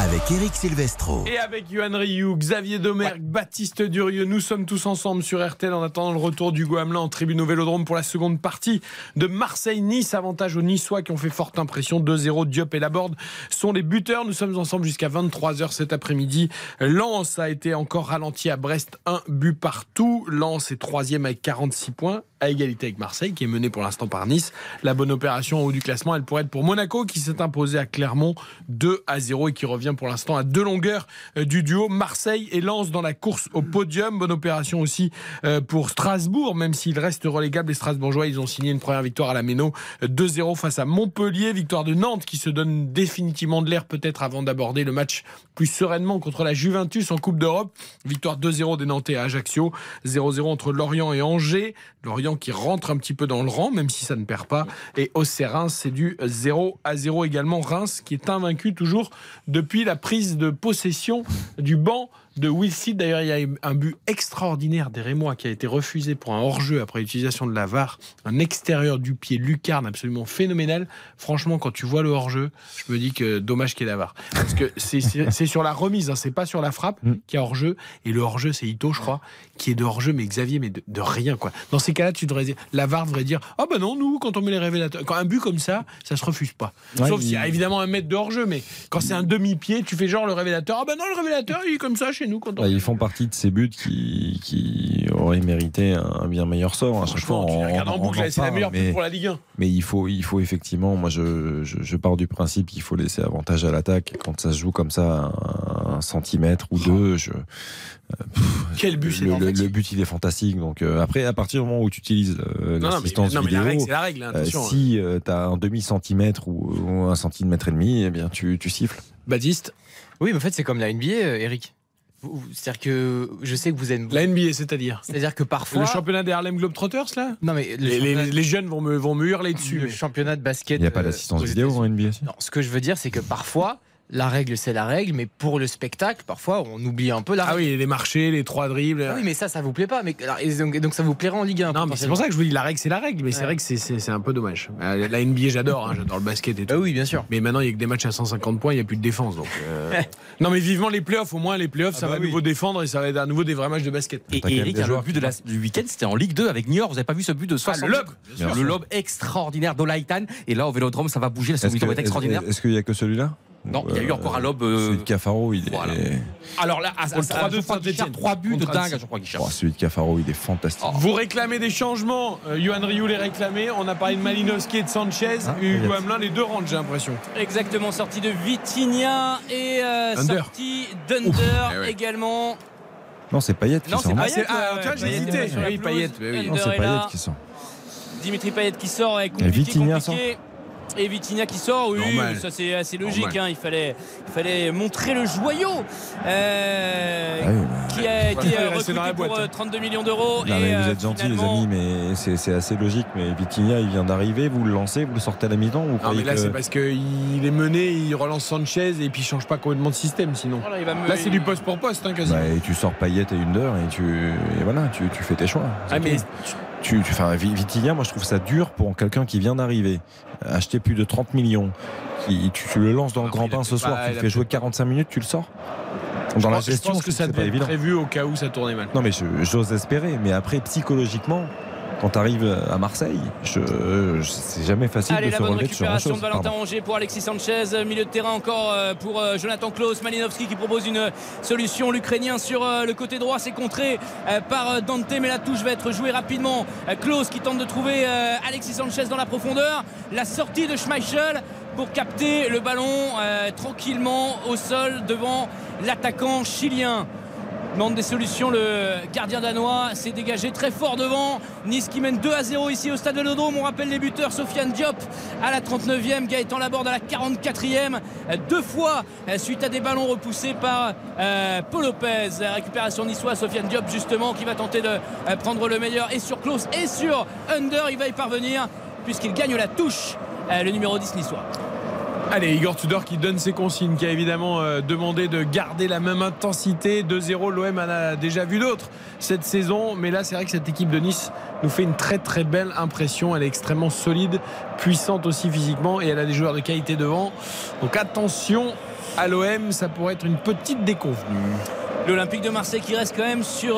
Avec Eric Silvestro. Et avec Yoann Riou, Xavier Domergue, Baptiste Durieux. Nous sommes tous ensemble sur RTL en attendant le retour d'Hugo Amelin en tribune au Vélodrome pour la seconde partie de Marseille-Nice. Avantage aux Niçois qui ont fait forte impression. 2-0, Diop et Laborde sont les buteurs. Nous sommes ensemble jusqu'à 23h cet après-midi. Lens a été encore ralenti à Brest. 1 but partout. Lens est 3e avec 46 points. À égalité avec Marseille, qui est menée pour l'instant par Nice. La bonne opération en haut du classement, elle pourrait être pour Monaco, qui s'est imposé à Clermont 2-0 et qui revient pour l'instant à 2 longueurs du duo. Marseille et Lens dans la course au podium. Bonne opération aussi pour Strasbourg, même s'ils restent relégables. Les Strasbourgeois, ils ont signé une première victoire à la Méno, 2-0 face à Montpellier. Victoire de Nantes, qui se donne définitivement de l'air, peut-être avant d'aborder le match plus sereinement contre la Juventus en Coupe d'Europe. Victoire 2-0 des Nantais à Ajaccio, 0-0 entre Lorient et Angers. Lorient Perpignan qui rentre un petit peu dans le rang, même si ça ne perd pas. Et Auxerre-Reims, c'est du 0-0 également. Reims qui est invaincu toujours depuis la prise de possession du banc de Wilside. D'ailleurs, il y a un but extraordinaire des Rémois qui a été refusé pour un hors-jeu après l'utilisation de la VAR. Un extérieur du pied, lucarne absolument phénoménal. Franchement, quand tu vois le hors-jeu, je me dis que dommage qu'il y ait la VAR. Parce que c'est sur la remise, hein, c'est pas sur la frappe qu'il y a hors-jeu. Et le hors-jeu, c'est Ito, je crois, qui est de hors-jeu, mais Xavier, mais de rien, quoi. Dans ces cas-là, tu devrais dire, la VAR devrait dire, ah ben non, nous, quand on met les révélateurs, quand un but comme ça se refuse pas. Ouais, sauf s'il y a évidemment un mètre de hors-jeu, mais quand c'est un demi-pied, tu fais genre le révélateur, ah ben non, le révélateur, il est comme ça chez nous. Quand on... Ils font partie de ces buts qui auraient mérité un bien meilleur sort. Franchement, tu les regardes en boucle, c'est la meilleure but pour la Ligue 1. Mais il faut effectivement, moi je pars du principe qu'il faut laisser avantage à l'attaque. Quand ça se joue comme ça, un centimètre ou deux, quel but c'est le but, il est fantastique. Donc après, à partir du moment où tu utilises l'assistance vidéo, c'est la règle, attention, si tu as un demi-centimètre ou un centimètre et demi, eh bien, tu siffles. Baptiste ? Oui, mais en fait, c'est comme la NBA, Eric. C'est-à-dire que je sais que vous êtes... La NBA, c'est-à-dire ? C'est-à-dire que parfois... Le championnat des Harlem Globetrotters, là ? Non, mais... Les jeunes vont me hurler dessus. Le championnat de basket... Il n'y a pas d'assistance vidéo en NBA. Non, ce que je veux dire, c'est que parfois... La règle, c'est la règle, mais pour le spectacle, parfois, on oublie un peu la règle. Ah oui, les marchés, les trois dribbles. Oui, mais ça vous plaît pas. Mais, donc ça vous plaira en Ligue 1. Non, mais c'est pour ça que je vous dis, la règle, c'est la règle. Mais ouais, c'est vrai que c'est un peu dommage. La NBA, j'adore. Hein, j'adore le basket et tout. Oui, bien sûr. Mais maintenant, il n'y a que des matchs à 150 points, il n'y a plus de défense. Donc, non, mais vivement les playoffs. Au moins, les playoffs, ça va à nouveau défendre et ça va être à nouveau des vrais matchs de basket. Et Eric, le but du week-end, c'était en Ligue 2 avec Niort. Vous n'avez pas vu ce but de 60 mètres ? Le lob extraordinaire d'Olaitan. Et là, au Vélodrome, ça va bouger. La sommité va être extraordinaire. Est-ce qu'il n'y a que celui-là ? Non, il y a eu encore un lob. Celui de Cafaro, il est. Voilà. Alors là, à 3-2, 3 buts de dingue, je crois qu'il cherche. Celui de Cafaro, il est fantastique. Oh. Vous réclamez des changements. Yoann Riou les réclamait. On a parlé de Malinowski et de Sanchez. Hugo Amelin, les deux rentrent, j'ai l'impression. Exactement, sortie de Vitinha et sortie d'Under également. Non, c'est Payet qui sort. Non, c'est Payet. Ah, tiens, j'ai hésité. Oui, Payet. Non, c'est Payet qui sort. Dimitri Payet qui sort avec Vitinha. Et Vitinha qui sort, oui, normal. Ça c'est assez logique, hein, il fallait montrer le joyau qui est recruté pour 32 millions d'euros. Non, et vous êtes gentils les amis, mais c'est assez logique, mais Vitinha il vient d'arriver, vous le lancez, vous le sortez à la mi-temps. Non mais là c'est parce qu'il est mené, il relance Sanchez et puis il change pas complètement de système sinon. Voilà, là c'est du poste pour poste, hein, quasiment. Et tu sors Payet et Ünder et tu fais tes choix. Vitinha, moi je trouve ça dur pour quelqu'un qui vient d'arriver, acheter plus de 30 millions, tu le lances dans le grand bain ce soir, tu le fais jouer 45 minutes, tu le sors. Dans la gestion, je pense que ça devait être prévu au cas où ça tournait mal. Non mais j'ose espérer, mais après psychologiquement, quand tu arrives à Marseille, c'est jamais facile de se relever sur une chose. Allez, la bonne récupération de Valentin Rongier pour Alexis Sanchez. Milieu de terrain encore pour Jonathan Clauss. Malinowski qui propose une solution. L'Ukrainien sur le côté droit, c'est contré par Dante, mais la touche va être jouée rapidement. Clauss qui tente de trouver Alexis Sanchez dans la profondeur. La sortie de Schmeichel pour capter le ballon tranquillement au sol devant l'attaquant chilien. Demande des solutions, le gardien danois s'est dégagé très fort devant. Nice qui mène 2-0 ici au stade de Vélodrome. On rappelle les buteurs, Sofiane Diop à la 39e, Gaëtan Laborde à la 44e, deux fois suite à des ballons repoussés par Paul Lopez. Récupération niçoise, Sofiane Diop justement qui va tenter de prendre le meilleur et sur Clauss et sur Ünder, il va y parvenir puisqu'il gagne la touche, le numéro 10 niçois. Allez, Igor Tudor qui donne ses consignes, qui a évidemment demandé de garder la même intensité. 2-0, l'OM en a déjà vu d'autres cette saison, mais là c'est vrai que cette équipe de Nice nous fait une très très belle impression. Elle est extrêmement solide, puissante aussi physiquement, et elle a des joueurs de qualité devant. Donc attention à l'OM, ça pourrait être une petite déconvenue. L'Olympique de Marseille qui reste quand même sur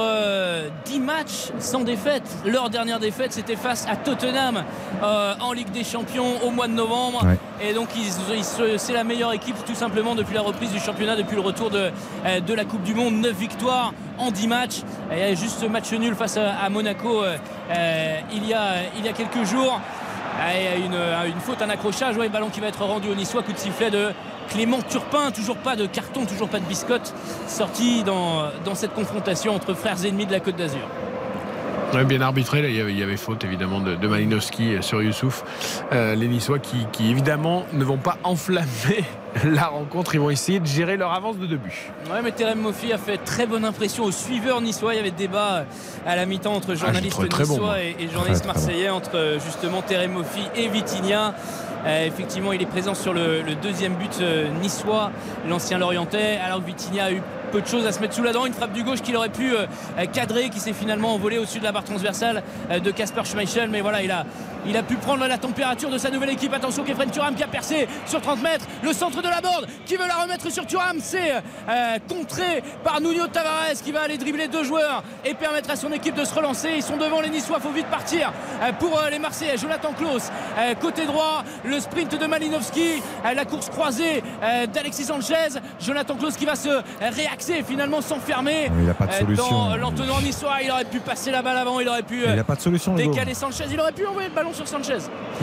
10 matchs sans défaite. Leur dernière défaite, c'était face à Tottenham en Ligue des Champions au mois de novembre. Ouais. Et donc, c'est la meilleure équipe tout simplement depuis la reprise du championnat, depuis le retour de la Coupe du Monde. 9 victoires en 10 matchs. Il y a juste ce match nul face à Monaco il y a quelques jours. Une faute, un accrochage, ouais, ballon qui va être rendu au Niçois, coup de sifflet de Clément Turpin, toujours pas de carton, toujours pas de biscotte, sorti dans cette confrontation entre frères ennemis de la Côte d'Azur. Ouais, bien arbitré, là, il y avait faute évidemment de Malinowski sur Youssouf. Les Niçois qui évidemment ne vont pas enflammer la rencontre. Ils vont essayer de gérer leur avance de 2 buts. Ouais, mais Terem Moffi a fait très bonne impression aux suiveurs niçois. Il y avait débat à la mi-temps entre journalistes niçois et journalistes marseillais, entre justement Terem Moffi et Vitinha. Effectivement, il est présent sur le 2e but niçois, l'ancien Lorientais, alors que Vitinha a eu peu de choses à se mettre sous la dent. Une frappe du gauche qu'il aurait pu cadrer, qui s'est finalement envolée au-dessus de la barre transversale de Kasper Schmeichel. Mais voilà, il a pu prendre la température de sa nouvelle équipe. Attention, Kefren Thuram qui a percé sur 30 mètres. Le centre de Laborde qui veut la remettre sur Thuram. C'est contré par Nuno Tavares qui va aller dribbler 2 joueurs et permettre à son équipe de se relancer. Ils sont devant les Niçois, faut vite partir pour les Marseillais. Jonathan Clauss, côté droit, le sprint de Malinowski, la course croisée d'Alexis Sanchez. Jonathan Clauss qui va se réactiver et finalement s'enfermer dans l'entonnoir niçois. Il aurait pu passer la balle avant, il aurait pu décaler Sanchez, il aurait pu envoyer le ballon sur Sanchez.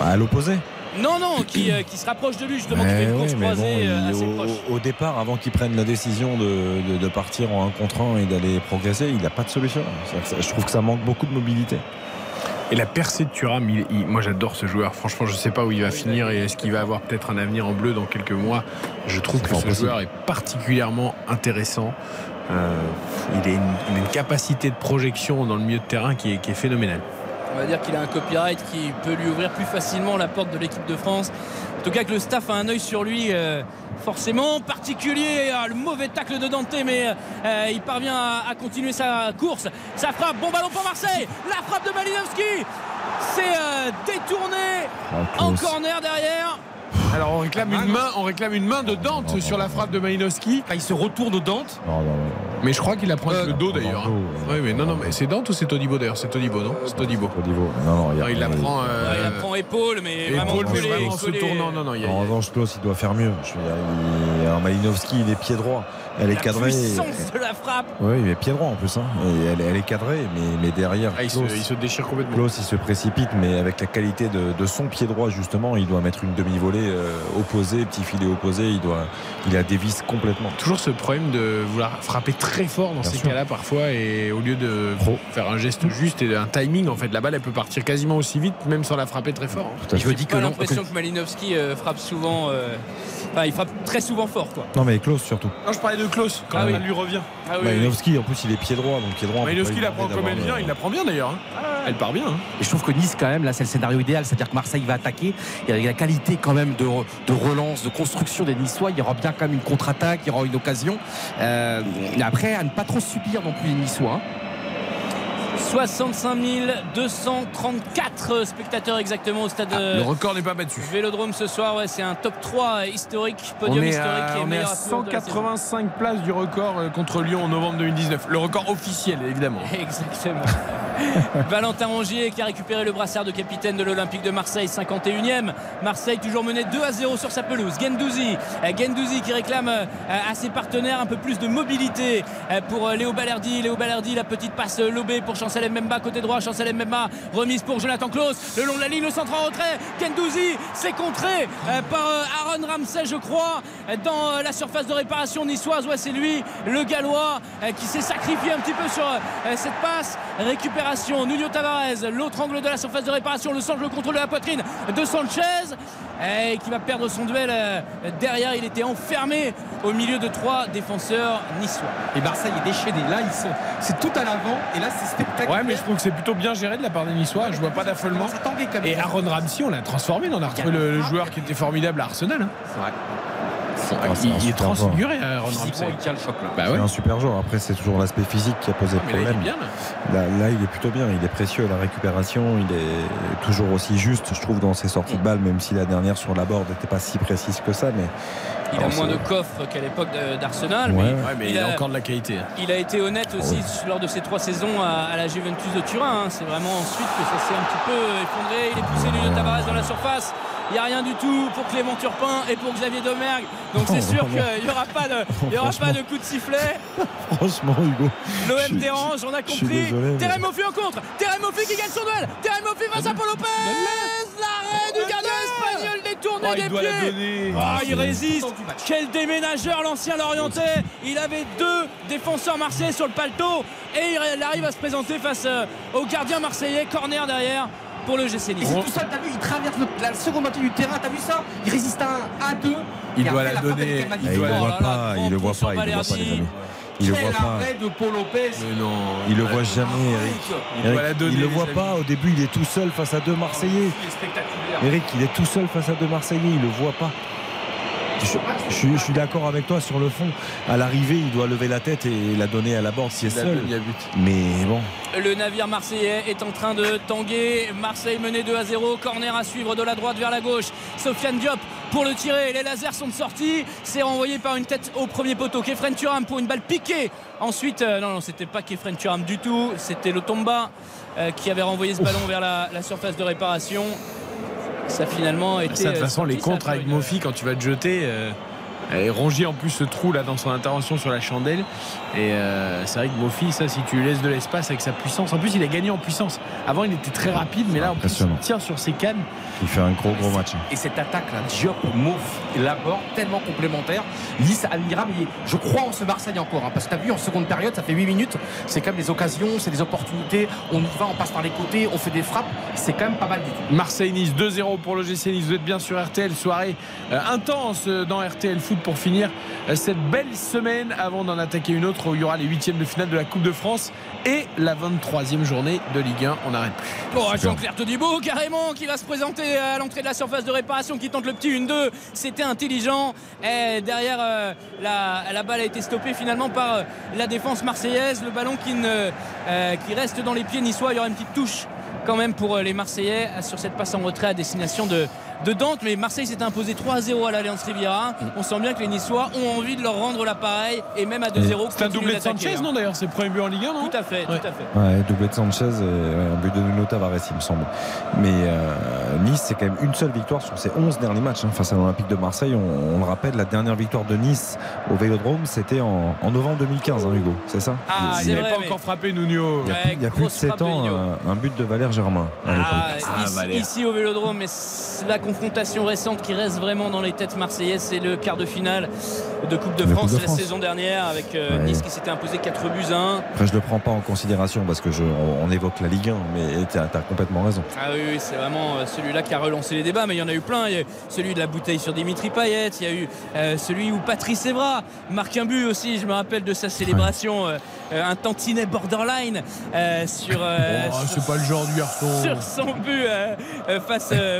À l'opposé. Non, qui se rapproche de lui justement, qui fait une course croisée assez proche. Au départ, avant qu'il prenne la décision de partir en 1 contre 1 et d'aller progresser, il n'a pas de solution. Je trouve que ça manque beaucoup de mobilité. Et la percée de Thuram, moi j'adore ce joueur. Franchement, je ne sais pas où il va finir et est-ce qu'il va avoir peut-être un avenir en bleu dans quelques mois. Je trouve que ce joueur est particulièrement intéressant. Il a une capacité de projection dans le milieu de terrain qui est phénoménale. On va dire qu'il a un copyright qui peut lui ouvrir plus facilement la porte de l'équipe de France. En tout cas, que le staff a un œil sur lui, forcément. Particulier, le mauvais tacle de Dante, mais il parvient à continuer sa course. Ça frappe, bon ballon pour Marseille. La frappe de Malinowski, c'est détourné en corner derrière. Alors on réclame une main de Dante sur la frappe de Malinowski. Il se retourne au Dante. Mais je crois qu'il la prend avec le dos d'ailleurs. Oui, mais non, mais c'est Dante ou c'est Todibo d'ailleurs? C'est Todibo, non? C'est Todibo. Non, il la prend. Il la prend épaule, mais vraiment se tournant. Non, en revanche, Clauss, il doit faire mieux. Malinowski, il est pied droit. Elle est cadrée. La puissance de la frappe. Oui, il est pied droit en plus. Elle est cadrée, mais derrière. Il se déchire complètement. Clauss, il se précipite, mais avec la qualité de son pied droit, justement, il doit mettre une demi-volée opposée, petit filet opposé. Il la dévisse complètement. Toujours ce problème de vouloir frapper très fort dans ces cas-là parfois, et au lieu de faire un geste juste et un timing, en fait la balle elle peut partir quasiment aussi vite même sans la frapper très fort. Je dis que l'impression que Malinowski frappe souvent, il frappe très souvent fort quoi. Non mais Clauss surtout. Non, je parlais de Clauss quand elle lui revient. Malinowski en plus il est pied droit, donc pied droit. Malinowski la prend comme elle vient, il la prend bien d'ailleurs. Elle part bien. Et je trouve que Nice quand même là c'est le scénario idéal, c'est-à-dire que Marseille va attaquer, et avec la qualité quand même de relance, de construction des Niçois, il y aura bien quand même une contre-attaque, il y aura une occasion. Après, à ne pas trop subir non plus les Niçois. 65 234 spectateurs exactement au stade. Le record n'est pas battu. Vélodrome ce soir, c'est un top 3 historique, podium historique. On est à 185 places du record contre Lyon en novembre 2019. Le record officiel, évidemment. Exactement. Valentin Rongier qui a récupéré le brassard de capitaine de l'Olympique de Marseille, 51e. Marseille toujours mené 2-0 sur sa pelouse. Guendouzi qui réclame à ses partenaires un peu plus de mobilité pour Léo Balerdi. Léo Balerdi, la petite passe lobée pour Chancel Mbemba, côté droit. Chancel Mbemba, remise pour Jonathan Clauss, le long de la ligne, le centre en retrait. Guendouzi, c'est contré par Aaron Ramsey, je crois, dans la surface de réparation niçoise. Ouais, c'est lui, le Gallois, qui s'est sacrifié un petit peu sur cette passe. Récupération, Nuno Tavares, l'autre angle de la surface de réparation, le centre, le contrôle de la poitrine de Sanchez, et qui va perdre son duel derrière. Il était enfermé au milieu de 3 défenseurs niçois. Et Marseille est déchaîné. Là, c'est tout à l'avant, et là, c'est spectaculaire. Ouais, mais je trouve que c'est plutôt bien géré de la part des Niçois. Je vois pas d'affolement. Et Aaron Ramsey, on l'a transformé. On a retrouvé le joueur qui était formidable à Arsenal. C'est vrai. Il est transfiguré à Aaron Ramsey. C'est un super joueur. Après, c'est toujours l'aspect physique qui a posé problème. Là, il est plutôt bien. Il est précieux. La récupération, il est toujours aussi juste, je trouve, dans ses sorties de balle, même si la dernière sur Laborde n'était pas si précise que ça. Il a moins de coffre qu'à l'époque d'Arsenal, mais il a encore de la qualité. Il a été honnête aussi lors de ses 3 saisons à la Juventus de Turin. C'est vraiment ensuite que ça s'est un petit peu effondré. Il est poussé Nuno Tavares dans la surface. Il n'y a rien du tout pour Clément Turpin et pour Xavier Domergue. Donc c'est sûr qu'il n'y aura pas de coup de sifflet. Franchement, Hugo. L'OM dérange, on a compris. Terem Moffi en contre. Terem Moffi qui gagne son duel. Terem Moffi face à Paul Lopez. L'arrêt du gardien espagnol détourné des pieds. Il résiste. Quel déménageur, l'ancien Lorientais. Il avait 2 défenseurs marseillais sur le paletot. Et il arrive à se présenter face au gardien marseillais. Corner derrière. pour le GC Nice. Tout seul, t'as vu, il traverse la seconde moitié du terrain, t'as vu ça? Il résiste à un, à deux. Il doit la donner. Il ne voit pas, il le voit pas, il le voit pas, les amis. Il le voit pas. De Paul Lopez. Non, il le voit jamais, Eric. Il le voit pas. Au début, il est tout seul face à deux Marseillais. Eric, il est tout seul face à deux Marseillais. Il le voit pas. Je suis d'accord avec toi sur le fond. À l'arrivée, il doit lever la tête et la donner à la Laborde si c'est seul. Mais bon. Le navire marseillais est en train de tanguer. Marseille menée 2-0. Corner à suivre de la droite vers la gauche. Sofiane Diop pour le tirer. Les lasers sont de sortie. C'est renvoyé par une tête au premier poteau. Kefren Thuram pour une balle piquée. Ensuite, non, c'était pas Kefren Thuram du tout. C'était Lotomba qui avait renvoyé ce ballon vers la surface de réparation. Ça finalement était. De toute façon, les contres avec Moffi, quand tu vas te jeter, et Rongier en plus ce trou là dans son intervention sur la chandelle. Et c'est vrai que Moffi, ça, si tu lui laisses de l'espace avec sa puissance, en plus il a gagné en puissance. Avant il était très rapide, mais là en plus il tire sur ses cannes. Il fait un gros match. Et cette attaque là, Diop, Moffi, Laborde, tellement complémentaire. Nice, admirable. Je crois en ce Marseille encore, hein, parce que tu as vu en seconde période, ça fait 8 minutes. C'est quand même des occasions, c'est des opportunités. On y va, on passe par les côtés, on fait des frappes. C'est quand même pas mal du tout. Marseille-Nice, 2-0 pour le GC Nice. Vous êtes bien sur RTL, soirée intense dans RTL Foot. Pour finir cette belle semaine avant d'en attaquer une autre où il y aura les 8e de finale de la Coupe de France et la 23e journée de Ligue 1. On n'arrête plus. Oh, Jean-Clair Todibo carrément qui va se présenter à l'entrée de la surface de réparation, qui tente le petit 1-2. C'était intelligent et derrière la balle a été stoppée finalement par la défense marseillaise. Le ballon qui reste dans les pieds niçois. Il y aura une petite touche quand même pour les Marseillais sur cette passe en retrait à destination de Dante, mais Marseille s'est imposé 3-0 à l'Alliance Riviera. On sent bien que les Niçois ont envie de leur rendre l'appareil et même à 2-0. C'est un doublé de Sanchez, non d'ailleurs? C'est le premier but en Ligue 1, non? Tout à fait, ouais. Tout à fait. Ouais, doublé de Sanchez et un but de Nuno Tavares, il me semble. Mais Nice, c'est quand même une seule victoire sur ses 11 derniers matchs face à l'Olympique de Marseille. On le rappelle, la dernière victoire de Nice au Vélodrome, c'était en novembre 2015, Hugo, c'est ça? Ah, il n'avait pas encore frappé Nuno. Il y a plus de 7 ans, un but de Valère Germain. Ici au Vélodrome, mais la confrontation récente qui reste vraiment dans les têtes marseillaises, c'est le quart de finale de Coupe de France la saison dernière avec Nice qui s'était imposé 4-1. Après, je le prends pas en considération parce que on évoque la Ligue 1, mais t'as complètement raison. Ah oui, c'est vraiment celui-là qui a relancé les débats, mais il y en a eu plein. Il y a eu celui de la bouteille sur Dimitri Payet, il y a eu celui où Patrice Evra marque un but aussi. Je me rappelle de sa célébration, un tantinet borderline c'est pas le genre du garçon. Sur son but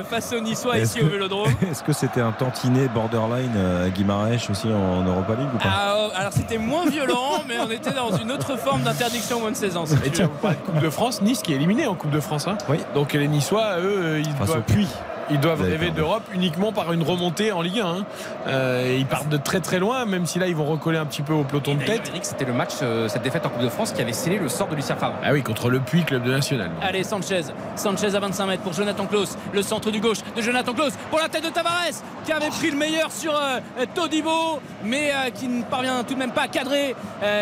face au Niçois. Ici au Vélodrome. Est-ce que c'était un tantinet borderline à Guimarães aussi en Europa League ou pas? Alors c'était moins violent, mais on était dans une autre forme d'interdiction au moins de 16 ans. Et tiens, on parle de Coupe de France, Nice qui est éliminé en Coupe de France. Oui. Donc les Niçois, eux, ils doivent rêver d'Europe uniquement par une remontée en Ligue 1. Ils partent de très très loin, même si là ils vont recoller un petit peu au peloton de tête. C'était le match, cette défaite en Coupe de France qui avait scellé le sort de Lucien Favre. Ah oui, contre le Puy, club de National. Allez, Sanchez à 25 mètres pour Jonathan Clauss. Le centre du gauche de Jonathan Clauss pour la tête de Tavares qui avait pris le meilleur sur Todibo, mais qui ne parvient tout de même pas à cadrer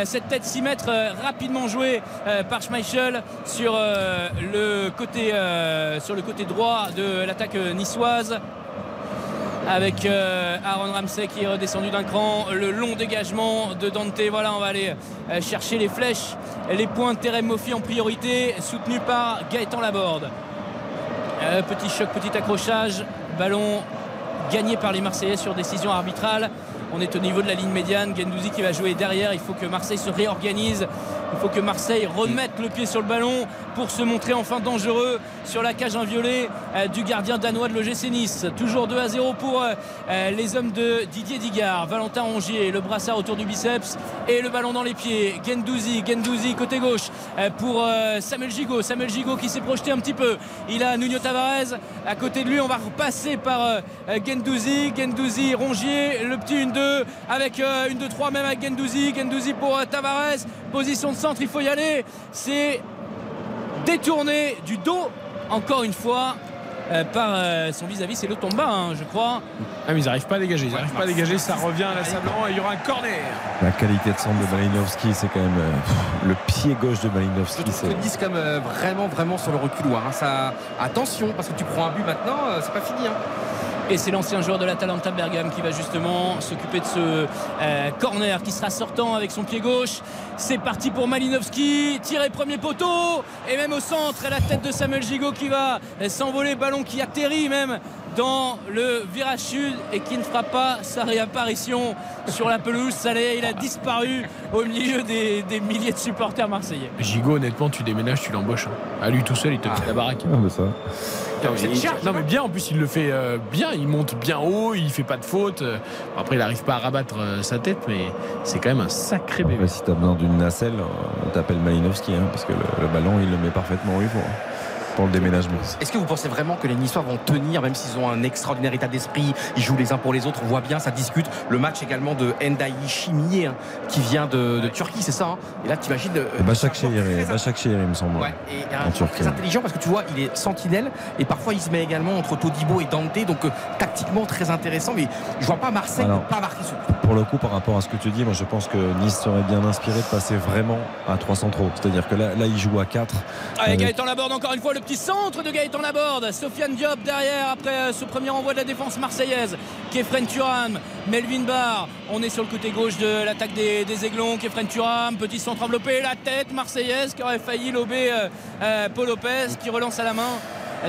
cette tête 6 mètres rapidement jouée par Schmeichel sur le côté droit de l'attaque niçoise, avec Aaron Ramsey qui est redescendu d'un cran. Le long dégagement de Dante. Voilà, on va aller chercher les flèches, les points de Terem Moffi en priorité, soutenu par Gaëtan Laborde. Petit choc, petit accrochage, ballon gagné par les Marseillais sur décision arbitrale. On est au niveau de la ligne médiane. Guendouzi qui va jouer derrière. Il faut que Marseille se réorganise. Il faut que Marseille remette le pied sur le ballon pour se montrer enfin dangereux sur la cage inviolée du gardien danois de l'OGC Nice. Toujours 2-0 pour les hommes de Didier Digard. Valentin Rongier, le brassard autour du biceps et le ballon dans les pieds. Guendouzi côté gauche pour Samuel Gigot. Samuel Gigot qui s'est projeté un petit peu. Il a Nuno Tavares à côté de lui. On va repasser par Guendouzi. Guendouzi, Rongier, le petit 1-2 avec 1-2-3 même avec Guendouzi. Guendouzi pour Tavares. Position de centre, il faut y aller. C'est détourné du dos, encore une fois, par son vis-à-vis. C'est Lotomba, je crois. Ah, mais ils n'arrivent pas à dégager. Ça revient à la Sablan et il y aura un corner. La qualité de centre de Malinowski, c'est quand même le pied gauche de Malinowski. Je te dis comme vraiment, vraiment sur le reculoir. Attention, parce que tu prends un but maintenant, c'est pas fini. Et c'est l'ancien joueur de l'Atalanta Bergame qui va justement s'occuper de ce corner qui sera sortant avec son pied gauche. C'est parti pour Malinowski, tiré premier poteau et même au centre, à la tête de Samuel Gigot qui va s'envoler, ballon qui atterrit même dans le virage sud et qui ne fera pas sa réapparition sur la pelouse. Salé, il a disparu au milieu des milliers de supporters marseillais. Gigot, honnêtement, tu déménages, tu l'embauches. À lui tout seul, il te fait la baraque. Non mais, ça... non mais bien, en plus il le fait bien, il monte bien haut, il fait pas de faute. Après il n'arrive pas à rabattre sa tête, mais c'est quand même un sacré bébé. Après, si t'as besoin d'une nacelle, t'appelles Malinowski, hein, parce que le ballon il le met parfaitement oui pour le déménagement. Est-ce que vous pensez vraiment que les Niçois vont tenir, même s'ils ont un extraordinaire état d'esprit, ils jouent les uns pour les autres, on voit bien, ça discute. Le match également de Ndayi Chimier, hein, qui vient de Turquie, c'est ça, hein. Et là, t'imagines... Başakşehir, il me semble. Ouais, et un joueur très intelligent, parce que tu vois, il est sentinelle, et parfois, il se met également entre Todibo et Dante, donc tactiquement, très intéressant, mais je vois pas Marseille ne pas marquer ce coup. Pour le coup, par rapport à ce que tu dis, moi, je pense que Nice serait bien inspiré de passer vraiment à 3 centraux. C'est-à-dire que là, il joue à 4. Allez, Gaëtan Laborde, encore une fois, le petit centre de Gaëtan Laborde. Sofiane Diop derrière après ce premier envoi de la défense marseillaise. Kefren Thuram, Melvin Barr. On est sur le côté gauche de l'attaque des Aiglons. Kefren Thuram, petit centre enveloppé. La tête marseillaise qui aurait failli lober Paul Lopez qui relance à la main.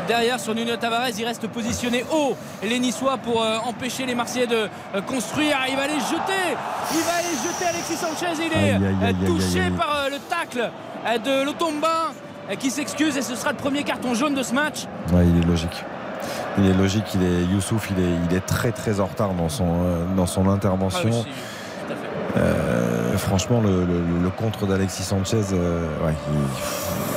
Derrière sur Nuno Tavares, il reste positionné haut les Niçois pour empêcher les Marseillais de construire. Il va aller jeter, Alexis Sanchez. Il est touché par le tacle de Lotomba, qui s'excuse, et ce sera le premier carton jaune de ce match. Ouais, il est logique. Il est Youssouf, il est très très en retard dans son intervention. Ah oui, tout à fait. Franchement, le contre d'Alexis Sanchez, ouais,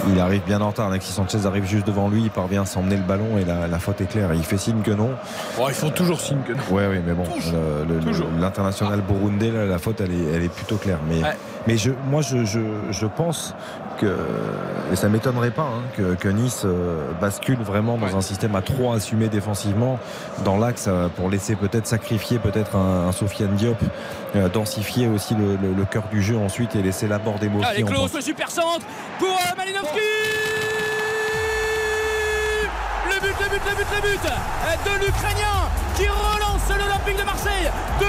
il arrive bien en retard. Alexis Sanchez arrive juste devant lui, il parvient à s'emmener le ballon et la faute est claire. Il fait signe que non. Oh, ils font toujours signe que non. Oui, ouais, mais bon, l'international burundais, là, la faute, elle est plutôt claire. Mais, ouais. Mais moi, je pense que, et ça ne m'étonnerait pas, hein, que Nice bascule vraiment dans un système à 3 assumé défensivement, dans l'axe, pour laisser peut-être sacrifier peut-être un Sofiane Diop, densifier aussi le cœur du jeu ensuite et laisser l'abord des mots. Allez, Clauss, le super centre pour Malinowski. Le but de l'Ukrainien qui relance l'Olympique de Marseille. 2-1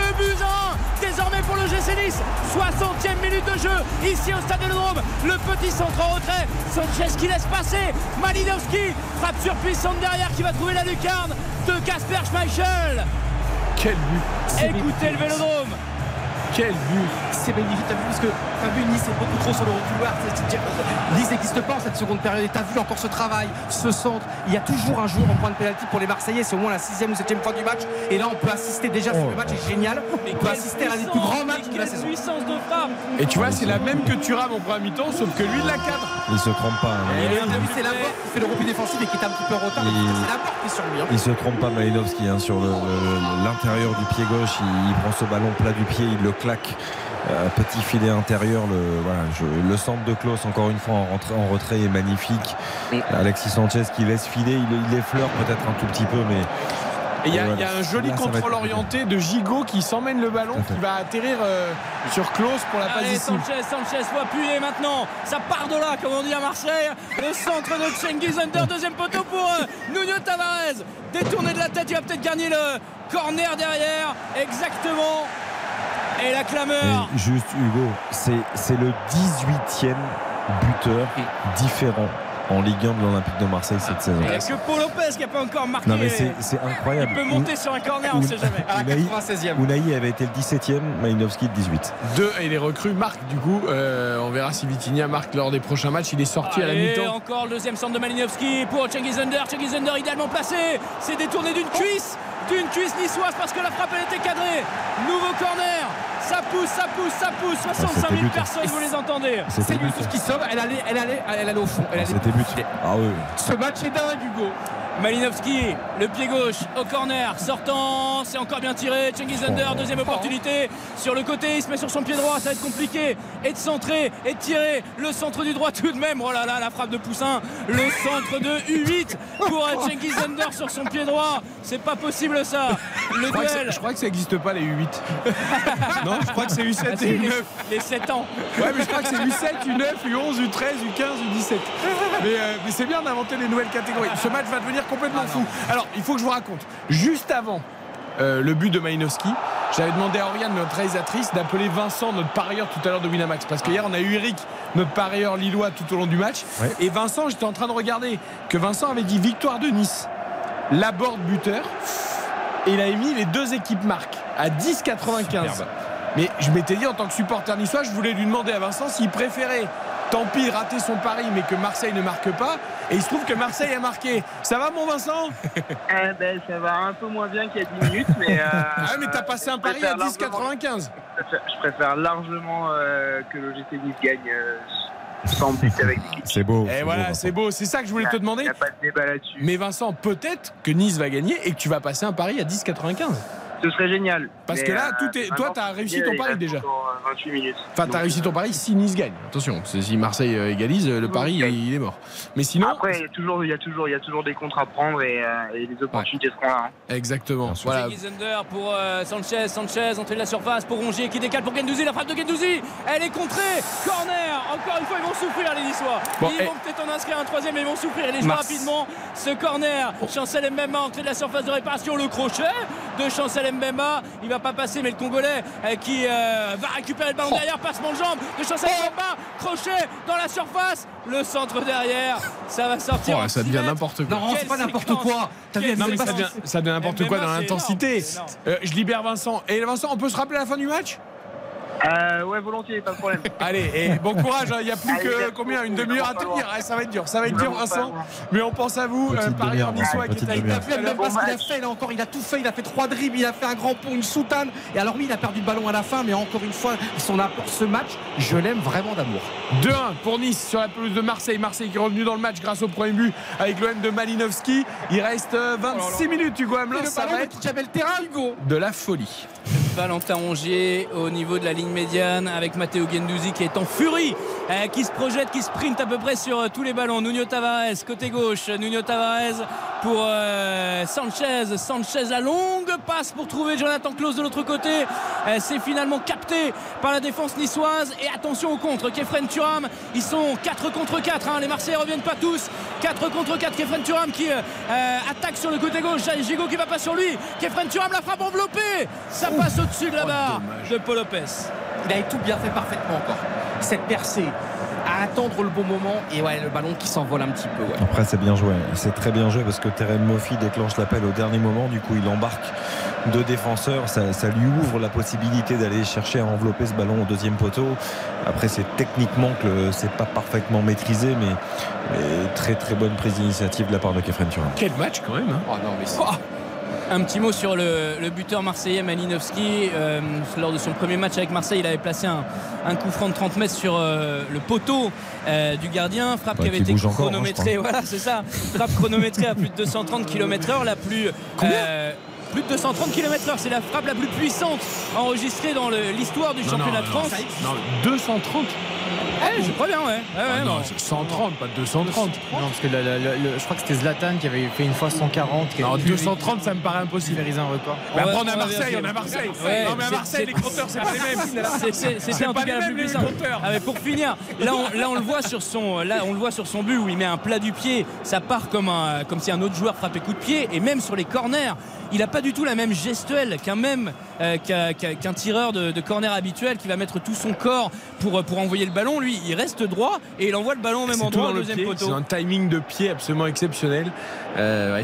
désormais pour le GC Nice. 60e minute de jeu ici au stade Vélodrome. Le petit centre en retrait, Sanchez qui laisse passer, Malinowski, frappe surpuissante derrière qui va trouver la lucarne de Kasper Schmeichel. Quel but! Écoutez le Vélodrome. Quel but! C'est magnifique, t'as vu, parce que Nice est beaucoup trop sur le reculoir. Nice n'existe pas en cette seconde période. Et t'as vu encore ce travail, ce centre. Il y a toujours un jour en point de pénalty pour les Marseillais. C'est au moins la 6e ou 7e fois du match. Et là, on peut assister déjà sur le match, est génial. Mais on peut assister à l'un des plus grands matchs de la saison. Et tu vois, c'est la même que Thuram en première mi-temps, sauf que lui, il la cadre. Il se trompe pas. C'est la porte qui fait le repli défensif et qui est un petit peu en retard. C'est la porte qui est sur lui. Il se trompe pas, Malinowski, hein, sur l'intérieur du pied gauche. Il prend ce ballon plat du pied, il le claque. Petit filet intérieur, le centre de Clauss encore une fois en retrait est magnifique. Alexis Sanchez qui laisse filer, il effleure peut-être un tout petit peu, mais... Et il y a un joli contrôle orienté de Gigot qui s'emmène le ballon, qui va atterrir sur Clauss pour la passe ici. Sanchez faut appuyer maintenant. Ça part de là, comme on dit à Marseille. Le centre de Cengiz Ünder, deuxième poteau pour Nuno Tavares. Détourné de la tête, il va peut-être gagner le corner derrière. Exactement. Et la clameur. Et juste, Hugo, c'est le 18e buteur différent en Ligue 1 de l'Olympique de Marseille cette saison. Il n'y a que Paul Lopez qui n'a pas encore marqué. Non mais c'est incroyable. Il peut monter sur un corner, on ne sait jamais. À la 96e. Ounaï avait été le 17e, Malinowski le 18. Et les recrues marquent du coup. On verra si Vitinha marque lors des prochains matchs. Il est sorti à la mi-temps. Et encore le deuxième centre de Malinowski pour Cengiz Ünder. Cengiz Ünder idéalement placé. C'est détourné d'une cuisse niçoise parce que la frappe elle était cadrée. Nouveau corner. Ça pousse, 65 000 personnes, vous les entendez. C'est Youssouf qui sauve, elle allait au fond. C'était but. Ah oui. Ce match est dingue, Hugo. Malinowski, le pied gauche au corner, sortant, c'est encore bien tiré. Cengiz Ünder, deuxième opportunité sur le côté, il se met sur son pied droit, ça va être compliqué et de centrer et de tirer. Le centre du droit tout de même, oh là là, la frappe de Poussin, le centre de U8 pour Cengiz Ünder sur son pied droit, c'est pas possible ça. Le duel. Je crois que ça n'existe pas les U8. Non, je crois que c'est U7 et U9. Les 7 ans. Ouais, mais je crois que c'est U7, U9, U11, U13, U15, U17. Mais c'est bien d'inventer les nouvelles catégories. Ce match va devenir complètement fou. Alors, il faut que je vous raconte. Juste avant le but de Malinowski, j'avais demandé à Oriane, notre réalisatrice, d'appeler Vincent, notre parieur tout à l'heure de Winamax. Parce qu'hier, on a eu Eric, notre parieur lillois, tout au long du match. Ouais. Et Vincent, j'étais en train de regarder que Vincent avait dit victoire de Nice, Laborde buteur. Et il avait mis les deux équipes marques à 10,95. Mais je m'étais dit, en tant que supporter niçois, je voulais lui demander à Vincent s'il préférait, tant pis, rater son pari, mais que Marseille ne marque pas. Et il se trouve que Marseille a marqué. Ça va, mon Vincent? Ça va un peu moins bien qu'il y a 10 minutes. Mais, mais t'as passé un pari à 10,95. Je préfère largement que l'OGC Nice gagne sans but avec l'équipe. C'est beau. Et voilà, c'est beau. C'est ça que je voulais te demander. Il n'y a pas de débat là-dessus. Mais Vincent, peut-être que Nice va gagner et que tu vas passer un pari à 10,95. Ce serait génial. Parce que là, toi, tu as réussi ton pari déjà. 28 minutes. Enfin, tu as réussi ton pari si Nice gagne. Attention, si Marseille égalise, le pari, il est mort. Mais sinon. Après, il y a toujours des contres à prendre et les opportunités seront là. Exactement. Voilà. Cengiz Ünder pour Sanchez. Sanchez, entrée de la surface pour Rongier qui décale pour Guendouzi. La frappe de Guendouzi, elle est contrée. Corner. Encore une fois, ils vont souffrir, les Niçois. Ils vont peut-être en inscrire un troisième, mais ils vont souffrir. Ils les jouent rapidement. Ce corner. Chancel Mbemba, entrée de la surface de réparation. Le crochet de Chancel Mbemba, il va pas passer, mais le Congolais qui va récupérer le ballon derrière, passement de jambe de Chancel Mbemba, crochet dans la surface, le centre derrière, ça va sortir. Ça devient n'importe quoi. Non, c'est pas n'importe quoi. Ça devient n'importe quoi dans l'intensité. Je libère Vincent. Et Vincent, on peut se rappeler à la fin du match? Ouais, volontiers, pas de problème. Allez, et bon courage, il n'y a plus que combien, une demi-heure à tenir. Ça va être dur, Vincent. Mais on pense à vous, parieur niçois qui est avec la flemme, même pas ce qu'il a fait. Il a tout fait, il a fait 3 dribbles, il a fait un grand pont, une soutane. Et alors, oui, il a perdu le ballon à la fin, mais encore une fois, son apport, ce match, je l'aime vraiment d'amour. 2-1 pour Nice sur la pelouse de Marseille. Marseille qui est revenu dans le match grâce au premier but avec l'OM de Malinowski. Il reste 26 minutes, Hugo Amelin. Ça va être de la folie. Valentin Rongier au niveau de la ligne médiane avec Matteo Guendouzi qui est en furie, qui se projette, qui sprint à peu près sur tous les ballons. Nuno Tavares, côté gauche, Nuno Tavares pour Sanchez. Sanchez, la longue passe pour trouver Jonathan Clauss de l'autre côté. C'est finalement capté par la défense niçoise. Et attention au contre, Kefren Thuram, ils sont 4 contre 4, les Marseillais ne reviennent pas tous. 4 contre 4, Kefren Thuram qui attaque sur le côté gauche, Gigot qui va pas sur lui, Kefren Thuram, la frappe enveloppée, ça passe au-dessus de la barre de Paul Lopez. Il avait tout bien fait, parfaitement encore. Cette percée, à attendre le bon moment, et le ballon qui s'envole un petit peu. Après, c'est bien joué, c'est très bien joué, parce que Terem Moffi déclenche l'appel au dernier moment, du coup il embarque 2 défenseurs, ça lui ouvre la possibilité d'aller chercher à envelopper ce ballon au deuxième poteau. Après, c'est techniquement que c'est pas parfaitement maîtrisé, mais très très bonne prise d'initiative de la part de Kefren Thuram. Quel match quand même. Un petit mot sur le buteur marseillais Malinowski. Lors de son premier match avec Marseille, il avait placé un coup franc de 30 mètres sur le poteau du gardien. Frappe qui avait été chronométrée. Voilà, c'est ça. Frappe chronométrée à plus de 230 km/h. La plus de 230 km/h. C'est la frappe la plus puissante enregistrée dans l'histoire du championnat de France. 230. Je crois bien, c'est 130, pas 230. Non, parce que je crois que c'était Zlatan qui avait fait une fois 140. Non, 230, ça me paraît impossible. Il un record. Mais après, on est à Marseille. Ouais, non, mais à Marseille, les compteurs, c'est pas les mêmes. C'est en tout cas la plus puissante. Pour finir, là, on le voit sur son but où il met un plat du pied. Ça part comme si un autre joueur frappait coup de pied. Et même sur les corners, il n'a pas du tout la même gestuelle qu'un tireur de corner habituel qui va mettre tout son corps pour envoyer le ballon. Lui, il reste droit et il envoie le ballon au même endroit, au deuxième poteau. C'est un timing de pied absolument exceptionnel.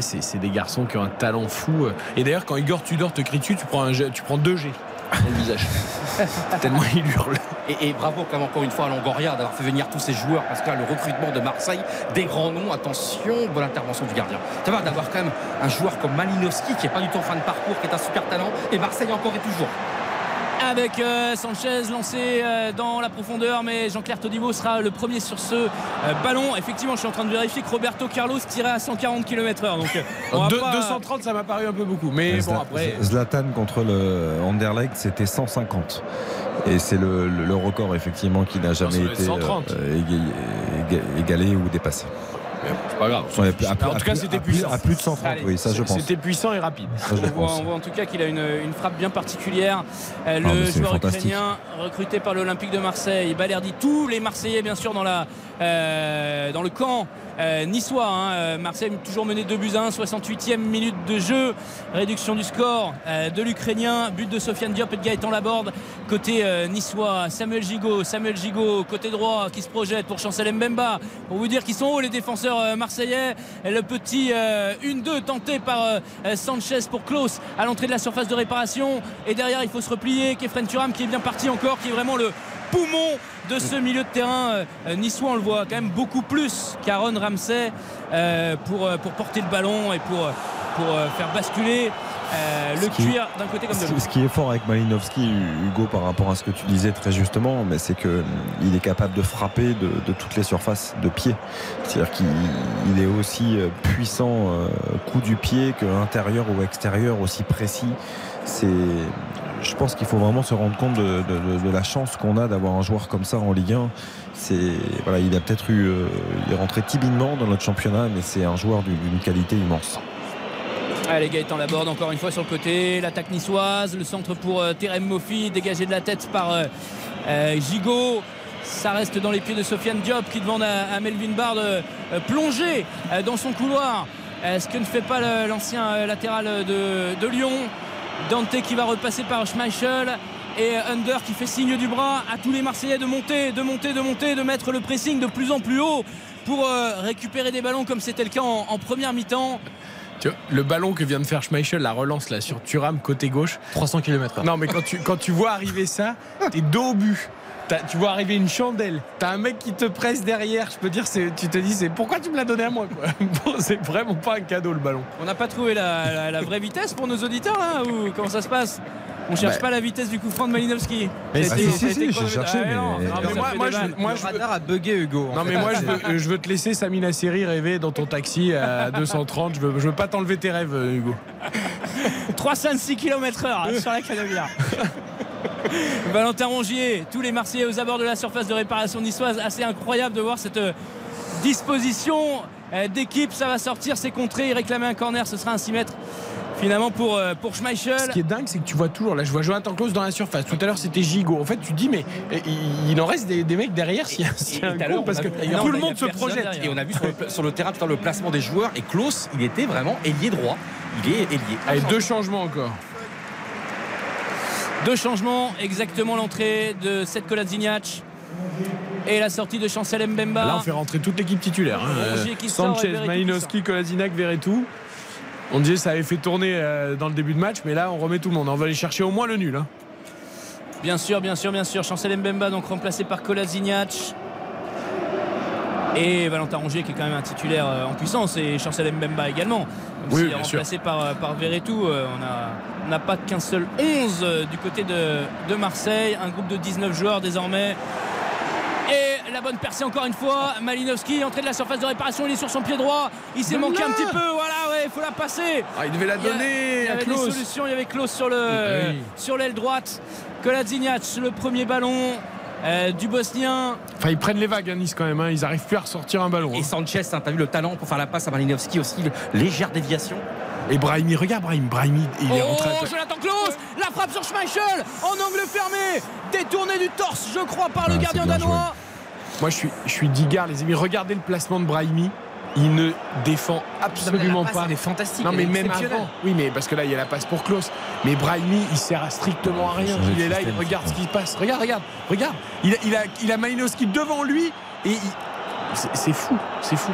C'est des garçons qui ont un talent fou. Et d'ailleurs, quand Igor Tudor te crie dessus, tu prends 2G dans le visage. Tellement il hurle. Et bravo quand même encore une fois à Longoria d'avoir fait venir tous ces joueurs, parce que là, le recrutement de Marseille, des grands noms, attention, bonne intervention du gardien. Ça va d'avoir quand même un joueur comme Malinowski qui n'est pas du tout en fin de parcours, qui est un super talent, et Marseille encore et toujours. Avec Sanchez lancé dans la profondeur, mais Jean-Clair Todibo sera le premier sur ce ballon. Effectivement, je suis en train de vérifier que Roberto Carlos tirait à 140 km/h. Donc 230, ça m'a paru un peu beaucoup. Mais bon, après. Zlatan contre le Anderlecht, c'était 150. Et c'est le record, effectivement, qui n'a jamais été égalé ou dépassé. C'est pas grave. Ouais, en tout cas, c'était puissant. À plus de 100 frappes, oui, ça je pense. C'était puissant et rapide. Ça, on voit en tout cas qu'il a une frappe bien particulière. Le joueur ukrainien recruté par l'Olympique de Marseille, Balerdi, tous les Marseillais bien sûr dans le camp niçois. Hein. Marseille toujours mené 2-1, 68e minute de jeu. Réduction du score de l'Ukrainien, but de Sofiane Diop et de Gaëtan Laborde. Côté niçois, Samuel Gigot, côté droit qui se projette pour Chancel Mbemba. Pour vous dire qu'ils sont hauts les défenseurs marseillais. Le petit 1-2 tenté par Sanchez pour Clauss à l'entrée de la surface de réparation. Et derrière, il faut se replier. Kefren Thuram qui est bien parti encore, qui est vraiment le poumon de ce milieu de terrain niçois. On le voit quand même beaucoup plus qu'Aaron Ramsey pour porter le ballon et pour faire basculer le cuir d'un côté comme de l'autre. Ce qui est fort avec Malinowski, Hugo, par rapport à ce que tu disais très justement, mais c'est qu'il est capable de frapper de toutes les surfaces de pied. C'est-à-dire qu'il est aussi puissant coup du pied que intérieur ou extérieur, aussi précis. Je pense qu'il faut vraiment se rendre compte de la chance qu'on a d'avoir un joueur comme ça en Ligue 1. Voilà, il a peut-être eu, il est rentré timidement dans notre championnat, mais c'est un joueur d'une qualité immense. Allez, Gaëtan Laborde encore une fois sur le côté, l'attaque niçoise, le centre pour Terem Moffi, dégagé de la tête par Gigot. Ça reste dans les pieds de Sofiane Diop qui demande à Melvin Barr de plonger dans son couloir. Ce que ne fait pas l'ancien latéral de Lyon. Dante qui va repasser par Schmeichel et Ünder qui fait signe du bras à tous les Marseillais de monter, de mettre le pressing de plus en plus haut pour récupérer des ballons comme c'était le cas en première mi-temps. Tu vois, le ballon que vient de faire Schmeichel, la relance là sur Thuram côté gauche, 300 km/h. Non mais quand tu vois arriver ça, t'es dos au but. Tu vois arriver une chandelle, t'as un mec qui te presse derrière, je peux dire, tu te dis c'est pourquoi tu me l'as donné à moi quoi. C'est vraiment pas un cadeau le ballon. On n'a pas trouvé la vraie vitesse pour nos auditeurs là, ou comment ça se passe? On cherche pas la vitesse du coup franc de Malinowski. Mais si, j'ai cherché. Moi, le radar a bugué, Hugo. Non, mais moi, je veux te laisser, Samina Seri, rêver dans ton taxi à 230. Je veux pas t'enlever tes rêves, Hugo. 306 km/h sur la Canebière. Valentin Rongier, tous les Marseillais aux abords de la surface de réparation niçoise. Assez incroyable de voir cette disposition d'équipe. Ça va sortir, c'est contré. Il réclamait un corner, ce sera un 6 mètres. Finalement pour Schmeichel. Ce qui est dingue, c'est que tu vois toujours, là je vois Jonathan Clauss dans la surface. Tout à l'heure c'était Gigot. En fait tu dis mais il en reste des mecs derrière s'il y a un gros, parce que tout le monde se projette derrière. Et on a vu sur le terrain tout à l'heure le placement des joueurs. Et Clauss, il était vraiment ailier droit. Il est ailier. Allez, deux changements encore. Deux changements, exactement l'entrée de Seth Kolasinac et la sortie de Chancel Mbemba. Là on fait rentrer toute l'équipe titulaire Sanchez, Malinowski, Kolasinac, Veretout. On disait ça avait fait tourner dans le début de match, mais là on remet tout le monde. On va aller chercher au moins le nul. Hein. Bien sûr. Chancel Mbemba donc remplacé par Kolasinac. Et Valentin Rongier qui est quand même un titulaire en puissance, et Chancel Mbemba également. Oui, bien remplacé sûr. Par Veretout. On n'a pas qu'un seul 11 du côté de Marseille. Un groupe de 19 joueurs désormais. Et la bonne percée encore une fois. Malinowski, entrée de la surface de réparation, il est sur son pied droit. Il s'est manqué un petit peu, voilà, ouais, il faut la passer. Ah, il devait la donner. Il y avait des solutions, il y avait Clauss sur l'aile droite. Kolasinac, le premier ballon du Bosnien. Enfin, ils prennent les vagues à Nice quand même, hein. Ils n'arrivent plus à ressortir un ballon. Et Sanchez, hein, t'as vu le talent pour faire la passe à Malinowski aussi, légère déviation. Et Brahimi, regarde Brahimi, il est rentré. Oh, Jonathan Clauss, la frappe sur Schmeichel, en angle fermé, détourné du torse, je crois, par le gardien danois. Joué. Moi, je suis Digard, les amis. Regardez le placement de Brahimi. Il ne défend absolument pas. Elle est fantastique. Non, mais même avant. Oui, mais parce que là, il y a la passe pour Clauss. Mais Brahimi, il sert à strictement à rien. Il est là, il regarde ce qui se passe. Regarde. Il a Malinowski devant lui et il... C'est fou.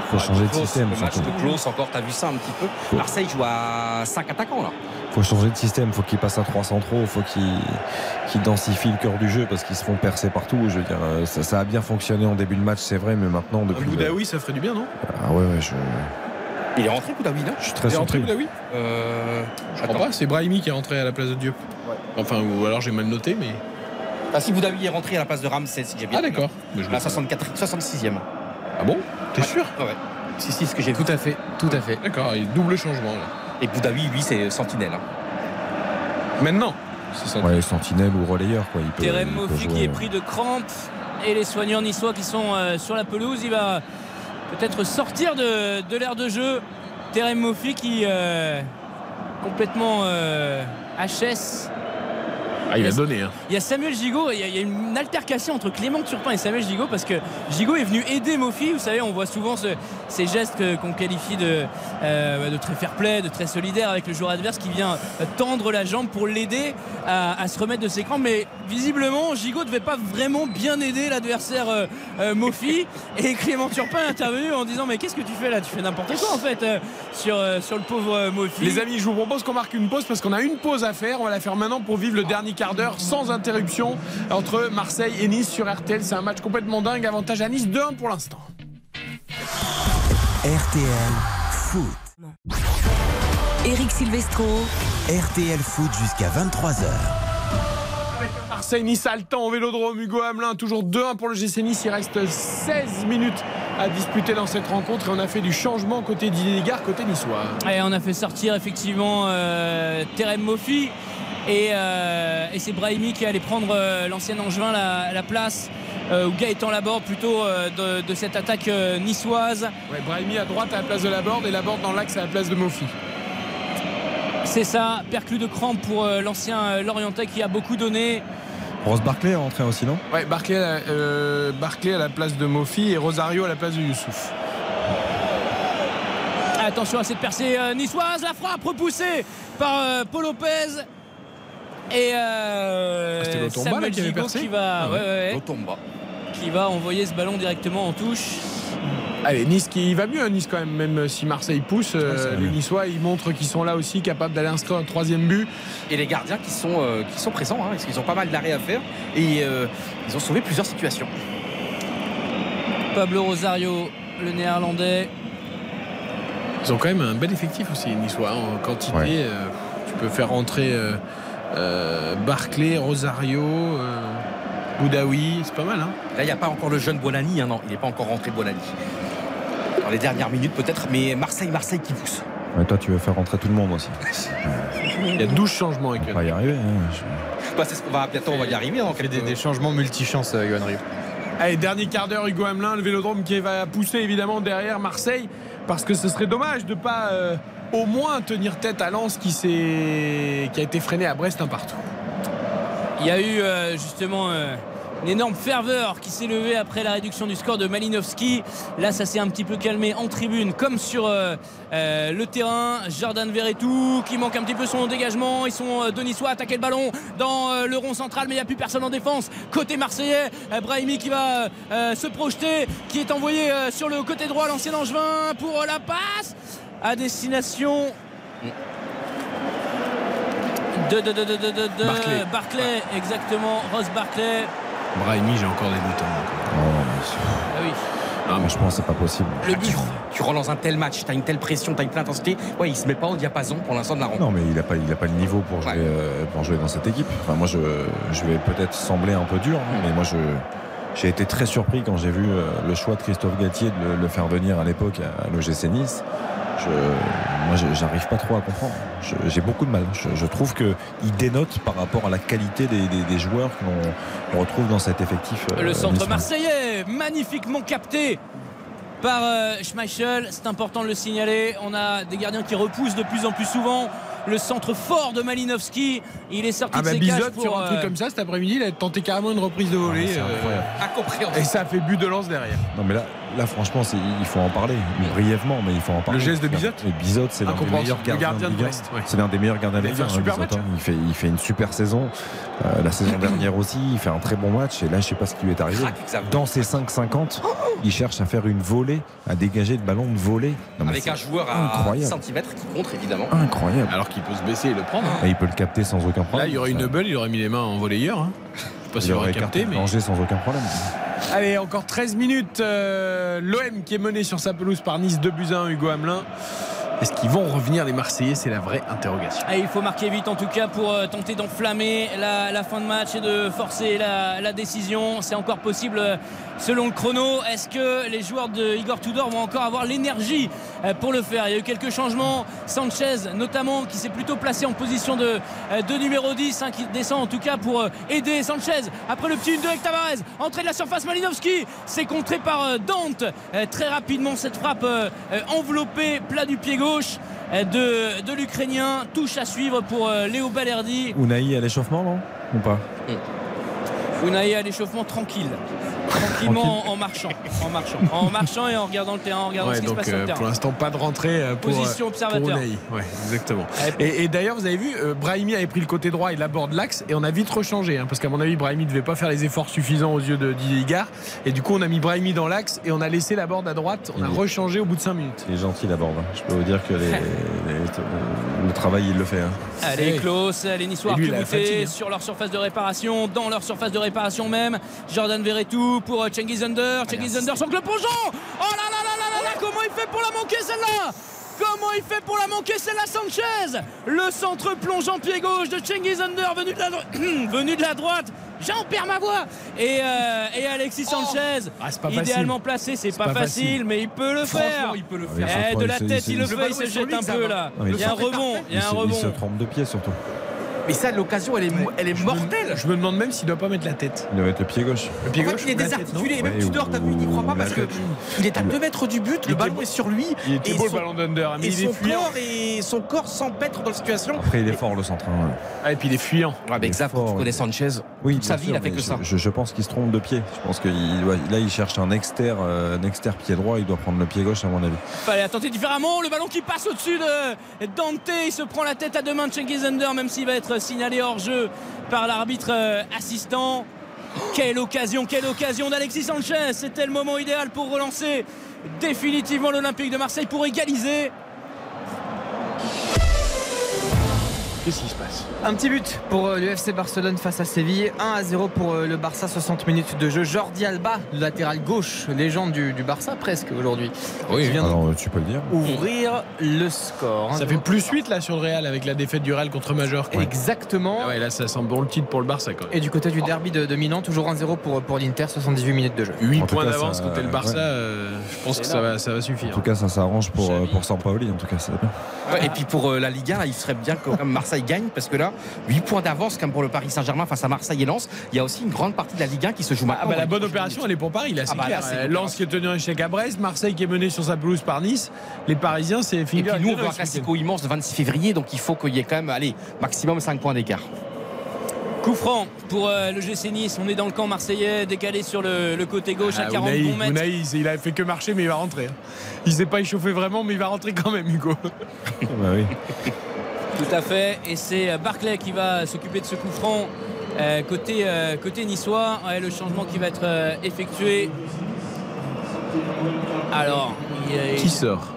Faut changer de système. Le match de Clauss, encore, t'as vu ça un petit peu. Faut. Marseille joue à 5 attaquants là. Faut changer de système. Faut qu'il passe à 3 centraux. Faut qu'il densifie le cœur du jeu parce qu'ils se font percer partout. Je veux dire, ça a bien fonctionné en début de match, c'est vrai, mais maintenant depuis. Goudaoui, ça ferait du bien, non? Ah ouais. Il est rentré Goudaoui là. Je suis très surpris. Je crois pas. C'est Brahimi qui est rentré à la place de Diop. Ouais. Enfin, ou alors j'ai mal noté, mais. Ah si, Goudaoui est rentré à la place de Ramsey, si j'ai bien. Ah d'accord. La 66e. Ah bon? T'es sûr? Ouais. Si, ce que j'ai vu. Tout à fait. D'accord, il y a double changement là. Et Goudaoui, lui, c'est sentinelle. Hein. Maintenant c'est sentinelle. Ouais, sentinelle ou relayeur quoi. Terem Moffi qui est pris de crampes. Et les soignants niçois qui sont sur la pelouse. Il va peut-être sortir de l'aire de jeu. Terem Moffi qui complètement HS. Ah, il a donné. Hein. Il y a Samuel Gigot, il y a une altercation entre Clément Turpin et Samuel Gigot parce que Gigot est venu aider Moffi. Vous savez, on voit souvent ces gestes qu'on qualifie de très fair-play, de très solidaire avec le joueur adverse qui vient tendre la jambe pour l'aider à se remettre de ses crampes. Mais visiblement, Gigot ne devait pas vraiment bien aider l'adversaire Moffi. Et Clément Turpin est intervenu en disant: mais qu'est-ce que tu fais là? Tu fais n'importe quoi en fait sur le pauvre Moffi. Les amis, je vous propose qu'on marque une pause parce qu'on a une pause à faire. On va la faire maintenant pour vivre le dernier quart d'heure sans interruption entre Marseille et Nice sur RTL. C'est un match complètement dingue, avantage à Nice 2-1 pour l'instant. RTL Foot, Eric Silvestro. RTL Foot jusqu'à 23h. Marseille-Nice a le temps au Vélodrome. Hugo Amelin, toujours 2-1 pour le GC Nice. Il reste 16 minutes à disputer dans cette rencontre et on a fait du changement côté Didier Digard, côté niçois. Et on a fait sortir effectivement Terem Moffi et c'est Brahimi qui allait prendre l'ancien Angevin la place, ou Gaëtan Laborde plutôt, de cette attaque niçoise. Ouais, Brahimi à droite à la place de Laborde et Laborde dans l'axe à la place de Moffi. C'est ça, perclus de crampes pour l'ancien Lorientais qui a beaucoup donné. Rose Barclay a rentré aussi, non? Oui, Barclay à la place de Moffi et Rosario à la place de Youssouf. Attention à cette percée niçoise, la frappe repoussée par Paul Lopez et Samuel Gigot qui va envoyer ce ballon directement en touche. Allez, Nice qui va mieux, Nice quand même, même si Marseille pousse, les Niçois ils montrent qu'ils sont là aussi capables d'aller inscrire un troisième but. Et les gardiens qui sont présents, hein, parce qu'ils ont pas mal d'arrêts à faire et ils ont sauvé plusieurs situations. Pablo Rosario, le néerlandais. Ils ont quand même un bel effectif aussi, les Niçois, en quantité. Ouais. Tu peux faire rentrer Barclay, Rosario. Boudaoui, c'est pas mal. Hein. Là, il n'y a pas encore le jeune Bonani. Hein, non, il n'est pas encore rentré Bonani. Dans les dernières minutes, peut-être, mais Marseille qui pousse. Mais toi, tu veux faire rentrer tout le monde aussi. Il y a 12 changements avec Yoann Riou. On va y arriver. Bientôt, on va y arriver. On fait des changements multi-chances, Yoann Riou. Allez, dernier quart d'heure, Hugo Amelin, le Vélodrome qui va pousser évidemment derrière Marseille, parce que ce serait dommage de ne pas au moins tenir tête à Lens qui a été freiné à Brest 1-1. Il y a eu justement une énorme ferveur qui s'est levée après la réduction du score de Malinowski. Là, ça s'est un petit peu calmé en tribune comme sur le terrain. Jordan Veretout qui manque un petit peu son dégagement. Ils sont deux Niçois attaquer le ballon dans le rond central, mais il n'y a plus personne en défense. Côté marseillais, Brahimi qui va se projeter, qui est envoyé sur le côté droit, l'ancien Angevin, pour la passe à destination de Barclay, exactement, Ross Barclay. Brahimi, j'ai encore des boutons. Ah oui. Non, mais je pense que c'est pas possible. Le but. Tu rentres dans un tel match, t'as une telle pression, t'as une telle intensité. Ouais, il se met pas au diapason pour l'instant de la rencontre. Non, mais il a pas le niveau pour jouer, pour jouer dans cette équipe. Enfin, moi, je vais peut-être sembler un peu dur, hein, mais moi, j'ai été très surpris quand j'ai vu le choix de Christophe Gattier de le faire venir à l'époque à l'OGC Nice. Moi, j'arrive pas trop à comprendre. J'ai beaucoup de mal. Je trouve qu'il dénote par rapport à la qualité des joueurs qu'on retrouve dans cet effectif. Le centre marseillais, magnifiquement capté par Schmeichel. C'est important de le signaler. On a des gardiens qui repoussent de plus en plus souvent. Le centre fort de Malinowski, il est sorti de ses cages pour... sur un truc comme ça cet après-midi, il a tenté carrément une reprise de volée. Et ça a fait but de lance derrière. Non mais là franchement, il faut en parler brièvement, mais il faut en parler. Le geste de Bizot. Bizot, c'est l'un des meilleurs gardiens de Brest. Ouais. C'est l'un des meilleurs gardiens de Brest. Il fait une super saison. La saison dernière aussi, il fait un très bon match. Et là, je sais pas ce qui lui est arrivé. Dans ses 5,50, il cherche à faire une volée, à dégager le ballon de volée. Avec un joueur à 10 cm qui contre, évidemment. Incroyable. Alors qu'il peut se baisser et le prendre. Hein. Et il peut le capter sans aucun problème. Là, il y aurait une Hubble, il aurait mis les mains en volleyeur. Hein. Je ne sais pas s'il aurait capté, mais. Danger sans aucun problème. Allez, encore 13 minutes. L'OM qui est mené sur sa pelouse par Nice 2-1, Hugo Amelin. Est-ce qu'ils vont revenir les Marseillais? C'est la vraie interrogation. Et il faut marquer vite en tout cas pour tenter d'enflammer la fin de match et de forcer la décision. C'est encore possible selon le chrono. Est-ce que les joueurs de Igor Tudor vont encore avoir l'énergie pour le faire. Il y a eu quelques changements. Sanchez notamment qui s'est plutôt placé en position de numéro 10, hein, qui descend en tout cas pour aider Sanchez. Après le petit 1-2 avec Tavares, entrée de la surface, Malinowski, c'est contré par Dante. Très rapidement cette frappe enveloppée, plat du pied gauche de l'Ukrainien. Touche à suivre pour Léo Balerdi. Ounaï à l'échauffement, non? Ou pas? Ounaï à l'échauffement tranquille. Tranquillement en marchant et en regardant le terrain, en regardant ce qui se passe sur le terrain. Pour l'instant, pas de rentrée pour position observateur. Pour exactement. Et d'ailleurs, vous avez vu, Brahimi avait pris le côté droit, il aborde l'axe et on a vite rechangé, hein, parce qu'à mon avis, Brahimi ne devait pas faire les efforts suffisants aux yeux de Didier Digard. Et du coup, on a mis Brahimi dans l'axe et on a laissé la Borde à droite. On a rechangé au bout de 5 minutes. Il est gentil, la Borde. Je peux vous dire que le travail, il le fait. Allez, Clauss, les Niçois arc-boutés sur leur surface de réparation, dans leur surface de réparation même. Jordan Veretout pour Cengiz Ünder. Cengiz Ünder sans le plongeon. Oh là là là là là, comment il fait pour la manquer celle-là? Comment il fait pour la manquer celle-là, Sanchez? Le centre plongeant pied gauche de Cengiz Ünder venu de la droite. J'en perds ma voix. Et Alexis Sanchez, idéalement placé, c'est pas facile, mais il peut le faire. Il peut le faire. De la tête, il le fait, il se jette un peu là. Il y a un rebond. Il se trompe de pied surtout. Mais ça, l'occasion, elle est mortelle. Je me demande même s'il ne doit pas mettre la tête. Il doit mettre le pied gauche. Le pied gauche, il est désarticulé. Même Tudor, t'as vu, il n'y croit pas parce qu'il est à 2 mètres du but. Le ballon est sur lui. Il est beau le ballon d'Under. Et son corps s'empêtre dans la situation. Après, il est fort le centre. Et puis il est fuyant. Exact, tu connais Sanchez. Toute sa vie, il a fait que ça. Je pense qu'il se trompe de pied. Je pense que là, il cherche un externe pied droit. Il doit prendre le pied gauche, à mon avis. Il fallait tenter différemment. Le ballon qui passe au-dessus de Dante. Il se prend la tête à deux mains de Cengiz Ünder, même s'il va être signalé hors jeu par l'arbitre assistant. Quelle occasion d'Alexis Sanchez. C'était le moment idéal pour relancer définitivement l'Olympique de Marseille pour égaliser. Qu'est-ce qui se passe? Un petit but pour le FC Barcelone face à Séville. 1-0 pour le Barça, 60 minutes de jeu. Jordi Alba, le latéral gauche, légende du Barça presque aujourd'hui. Oui, tu peux le dire. Ouvrir le score. Ça fait plus 8 là sur le Real avec la défaite du Real contre Majorque. Exactement. Ah ouais, là ça semble bon le titre pour le Barça quand même. Et du côté du derby de Milan, toujours 1-0 pour l'Inter, 78 minutes de jeu. 8 points d'avance côté le Barça, je pense que ça va suffire. En tout cas, ça s'arrange pour Sampaoli, en tout cas, c'est bien. Ouais, et puis pour la Liga, il serait bien que Marseille gagne parce que là, 8 points d'avance comme pour le Paris Saint-Germain face à Marseille et Lens. Il y a aussi une grande partie de la Ligue 1 qui se joue maintenant. La bonne opération, elle est pour Paris, là, c'est clair. Là, Lens qui est tenu un échec à Brest, Marseille qui est mené sur sa pelouse par Nice. Les Parisiens, c'est fini. Et puis nous, on voit un classico immense le 26 février, donc il faut qu'il y ait quand même, allez, maximum 5 points d'écart. Coup franc pour le GC Nice. On est dans le camp marseillais, décalé sur le côté gauche à 40 bons mètres. Ounaï, il a fait que marcher, mais il va rentrer. Il s'est pas échauffé vraiment, mais il va rentrer quand même, Hugo. Bah oui. Tout à fait, et c'est Barclay qui va s'occuper de ce coup franc côté niçois. Ouais, le changement qui va être effectué. Alors, qui sort?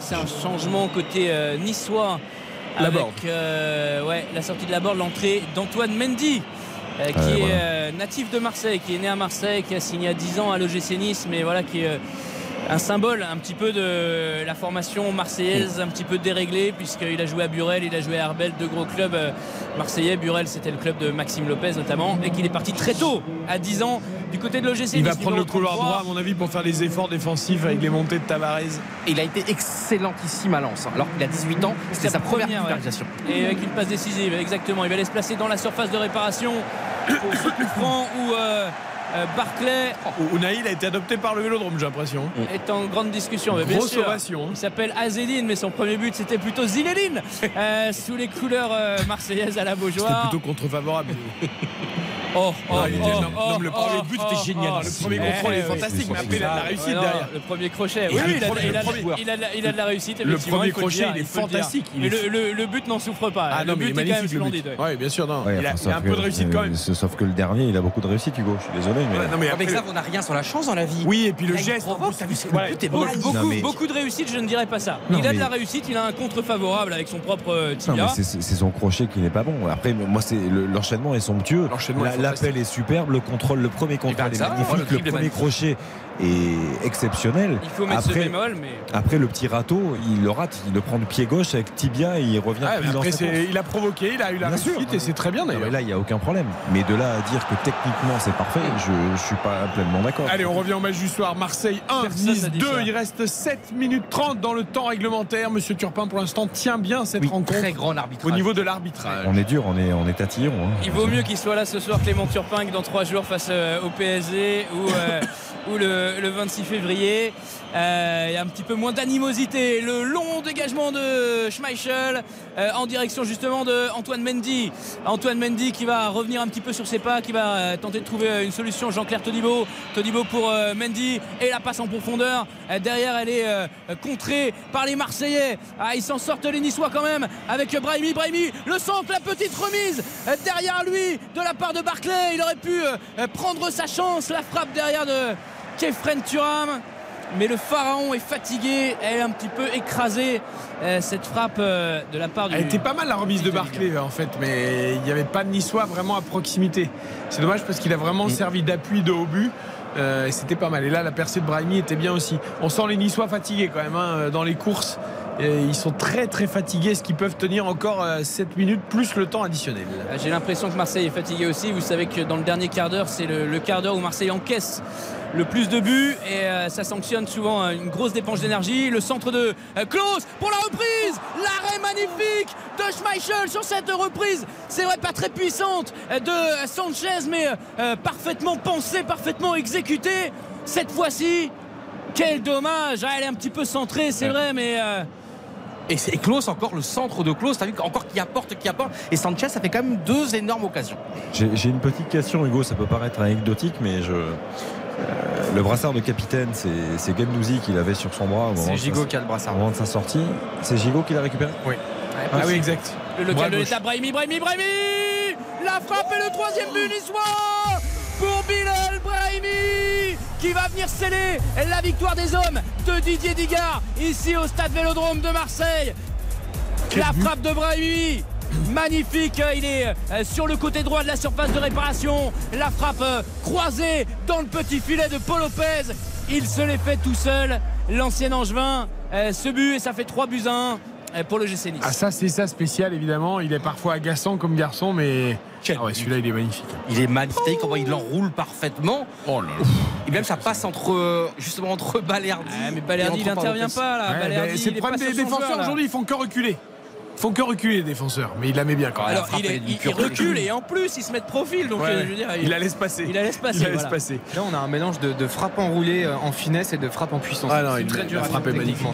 C'est un changement côté niçois avec la sortie de la Borde, l'entrée d'Antoine Mendy qui est natif de Marseille, qui est né à Marseille, qui a signé à 10 ans à l'OGC Nice, mais voilà qui est un symbole un petit peu de la formation marseillaise, un petit peu déréglée, puisqu'il a joué à Burel, il a joué à Herbel, deux gros clubs marseillais. Burel, c'était le club de Maxime Lopez notamment, et qu'il est parti très tôt, à 10 ans, du côté de l'OGC. Il va prendre le couloir droit, à mon avis, pour faire les efforts défensifs avec les montées de Tavares. Et il a été excellentissime à Lens, alors qu'il a 18 ans, c'était sa première titularisation. Et avec une passe décisive, exactement. Il va aller se placer dans la surface de réparation pour ce coup franc où... Barclay. Ounaï a été adopté par le Vélodrome, j'ai l'impression. Est en grande discussion. Grosse ovation. Il s'appelle Azedine, mais son premier but c'était plutôt Ziléline sous les couleurs marseillaises à la Beaujoire. C'était plutôt contre-favorable. Le premier but était génial. Le premier contrôle est fantastique, mais après il a de la réussite derrière. Le premier crochet, il a de la réussite. Le premier crochet, il est fantastique. Mais le but n'en souffre pas. Le but est quand même splendide. Oui, bien sûr. Il a un peu de réussite quand même. Sauf que le dernier, il a beaucoup de réussite, Hugo. Je suis désolé. Mais avec ça, on n'a rien sur la chance dans la vie. Oui, et puis le geste. Beaucoup de réussite, je ne dirais pas ça. Il a de la réussite, il a un contre-favorable avec son propre tibia. C'est son crochet qui n'est pas bon. Après, moi, l'enchaînement est somptueux. L'appel est superbe, le contrôle, le premier contrôle est magnifique, le premier crochet est exceptionnel. Il faut mettre ce bémol, mais... Après le petit râteau, il le rate, il le prend de pied gauche avec tibia et il revient plus dans sa course. Il a provoqué, il a eu la réussite et c'est très bien d'ailleurs. Là, il n'y a aucun problème. Mais de là à dire que techniquement c'est parfait, je ne suis pas pleinement d'accord. Allez, on revient au match du soir. Marseille 1, Nice 2. Il reste 7 minutes 30 dans le temps réglementaire. Monsieur Turpin, pour l'instant, tient bien cette rencontre. Très grand arbitrage. Au niveau de l'arbitrage. On est dur, on est tatillon. Hein. Il vaut mieux qu'il soit là ce soir, Clément Turpin, que dans 3 jours face au PSG ou le 26 février. Il y a un petit peu moins d'animosité. Le long dégagement de Schmeichel en direction justement de Antoine Mendy. Antoine Mendy qui va revenir un petit peu sur ses pas, qui va tenter de trouver une solution. Jean-Clair Todibo, pour Mendy, et la passe en profondeur. Derrière, elle est contrée par les Marseillais. Ah, ils s'en sortent les Niçois quand même avec Brahimi. Brahimi, le centre, la petite remise derrière lui de la part de Barclay. Il aurait pu prendre sa chance. La frappe derrière de Kefren Thuram. Mais le Pharaon est fatigué, elle est un petit peu écrasée. Cette frappe de la part du... Elle était pas mal la remise de Barclay en fait, mais il n'y avait pas de Niçois vraiment à proximité. C'est dommage parce qu'il a vraiment servi d'appui de haut but. Et c'était pas mal. Et là, la percée de Brahimi était bien aussi. On sent les Niçois fatigués quand même hein, dans les courses. Et ils sont très très fatigués. Est-ce qu'ils peuvent tenir encore 7 minutes plus le temps additionnel? J'ai l'impression que Marseille est fatigué aussi. Vous savez que dans le dernier quart d'heure, c'est le quart d'heure où Marseille encaisse le plus de buts et ça sanctionne souvent une grosse dépense d'énergie. Le centre de Clauss pour la reprise, l'arrêt magnifique de Schmeichel sur cette reprise, c'est vrai pas très puissante, de Sanchez, mais parfaitement pensée, parfaitement exécutée cette fois-ci. Quel dommage, elle est un petit peu centrée, c'est vrai, mais... Et c'est Clauss, encore le centre de Clauss, t'as vu encore qui apporte. Et Sanchez, ça fait quand même 2 énormes occasions. J'ai une petite question, Hugo, ça peut paraître anecdotique, mais je... le brassard de capitaine, c'est Guendouzi qui l'avait sur son bras. C'est Gigot qui a le brassard. Au moment de sa sortie, c'est Gigot qui l'a récupéré. Oui. Ouais, ah oui, exact. Le local de l'état, Brahimi. La frappe et le 3e but niçois pour Bilal Brahimi qui va venir sceller la victoire des hommes de Didier Digard ici au stade Vélodrome de Marseille. La frappe de Brahimi. Magnifique, il est sur le côté droit de la surface de réparation. La frappe croisée dans le petit filet de Paul Lopez. Il se l'est fait tout seul, l'ancien Angevin. Ce but, et ça fait 3 buts à 1 pour le GC Nice. Ah, ça, c'est ça spécial, évidemment. Il est parfois agaçant comme garçon, mais celui-là, il est magnifique. Il est magnifique, comment il l'enroule parfaitement. Oh là là. Et même ça passe entre Balerdi. Ah, mais Balerdi, il n'intervient pas là. C'est le problème des défenseurs aujourd'hui, ils font que reculer. Les défenseurs, mais il la met bien quand même. Alors, il recule et en plus il se met de profil, donc je veux dire, il la laisse passer. Il la laisse passer. Là, on a un mélange de frappe enroulée en finesse et de frappe en puissance. Ah non, c'est très dur à frapper magnifiquement.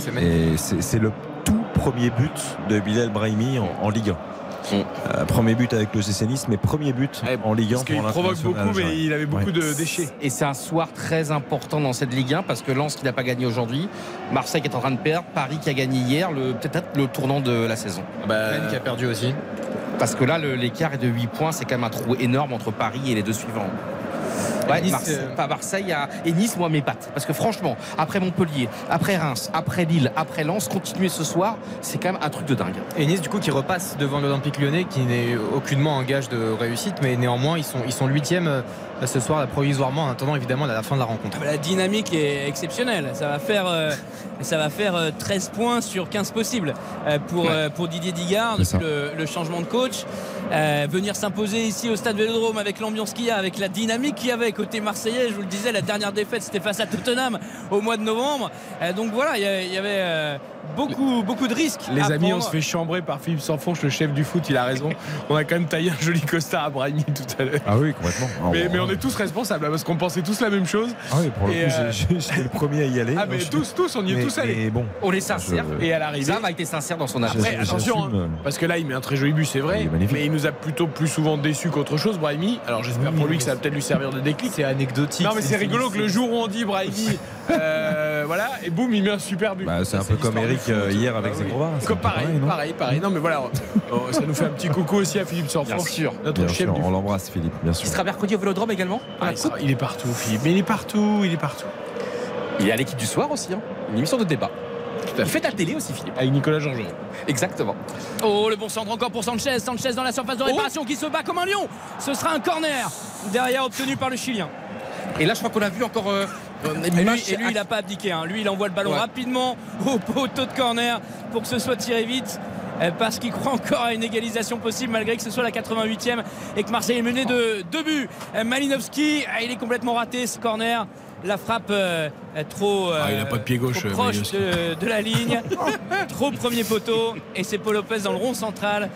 C'est le tout premier but de Bilal Brahimi en Ligue 1. Premier but avec le GC Nice, mais premier but en Ligue 1. Parce qu'il provoque beaucoup, mais il avait beaucoup de déchets. Et c'est un soir très important dans cette Ligue 1 parce que Lens qui n'a pas gagné aujourd'hui, Marseille qui est en train de perdre, Paris qui a gagné hier, peut-être le tournant de la saison. Rennes qui a perdu aussi. Parce que là, l'écart est de 8 points, c'est quand même un trou énorme entre Paris et les 2 suivants. Ouais, Nice, Marseille et Nice, moi mes pattes. Parce que franchement, après Montpellier, après Reims, après Lille, après Lens, continuer ce soir, c'est quand même un truc de dingue. Et Nice du coup qui repasse devant l'Olympique Lyonnais, qui n'est aucunement un gage de réussite, mais néanmoins ils sont 8e ce soir provisoirement, en attendant évidemment à la fin de la rencontre. La dynamique est exceptionnelle, ça va faire 13 points sur 15 possibles pour Didier Digard, le changement de coach. Venir s'imposer ici au stade Vélodrome avec l'ambiance qu'il y a, avec la dynamique qu'il y avait côté marseillais, je vous le disais, la dernière défaite c'était face à Tottenham au mois de novembre, donc voilà, il y avait beaucoup de risques. Les amis, on se fait chambrer par Philippe Sanfonche, le chef du foot, il a raison, on a quand même taillé un joli costard à Brahimi tout à l'heure. Ah oui, complètement. Mais on est tous responsables parce qu'on pensait tous la même chose. Ah oui, pour le coup, j'étais le premier à y aller. Ah mais on y est tous allés. Bon, on est sincères et à l'arrivée Sam a été sincère dans son après, attention parce que là il met un très joli but, c'est vrai, mais il nous a plutôt plus souvent déçu qu'autre chose, Brahimi. Alors j'espère pour lui que ça va peut-être lui servir de déclic. C'est anecdotique. Non mais c'est rigolo que le jour où on dit Brahimi voilà, et boum, il met un super but. Bah, c'est un peu comme Eric hier avec Zegrova. Pareil. Non mais voilà, ça nous fait un petit coucou aussi à Philippe Sanfonche. Bien sûr, notre chef. On l'embrasse, Philippe, bien sûr. Il sera mercredi au Vélodrome également. Il est partout, Philippe. Mais il est partout. Il est à l'équipe du soir aussi, hein. Une émission de débat. Fais ta télé aussi, Philippe. Avec Nicolas Jean-Jean. Exactement. Oh, le bon centre encore pour Sanchez. Sanchez dans la surface de réparation qui se bat comme un lion. Ce sera un corner derrière obtenu par le Chilien. Et là, je crois qu'on a vu encore. Et lui, il n'a pas abdiqué. Lui, il envoie le ballon rapidement au poteau de corner pour que ce soit tiré vite. parce qu'il croit encore à une égalisation possible malgré que ce soit la 88e et que Marseille est mené de 2 buts. Malinowski, il est complètement raté ce corner. La frappe trop, il a pas de pied gauche, trop proche de la ligne, trop premier poteau, et c'est Paul Lopez dans le rond central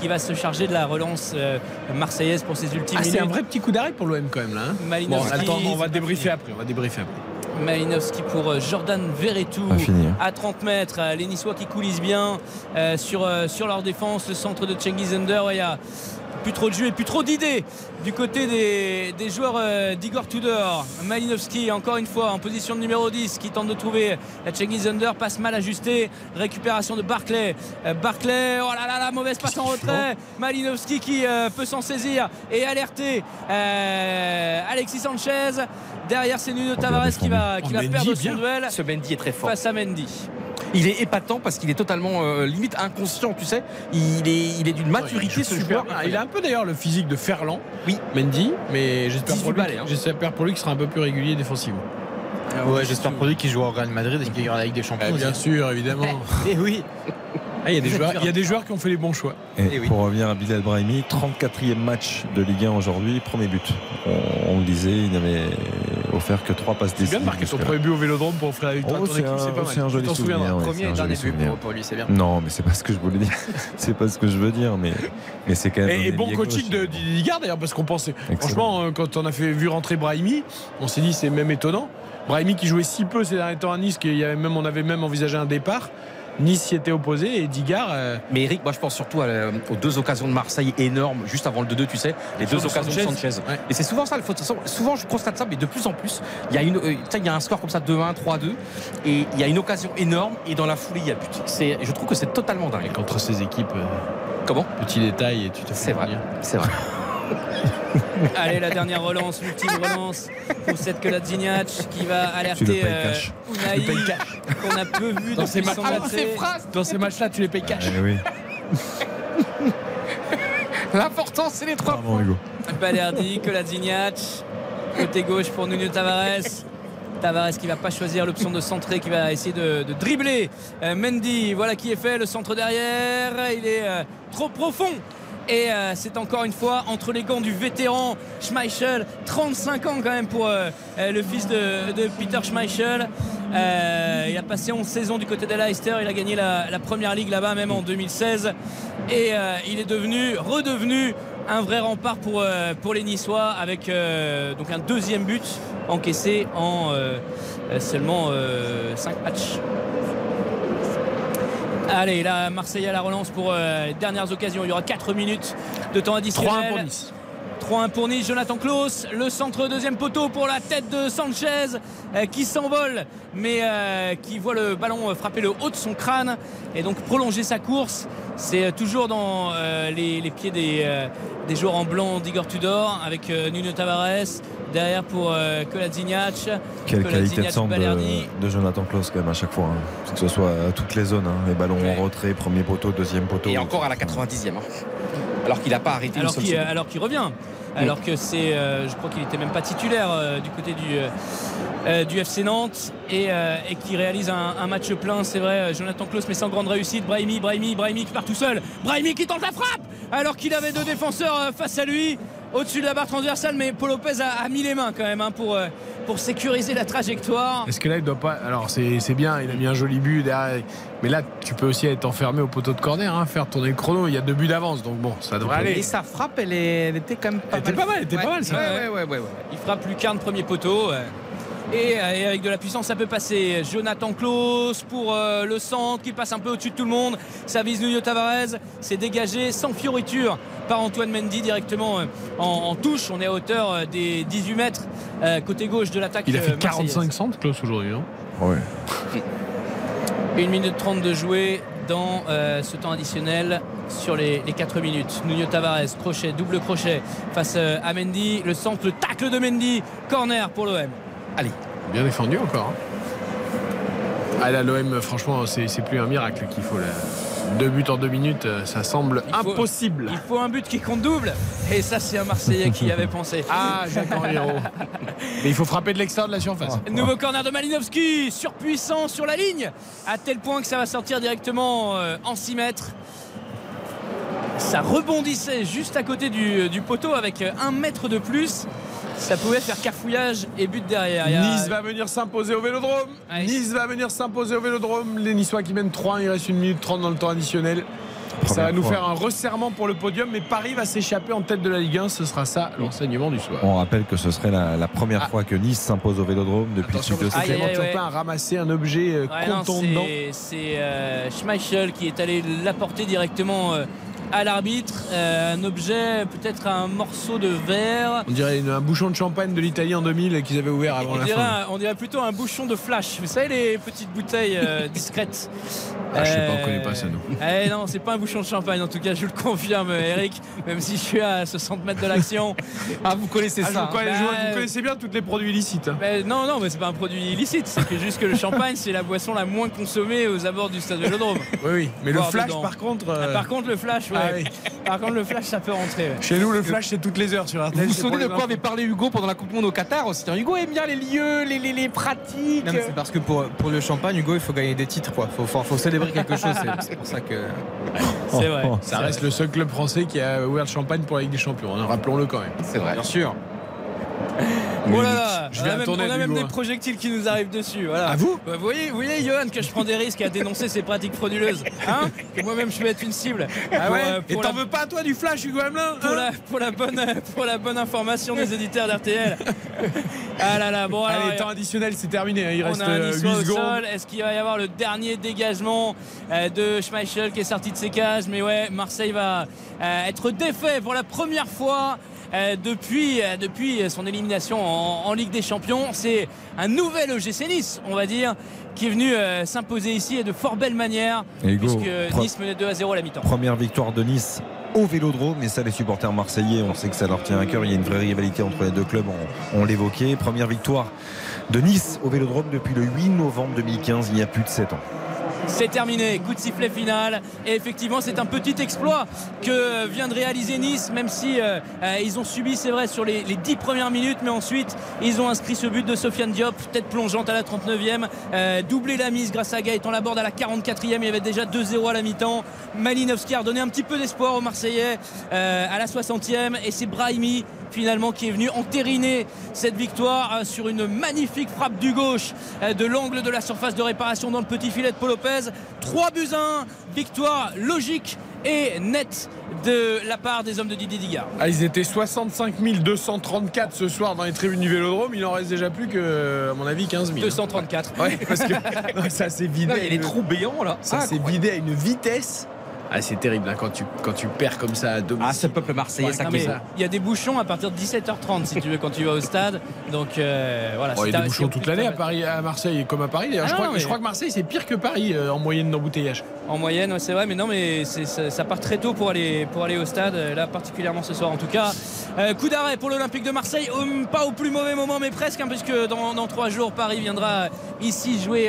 qui va se charger de la relance marseillaise pour ses ultimes minutes. C'est un vrai petit coup d'arrêt pour l'OM quand même là, hein. Bon, attends, on va débriefer après, Malinowski pour Jordan Veretout à 30 mètres. Les Niçois qui coulissent bien sur leur défense. Le centre de Cengiz Ünder, il y a plus trop de jeu et plus trop d'idées du côté des joueurs d'Igor Tudor. Malinowski encore une fois en position de numéro 10 qui tente de trouver la Cengiz Ünder, passe mal ajustée, récupération de Barclay. Barclay, oh là là là, mauvaise passe en retrait. Malinowski qui peut s'en saisir et alerter Alexis Sanchez. Derrière, c'est Nuno Tavares qui va perdre son duel. Ce Mendy est très fort face à Mendy. Il est épatant parce qu'il est totalement limite inconscient, tu sais. Il est d'une maturité super. Il a un peu d'ailleurs le physique de Ferland, oui, Mendy, mais j'espère pour lui, qu'il sera un peu plus régulier défensivement. Ouais, j'espère pour lui qu'il jouera au Real Madrid et qu'il ira à la Ligue des Champions. Bien sûr, évidemment. Et oui. Il y a des joueurs qui ont fait les bons choix. Et oui. Pour revenir à Bilal Brahimi, 34e match de Ligue 1 aujourd'hui, premier but. On le disait, il n'avait offert que 3 passes décisives. Il vient de marquer son premier but au Vélodrome pour offrir la victoire à ton équipe, c'est pas mal. C'est un joli souvenir. Premier et dernier but pour lui, c'est bien. Non, mais c'est pas ce que je voulais dire. C'est pas ce que je veux dire, mais c'est quand même. Et bon coaching de Didier Digard d'ailleurs, parce qu'on pensait. Franchement, quand on a vu rentrer Brahimi, on s'est dit c'est même étonnant. Brahimi qui jouait si peu ces derniers temps à Nice qu'on avait même envisagé un départ. Nice s'y était opposé et Digard. Mais Eric, moi je pense surtout aux 2 occasions de Marseille énormes juste avant le 2-2, tu sais, les 2 occasions de Sanchez. Ouais. Et c'est souvent ça, souvent je constate ça, mais de plus en plus, il y a un score comme ça 2-1, 3-2, et il y a une occasion énorme et dans la foulée il y a but. Je trouve que c'est totalement dingue. Et contre ces équipes, petit détail et tu te fais. C'est vrai. Allez, la dernière relance, l'ultime relance pour cette Kolasinac qui va alerter Unai, qu'on a peu vu dans ces matchs. Dans ces matchs-là, tu les payes cash. Oui. L'important, c'est les 3 points. Balerdi, Kolasinac, côté gauche pour Nuno Tavares. Tavares qui va pas choisir l'option de centrer, qui va essayer de dribbler Mendy. Voilà qui est fait, le centre derrière. Il est trop profond. Et c'est encore une fois entre les gants du vétéran Schmeichel, 35 ans quand même pour le fils de Peter Schmeichel. Il a passé 11 saisons du côté de Leicester, il a gagné la première ligue là-bas même en 2016 et il est redevenu un vrai rempart pour les Niçois avec donc un 2e but encaissé en seulement 5 matchs. Allez, là, Marseille à la relance pour les dernières occasions. Il y aura 4 minutes de temps additionnel. 3-1 pour Nice. 3-1 pour Nice. Jonathan Clauss, le centre deuxième poteau pour la tête de Sanchez qui s'envole, mais qui voit le ballon frapper le haut de son crâne et donc prolonger sa course. C'est toujours dans les pieds des joueurs en blanc d'Igor Tudor avec Nuno Tavares. Derrière pour Kolasinac. Quelle qualité de centre de Jonathan Clauss quand même à chaque fois, hein. Que ce soit à toutes les zones, hein. Les ballons en retrait, premier poteau, deuxième poteau. Et encore à la 90e, hein. Alors qu'il n'a pas arrêté. Alors qu'il revient. Alors que c'est, je crois qu'il n'était même pas titulaire du côté du FC Nantes et qui réalise un match plein, c'est vrai. Jonathan Clauss mais sans grande réussite. Brahimi qui part tout seul. Brahimi qui tente la frappe alors qu'il avait 2 défenseurs face à lui au-dessus de la barre transversale, mais Paul Lopez a mis les mains quand même, hein, pour sécuriser la trajectoire. Est-ce que là il doit pas, alors c'est bien, il a mis un joli but derrière, mais là tu peux aussi être enfermé au poteau de corner, hein, faire tourner le chrono, il y a 2 buts d'avance, donc bon, ça devrait aller. Et sa frappe elle était quand même pas mal, ça. Ouais. Il frappe lucarne premier poteau. Et avec de la puissance ça peut passer. Jonathan Clauss pour le centre qui passe un peu au-dessus de tout le monde, ça vise Nuno Tavares, c'est dégagé sans fioriture par Antoine Mendy directement en touche. On est à hauteur des 18 mètres côté gauche de l'attaque. Il a fait 45 centres Clauss aujourd'hui, hein. Ouais. 1 minute 30 de jouer dans ce temps additionnel sur les 4 minutes. Nuno Tavares, crochet, double crochet face à Mendy, le centre, le tacle de Mendy, corner pour l'OM. Allez. Bien défendu encore. Hein. Ah là, l'OM, franchement, c'est plus un miracle qu'il faut. 2 buts en 2 minutes, ça semble impossible. Il faut un but qui compte double. Et ça, c'est un Marseillais qui y avait pensé. Ah, Jean-Clair Todibo. Mais il faut frapper de l'extérieur de la surface. Nouveau corner de Malinowski, surpuissant sur la ligne, à tel point que ça va sortir directement en 6 mètres. ça rebondissait juste à côté du poteau avec un mètre de plus. Ça pouvait faire cafouillage et but derrière. Nice va venir s'imposer au Vélodrome. Allez. Nice va venir s'imposer au Vélodrome. Les Niçois qui mènent 3-1, il reste 1 minute 30 dans le temps additionnel. Ça va nous faire un resserrement pour le podium, mais Paris va s'échapper en tête de la Ligue 1. Ce sera ça l'enseignement du soir. On rappelle que ce serait la première fois que Nice s'impose au Vélodrome depuis le Clément Turpin a ramassé un objet contondant. C'est Schmeichel qui est allé l'apporter directement à l'arbitre. Un objet, peut-être un morceau de verre. On dirait un bouchon de champagne de l'Italie en 2000 qu'ils avaient ouvert avant la fin. On dirait plutôt un bouchon de flash. Vous savez, les petites bouteilles discrètes. Ah, je sais pas, on connaît pas ça, nous. Non, c'est pas un bouchon de champagne, en tout cas, je le confirme, Eric, même si je suis à 60 mètres de l'action. Ah, vous connaissez ça. Vous connaissez bien tous les produits illicites. Non, mais c'est pas un produit illicite, c'est que juste que le champagne, c'est la boisson la moins consommée aux abords du stade Vélodrome. Oui, mais le flash, par contre. Par contre, le flash, ouais. Ah, oui. Par contre, le flash, ça peut rentrer. Ouais. Chez nous, le flash, c'est toutes les heures sur RTL. Vous vous souvenez de quoi avait parlé Hugo pendant la Coupe du Monde au Qatar? Hugo aime bien les lieux, les pratiques. Non, mais c'est parce que pour le champagne, Hugo, il faut gagner des titres, quoi. Faut célébrer quelque chose, c'est pour ça que c'est vrai. Ça reste le seul club français qui a ouvert le champagne pour la Ligue des Champions, rappelons-le quand même. C'est vrai, bien sûr. Voilà, on a même des projectiles qui nous arrivent dessus. Voilà. À vous, vous voyez, Yoann, que je prends des risques à dénoncer ces pratiques frauduleuses. Hein, moi-même, je vais être une cible. Ah ouais. Et t'en veux pas, toi, du flash, Hugo Amelin, hein, pour la bonne information des éditeurs d'RTL. Ah là là, bon. Allez, temps additionnel, c'est terminé. Il reste 8 secondes. Est-ce qu'il va y avoir le dernier dégagement de Schmeichel qui est sorti de ses cages? Mais ouais, Marseille va être défait pour la première fois depuis son élimination en Ligue des Champions. C'est un nouvel OGC Nice, on va dire, qui est venu s'imposer ici et de fort belle manière, puisque Nice menait 2-0 à la mi-temps. Première victoire de Nice au Vélodrome, mais ça, les supporters marseillais, on sait que ça leur tient à cœur. Il y a une vraie rivalité entre les deux clubs, on l'évoquait. Première victoire de Nice au Vélodrome depuis le 8 novembre 2015, il y a plus de 7 ans. C'est terminé, coup de sifflet final, et effectivement c'est un petit exploit que vient de réaliser Nice, même si ils ont subi, c'est vrai, sur les 10 premières minutes, mais ensuite ils ont inscrit ce but de Sofiane Diop, tête plongeante à la 39e, doublé la mise grâce à Gaëtan Laborde à la 44e. Il y avait déjà 2-0 à la mi-temps. Malinowski a redonné un petit peu d'espoir aux Marseillais à la 60e, et c'est Brahimi finalement qui est venu entériner cette victoire sur une magnifique frappe du gauche de l'angle de la surface de réparation dans le petit filet de Paul Lopez. 3-1, victoire logique et nette de la part des hommes de Didier Digard. Ils étaient 65 234 ce soir dans les tribunes du Vélodrome. Il en reste déjà plus que, à mon avis, 15 000. 234. Ouais, parce que non, ça s'est vidé. Il y a les trous béants là. Ça s'est vidé à une vitesse. Ah, c'est terrible, hein, quand tu perds comme ça à domicile. Ah, ce peuple marseillais, ça comme ça. Il y a des bouchons à partir de 17h30 si tu veux, quand tu vas au stade. Donc voilà. Il y a des bouchons toute l'année à Paris, à Marseille, comme à Paris. D'ailleurs, je crois que Marseille, c'est pire que Paris en moyenne d'embouteillage. En moyenne, ouais, c'est vrai, mais non, mais ça part très tôt pour aller au stade, là particulièrement ce soir en tout cas. Coup d'arrêt pour l'Olympique de Marseille, pas au plus mauvais moment, mais presque, hein, puisque dans 3 jours, Paris viendra ici jouer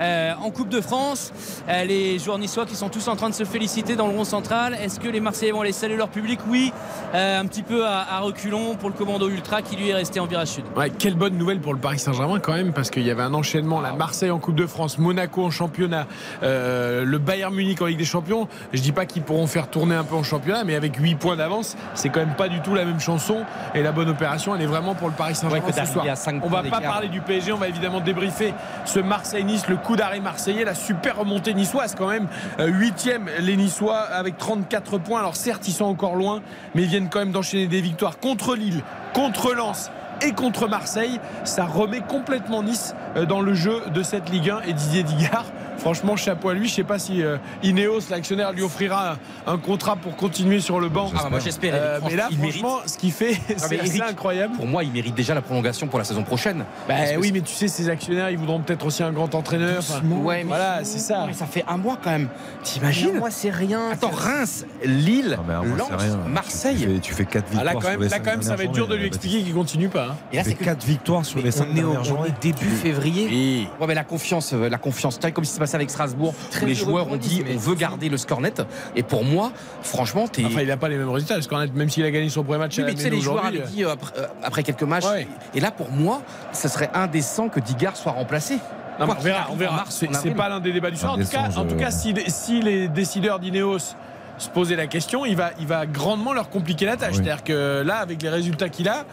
en Coupe de France. Les joueurs niçois qui sont tous en train de se féliciter dans le rond central. Est-ce que les Marseillais vont aller saluer leur public? Oui, un petit peu à reculons pour le commando ultra qui lui est resté en virage sud. Ouais, quelle bonne nouvelle pour le Paris Saint-Germain quand même, parce qu'il y avait un enchaînement, la Marseille en Coupe de France, Monaco en championnat, le Bayern Munich en Ligue des Champions. Je dis pas qu'ils pourront faire tourner un peu en championnat, mais avec 8 points d'avance, c'est quand même pas du tout la même chanson, et la bonne opération, elle est vraiment pour le Paris Saint-Germain ce soir. On va pas parler du PSG, on va évidemment débriefer ce Marseille-Nice, le coup d'arrêt marseillais, la super remontée niçoise quand même, 8e les Niçois avec 34 points. Alors certes, ils sont encore loin, mais ils viennent quand même d'enchaîner des victoires contre Lille, contre Lens et contre Marseille. Ça remet complètement Nice dans le jeu de cette Ligue 1, et Didier Digard, franchement chapeau à lui. Je sais pas si Ineos, l'actionnaire, lui offrira un contrat pour continuer sur le banc. Ah, moi j'espère. Mais là franchement mérite. Ce qu'il fait, c'est incroyable. Pour moi, il mérite déjà la prolongation pour la saison prochaine. Bah oui, mais tu sais, ces actionnaires, ils voudront peut-être aussi un grand entraîneur. Ouais, voilà, c'est ça. Mais ça fait un mois quand même. T'imagines? Moi c'est rien. Attends, Reims, Lille, Lens, Marseille. Tu fais 4 victoires. Là quand même, ça va être dur de lui expliquer qu'il continue pas. Et là, c'est 4 victoires sur les 5 dernières journées. Début février. Oui. Ouais, mais la confiance, comme si c'est passé avec Strasbourg, où les joueurs ont dit on veut garder le score net. Et pour moi, franchement, enfin, il n'a pas les mêmes résultats, le score net, même s'il a gagné son premier match. Oui, mais tu sais, les joueurs avaient dit après quelques matchs. Ouais. Et là, pour moi, ce serait indécent que Digard soit remplacé. Non, on verra. C'est pas l'un des débats du soir. En tout cas, si les décideurs d'Ineos se poser la question, il va grandement leur compliquer la tâche. Oui. C'est-à-dire que là, avec les résultats qu'il a,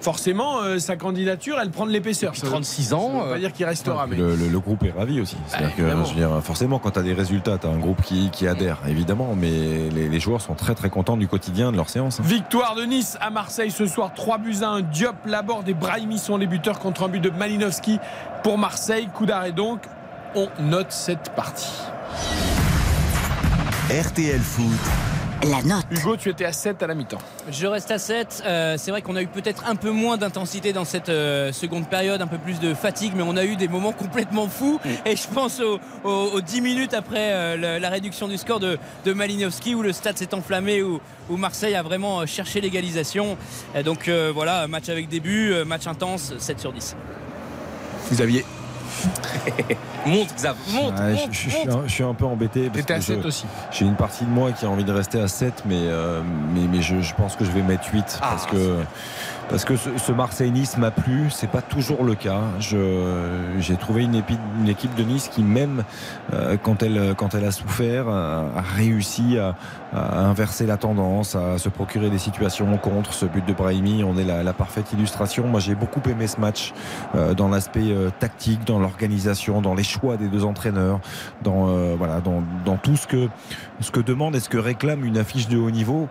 forcément, sa candidature, elle prend de l'épaisseur. 36 ans, ça veut pas dire qu'il restera. Mais... Le groupe est ravi aussi. C'est-à-dire que, je veux dire, forcément, quand tu as des résultats, tu as un groupe qui adhère, évidemment, mais les joueurs sont très très contents du quotidien de leur séance. Victoire de Nice à Marseille ce soir, 3-1. Diop, Laborde et Brahimi sont les buteurs contre un but de Malinowski pour Marseille. Coup d'arrêt donc. On note cette partie. RTL Foot, la note. Hugo, tu étais à 7 à la mi-temps. Je reste à 7. C'est vrai qu'on a eu peut-être un peu moins d'intensité dans cette seconde période, un peu plus de fatigue, mais on a eu des moments complètement fous. Oui. Et je pense aux 10 minutes après la réduction du score de Malinowski, où le stade s'est enflammé, où Marseille a vraiment cherché l'égalisation. Donc voilà, match avec début, match intense, 7 sur 10. Vous aviez... Monte, Xav, monte, ouais, monte, je suis un peu embêté. T'étais à 7 aussi. J'ai une partie de moi qui a envie de rester à 7, mais je pense que je vais mettre 8 parce que ce Marseille-Nice m'a plu. C'est pas toujours le cas. J'ai trouvé une équipe de Nice qui, même quand elle a souffert, a réussi à inverser la tendance, à se procurer des situations contre. Ce but de Brahimi, on est la parfaite illustration. Moi, j'ai beaucoup aimé ce match dans l'aspect tactique, dans l'organisation, dans les choix des deux entraîneurs, dans tout ce que demande et ce que réclame une affiche de haut niveau,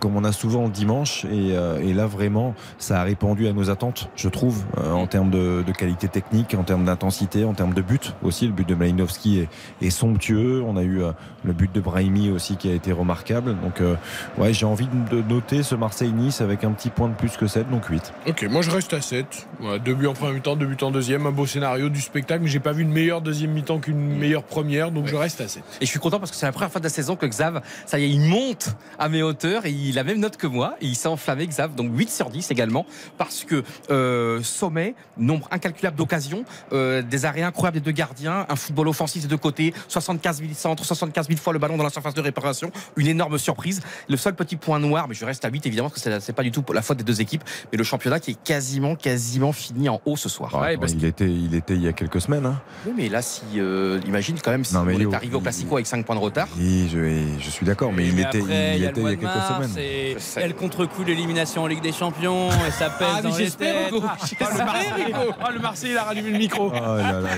comme on a souvent dimanche. Et là, vraiment, ça a répondu à nos attentes, je trouve, en termes de qualité technique, en termes d'intensité, en termes de but aussi. Le but de Malinowski est somptueux. On a eu le but de Brahimi aussi qui a été remarquable. Donc ouais, j'ai envie de noter ce Marseille-Nice avec un petit point de plus que 7, donc 8. Ok, moi je reste à 7. Voilà, 2 buts en première mi-temps, 2 buts en deuxième, un beau scénario, du spectacle, mais j'ai pas vu une meilleure deuxième mi-temps qu'une meilleure première, donc ouais, je reste à 7. Et je suis content parce que c'est la première fois de la saison que Xav, ça y est, il monte à mes hauteurs et il a même note que moi et il s'est enflammé, Xav, donc 8 sur 10 également, parce que sommet, nombre incalculable d'occasions, des arrêts incroyables des deux gardiens, un football offensif des deux côtés, 75 000 centres, 75 000 fois le ballon dans la surface de réparation, une énorme surprise. Le seul petit point noir, mais je reste à 8 évidemment, parce que c'est pas du tout la faute des deux équipes, mais le championnat qui est quasiment fini en haut ce soir. Ouais, parce il était il y a quelques semaines. Hein. Oui, mais là, imagine quand même, si on est arrivé au Classico avec 5 points de retard. Oui, je suis d'accord, mais il était il y a quelques semaines. Elle contre-coup l'élimination en Ligue des Champions et ça pèse dans les têtes. Le Marseille, il a rallumé le micro. Oh là là,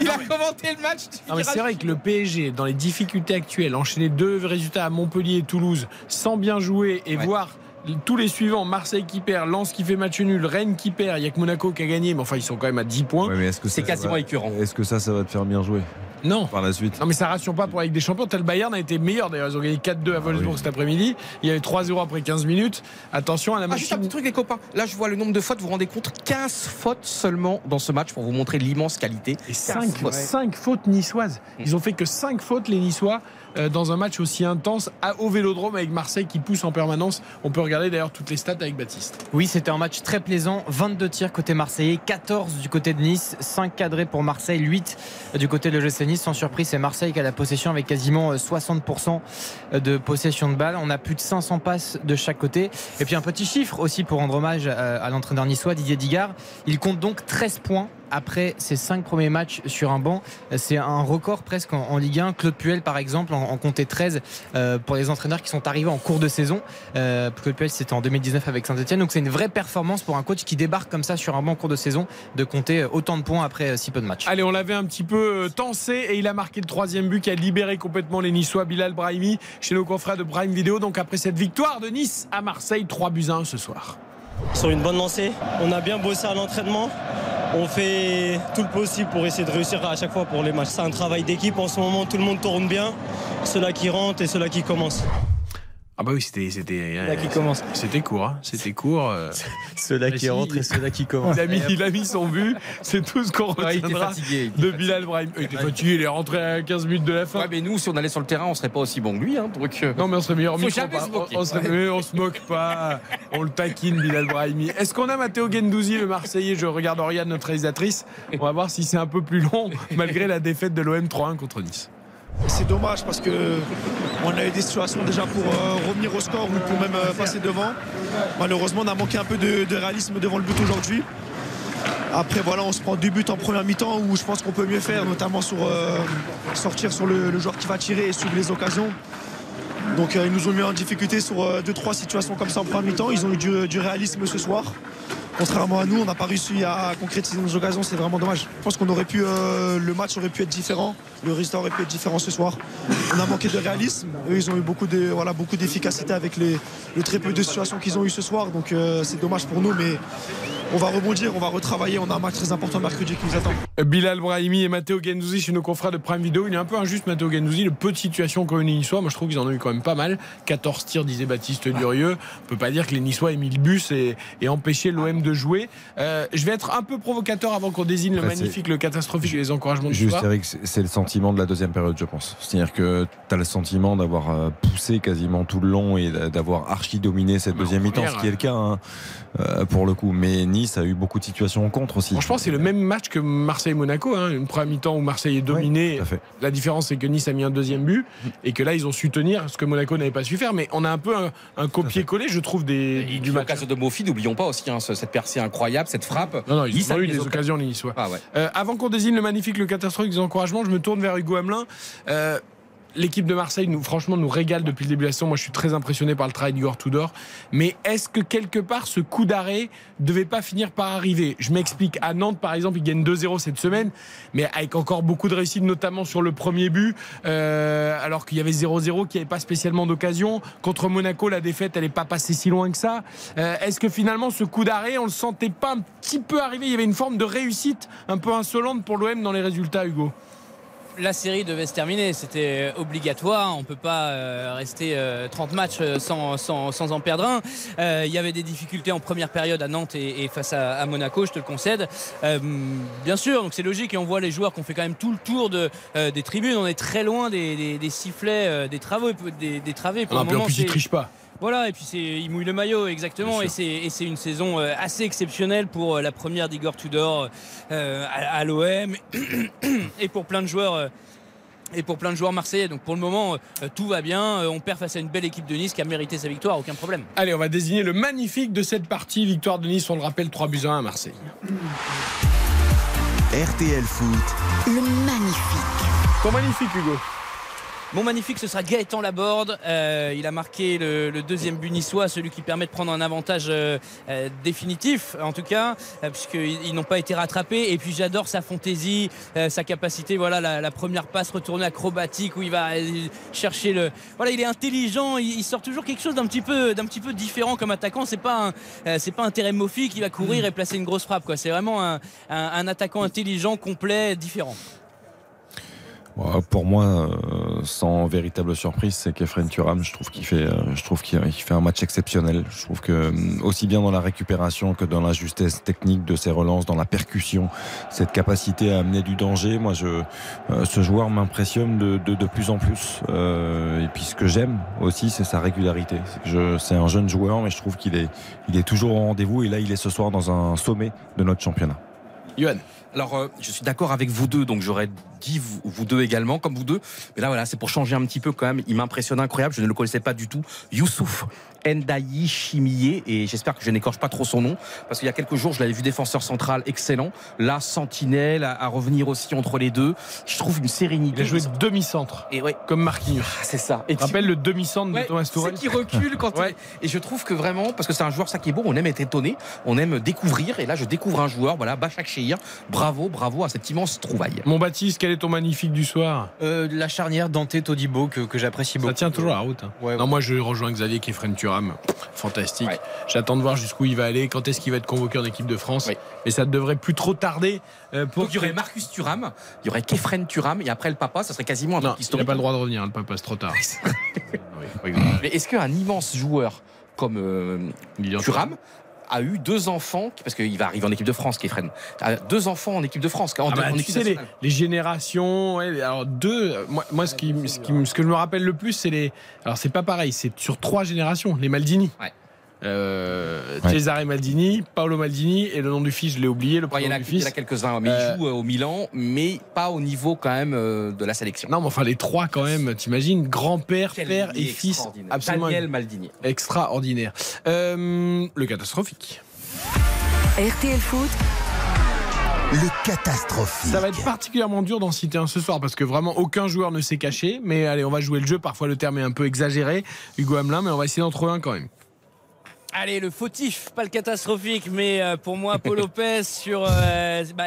il a commenté le match. C'est vrai que le PSG, dans les difficultés actuelles, enchaîner 2 résultats à Montpellier et Toulouse sans bien jouer et voir tous les suivants, Marseille qui perd, Lens qui fait match nul, Rennes qui perd, il n'y a que Monaco qui a gagné, mais enfin ils sont quand même à 10 points. Ouais, c'est quasiment écœurant. Est-ce que ça va te faire bien jouer ? Non. Par la suite. Non, mais ça rassure pas pour la Ligue des Champions. Le Bayern a été meilleur d'ailleurs. Ils ont gagné 4-2 à Wolfsburg cet après-midi. Il y avait 3-0 après 15 minutes. Attention à la machine. Juste un petit truc, les copains. Là, je vois le nombre de fautes. Vous vous rendez compte, 15 fautes seulement dans ce match pour vous montrer l'immense qualité. Et 5 fautes niçoises. Ils ont fait que 5 fautes, les Niçois, dans un match aussi intense au Vélodrome avec Marseille qui pousse en permanence. On peut regarder d'ailleurs toutes les stats avec Baptiste. Oui, c'était un match très plaisant. 22 tirs côté marseillais, 14 du côté de Nice, 5 cadrés pour Marseille, 8 du côté de l'OGC Nice. Sans surprise, c'est Marseille qui a la possession avec quasiment 60% de possession de balle. On a plus de 500 passes de chaque côté. Et puis un petit chiffre aussi pour rendre hommage à l'entraîneur niçois, Didier Digard. Il compte donc 13 points après ses 5 premiers matchs sur un banc. C'est un record presque en Ligue 1. Claude Puel, par exemple, en comptait 13 pour les entraîneurs qui sont arrivés en cours de saison. Claude Puel, c'était en 2019 avec Saint-Etienne. Donc c'est une vraie performance pour un coach qui débarque comme ça sur un banc en cours de saison, de compter autant de points après si peu de matchs. Allez, on l'avait un petit peu tensé et il a marqué le 3e but qui a libéré complètement les Niçois. Bilal Brahimi chez nos confrères de Prime Video. Donc après cette victoire de Nice à Marseille, 3-1 ce soir. Sur une bonne lancée, on a bien bossé à l'entraînement. On fait tout le possible pour essayer de réussir à chaque fois pour les matchs. C'est un travail d'équipe. En ce moment, tout le monde tourne bien. Ceux-là qui rentrent et ceux-là qui commencent. Ah bah oui, c'était court. Hein. C'était court. Ceux-là qui rentrent et ceux-là qui commencent. Il a mis son but. C'est tout ce qu'on retiendra de Bilal Brahimi. Il était fatigué, il est rentré à 15 minutes de la fin. Ouais, mais nous, si on allait sur le terrain, on serait pas aussi bon que lui. Hein, donc... Non, mais on serait meilleur. On se moque pas. On le taquine, Bilal Brahimi. Est-ce qu'on a Matteo Guendouzi, le Marseillais? Je regarde Oriane, notre réalisatrice. On va voir si c'est un peu plus long, malgré la défaite de l'OM 3-1 contre Nice. C'est dommage parce qu'on a eu des situations déjà pour revenir au score ou pour même passer devant. Malheureusement, on a manqué un peu de réalisme devant le but aujourd'hui. Après, voilà, on se prend 2 buts en première mi-temps où je pense qu'on peut mieux faire, notamment sur sortir sur le joueur qui va tirer et sur les occasions. Donc ils nous ont mis en difficulté sur 2-3 situations comme ça en première mi-temps. Ils ont eu du réalisme ce soir. Contrairement à nous, on n'a pas réussi à concrétiser nos occasions, c'est vraiment dommage. Je pense qu'on aurait pu, le match aurait pu être différent, le résultat aurait pu être différent ce soir. On a manqué de réalisme, eux ils ont eu beaucoup d'efficacité avec le très peu de situations qu'ils ont eu ce soir, donc c'est dommage pour nous, mais on va rebondir, on va retravailler, on a un match très important mercredi qui nous attend. Bilal Brahimi et Matteo Guendouzi chez nos confrères de Prime Video. Il est un peu injuste Matteo Guendouzi, le peu de situations qu'ont eu les Niçois, moi je trouve qu'ils en ont eu quand même pas mal. 14 tirs disait Baptiste Durieux, on ne peut pas dire que les Niçois aient mis le bus et empêché l'OM de jouer. Je vais être un peu provocateur avant qu'on désigne le magnifique, le catastrophique et les encouragements de Juste Eric, c'est le sentiment de la deuxième période, je pense. C'est-à-dire que tu as le sentiment d'avoir poussé quasiment tout le long et d'avoir archi-dominé cette deuxième mi-temps, ce qui est le cas hein, pour le coup. Mais Nice a eu beaucoup de situations en contre aussi. Bon, je pense que c'est le même match que Marseille-Monaco, hein, une première mi-temps où Marseille est dominé. Ouais, la différence, c'est que Nice a mis un deuxième but et que là, ils ont su tenir ce que Monaco n'avait pas su faire. Mais on a un peu un copier-coller, je trouve, du match. Le cas de Moffi, n'oublions pas aussi hein, cette percée incroyable, cette frappe. Non, ils ont eu des occasions, les Niçois. Ah ouais. Avant qu'on désigne le magnifique, le catastrophique des encouragements, je me tourne vers Hugo Amelin. L'équipe de Marseille, franchement, nous régale depuis le début de la saison. Moi, je suis très impressionné par le travail d'Igor Tudor. Mais est-ce que, quelque part, ce coup d'arrêt ne devait pas finir par arriver? Je m'explique. À Nantes, par exemple, ils gagnent 2-0 cette semaine, mais avec encore beaucoup de réussite, notamment sur le premier but, alors qu'il y avait 0-0, qu'il n'y avait pas spécialement d'occasion. Contre Monaco, la défaite, elle n'est pas passée si loin que ça. Est-ce que, finalement, ce coup d'arrêt, on ne le sentait pas un petit peu arriver? Il y avait une forme de réussite un peu insolente pour l'OM dans les résultats, Hugo. La série devait se terminer, c'était obligatoire, on ne peut pas rester 30 matchs sans en perdre un. Il y avait des difficultés en première période à Nantes et face à Monaco, je te le concède. Bien sûr, donc c'est logique et on voit les joueurs qui ont fait quand même tout le tour des tribunes, on est très loin des sifflets, des travées. Pour le moment, en plus, ils ne trichent pas. Voilà, et puis il mouille le maillot, exactement. Et c'est une saison assez exceptionnelle pour la première d'Igor Tudor à l'OM et pour plein de joueurs. Et pour plein de joueurs marseillais. Donc pour le moment, tout va bien. On perd face à une belle équipe de Nice qui a mérité sa victoire, aucun problème. Allez, on va désigner le magnifique de cette partie. Victoire de Nice, on le rappelle, 3-1 à Marseille. RTL Foot. Le magnifique. Ton magnifique, Hugo. Mon magnifique, ce sera Gaëtan Laborde. Il a marqué le deuxième but niçois, celui qui permet de prendre un avantage définitif, en tout cas, puisqu'ils n'ont pas été rattrapés. Et puis j'adore sa fantaisie, sa capacité. Voilà, la première passe retournée acrobatique où il va chercher le. Voilà, il est intelligent. Il sort toujours quelque chose d'un petit peu différent comme attaquant. C'est pas un Terem Moffi qui va courir et placer une grosse frappe. C'est vraiment un attaquant intelligent, complet, différent. Pour moi, sans véritable surprise, c'est Kefren Thuram. Je trouve qu'il fait un match exceptionnel. Je trouve que aussi bien dans la récupération que dans la justesse technique de ses relances, dans la percussion, cette capacité à amener du danger. Moi, ce joueur m'impressionne de plus en plus. Et puis, ce que j'aime aussi, c'est sa régularité. C'est un jeune joueur, mais je trouve qu'il est toujours au rendez-vous. Et là, il est ce soir dans un sommet de notre championnat. Yoann. Alors, je suis d'accord avec vous deux, donc j'aurais dit vous deux également, comme vous deux. Mais là, voilà, c'est pour changer un petit peu quand même. Il m'impressionne incroyable, je ne le connaissais pas du tout. Youssouf Ndayi Chimier, et j'espère que je n'écorche pas trop son nom, parce qu'il y a quelques jours, je l'avais vu défenseur central excellent. Là, sentinelle, à revenir aussi entre les deux. Je trouve une sérénité. Il a joué demi-centre, et ouais, comme Marquinhos. Ah, c'est ça. Et rappelle le demi-centre de Thomas Tuchel. C'est qui recule quand ouais. Et je trouve que vraiment, parce que c'est un joueur, ça qui est beau, on aime être étonné, on aime découvrir. Et là, je découvre un joueur, voilà, Bachak Chehir. Bravo à cette immense trouvaille. Mon Baptiste, quel est ton magnifique du soir? La charnière Dante Todibo que j'apprécie beaucoup. Ça tient toujours la route. Hein. Ouais, non, moi je rejoins Xavier Kefren Thuram. Fantastique. Ouais. J'attends de voir jusqu'où il va aller, quand est-ce qu'il va être convoqué en équipe de France. Ouais. Mais ça ne devrait plus trop tarder. Pour il y aurait Marcus Thuram, il y aurait Kefren Thuram et après le papa, ça serait quasiment un truc historique. Il n'a pas le droit de revenir, hein, le papa, c'est trop tard. Oui, mais est-ce qu'un immense joueur comme Thuram a eu deux enfants, parce qu'il va arriver en équipe de France, Kefren. Deux enfants en équipe de France. Tu sais, les générations. Ouais, alors deux. Moi ce que je me rappelle le plus, c'est les. Alors c'est pas pareil. C'est sur trois générations. Les Maldini. Ouais. Cesare Maldini, Paolo Maldini et le nom du fils, je l'ai oublié. Le prénom du fils. Il y en a quelques-uns, mais il joue au Milan, mais pas au niveau quand même de la sélection. Non, mais enfin les trois quand même. T'imagines, grand-père, père et fils. Absolument. Daniel Maldini. Extraordinaire. Le catastrophique. RTL Foot. Le catastrophique. Ça va être particulièrement dur d'en citer un ce soir parce que vraiment aucun joueur ne s'est caché. Mais allez, on va jouer le jeu. Parfois le terme est un peu exagéré, Hugo Amelin, mais on va essayer d'en trouver un quand même. Allez, le fautif, pas le catastrophique, mais pour moi, Paul Lopez sur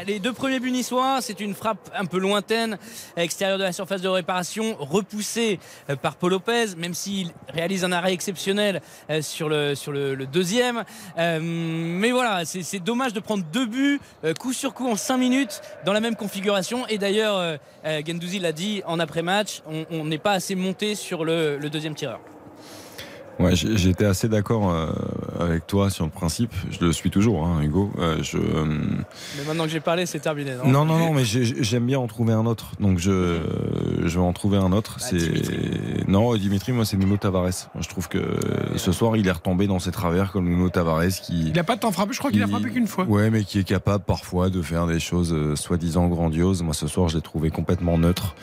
les deux premiers buts niçois. C'est une frappe un peu lointaine, extérieure de la surface de réparation, repoussée par Paul Lopez, même s'il réalise un arrêt exceptionnel sur le deuxième. Mais voilà, c'est dommage de prendre deux buts, coup sur coup en 5 minutes, dans la même configuration. Et d'ailleurs, Guendouzi l'a dit en après-match, on n'est pas assez monté sur le deuxième tireur. Ouais, j'étais assez d'accord avec toi sur le principe. Je le suis toujours, hein, Hugo. Mais maintenant que j'ai parlé, c'est terminé. Non, mais j'aime bien en trouver un autre. Donc je vais en trouver un autre. Dimitri, moi c'est Nuno Tavares. Je trouve que ce soir il est retombé dans ses travers comme Nuno Tavares qui. Il n'a pas de temps frappé. Je crois qu'il a frappé qu'une fois. Ouais, mais qui est capable parfois de faire des choses soi-disant grandioses. Moi ce soir je l'ai trouvé complètement neutre.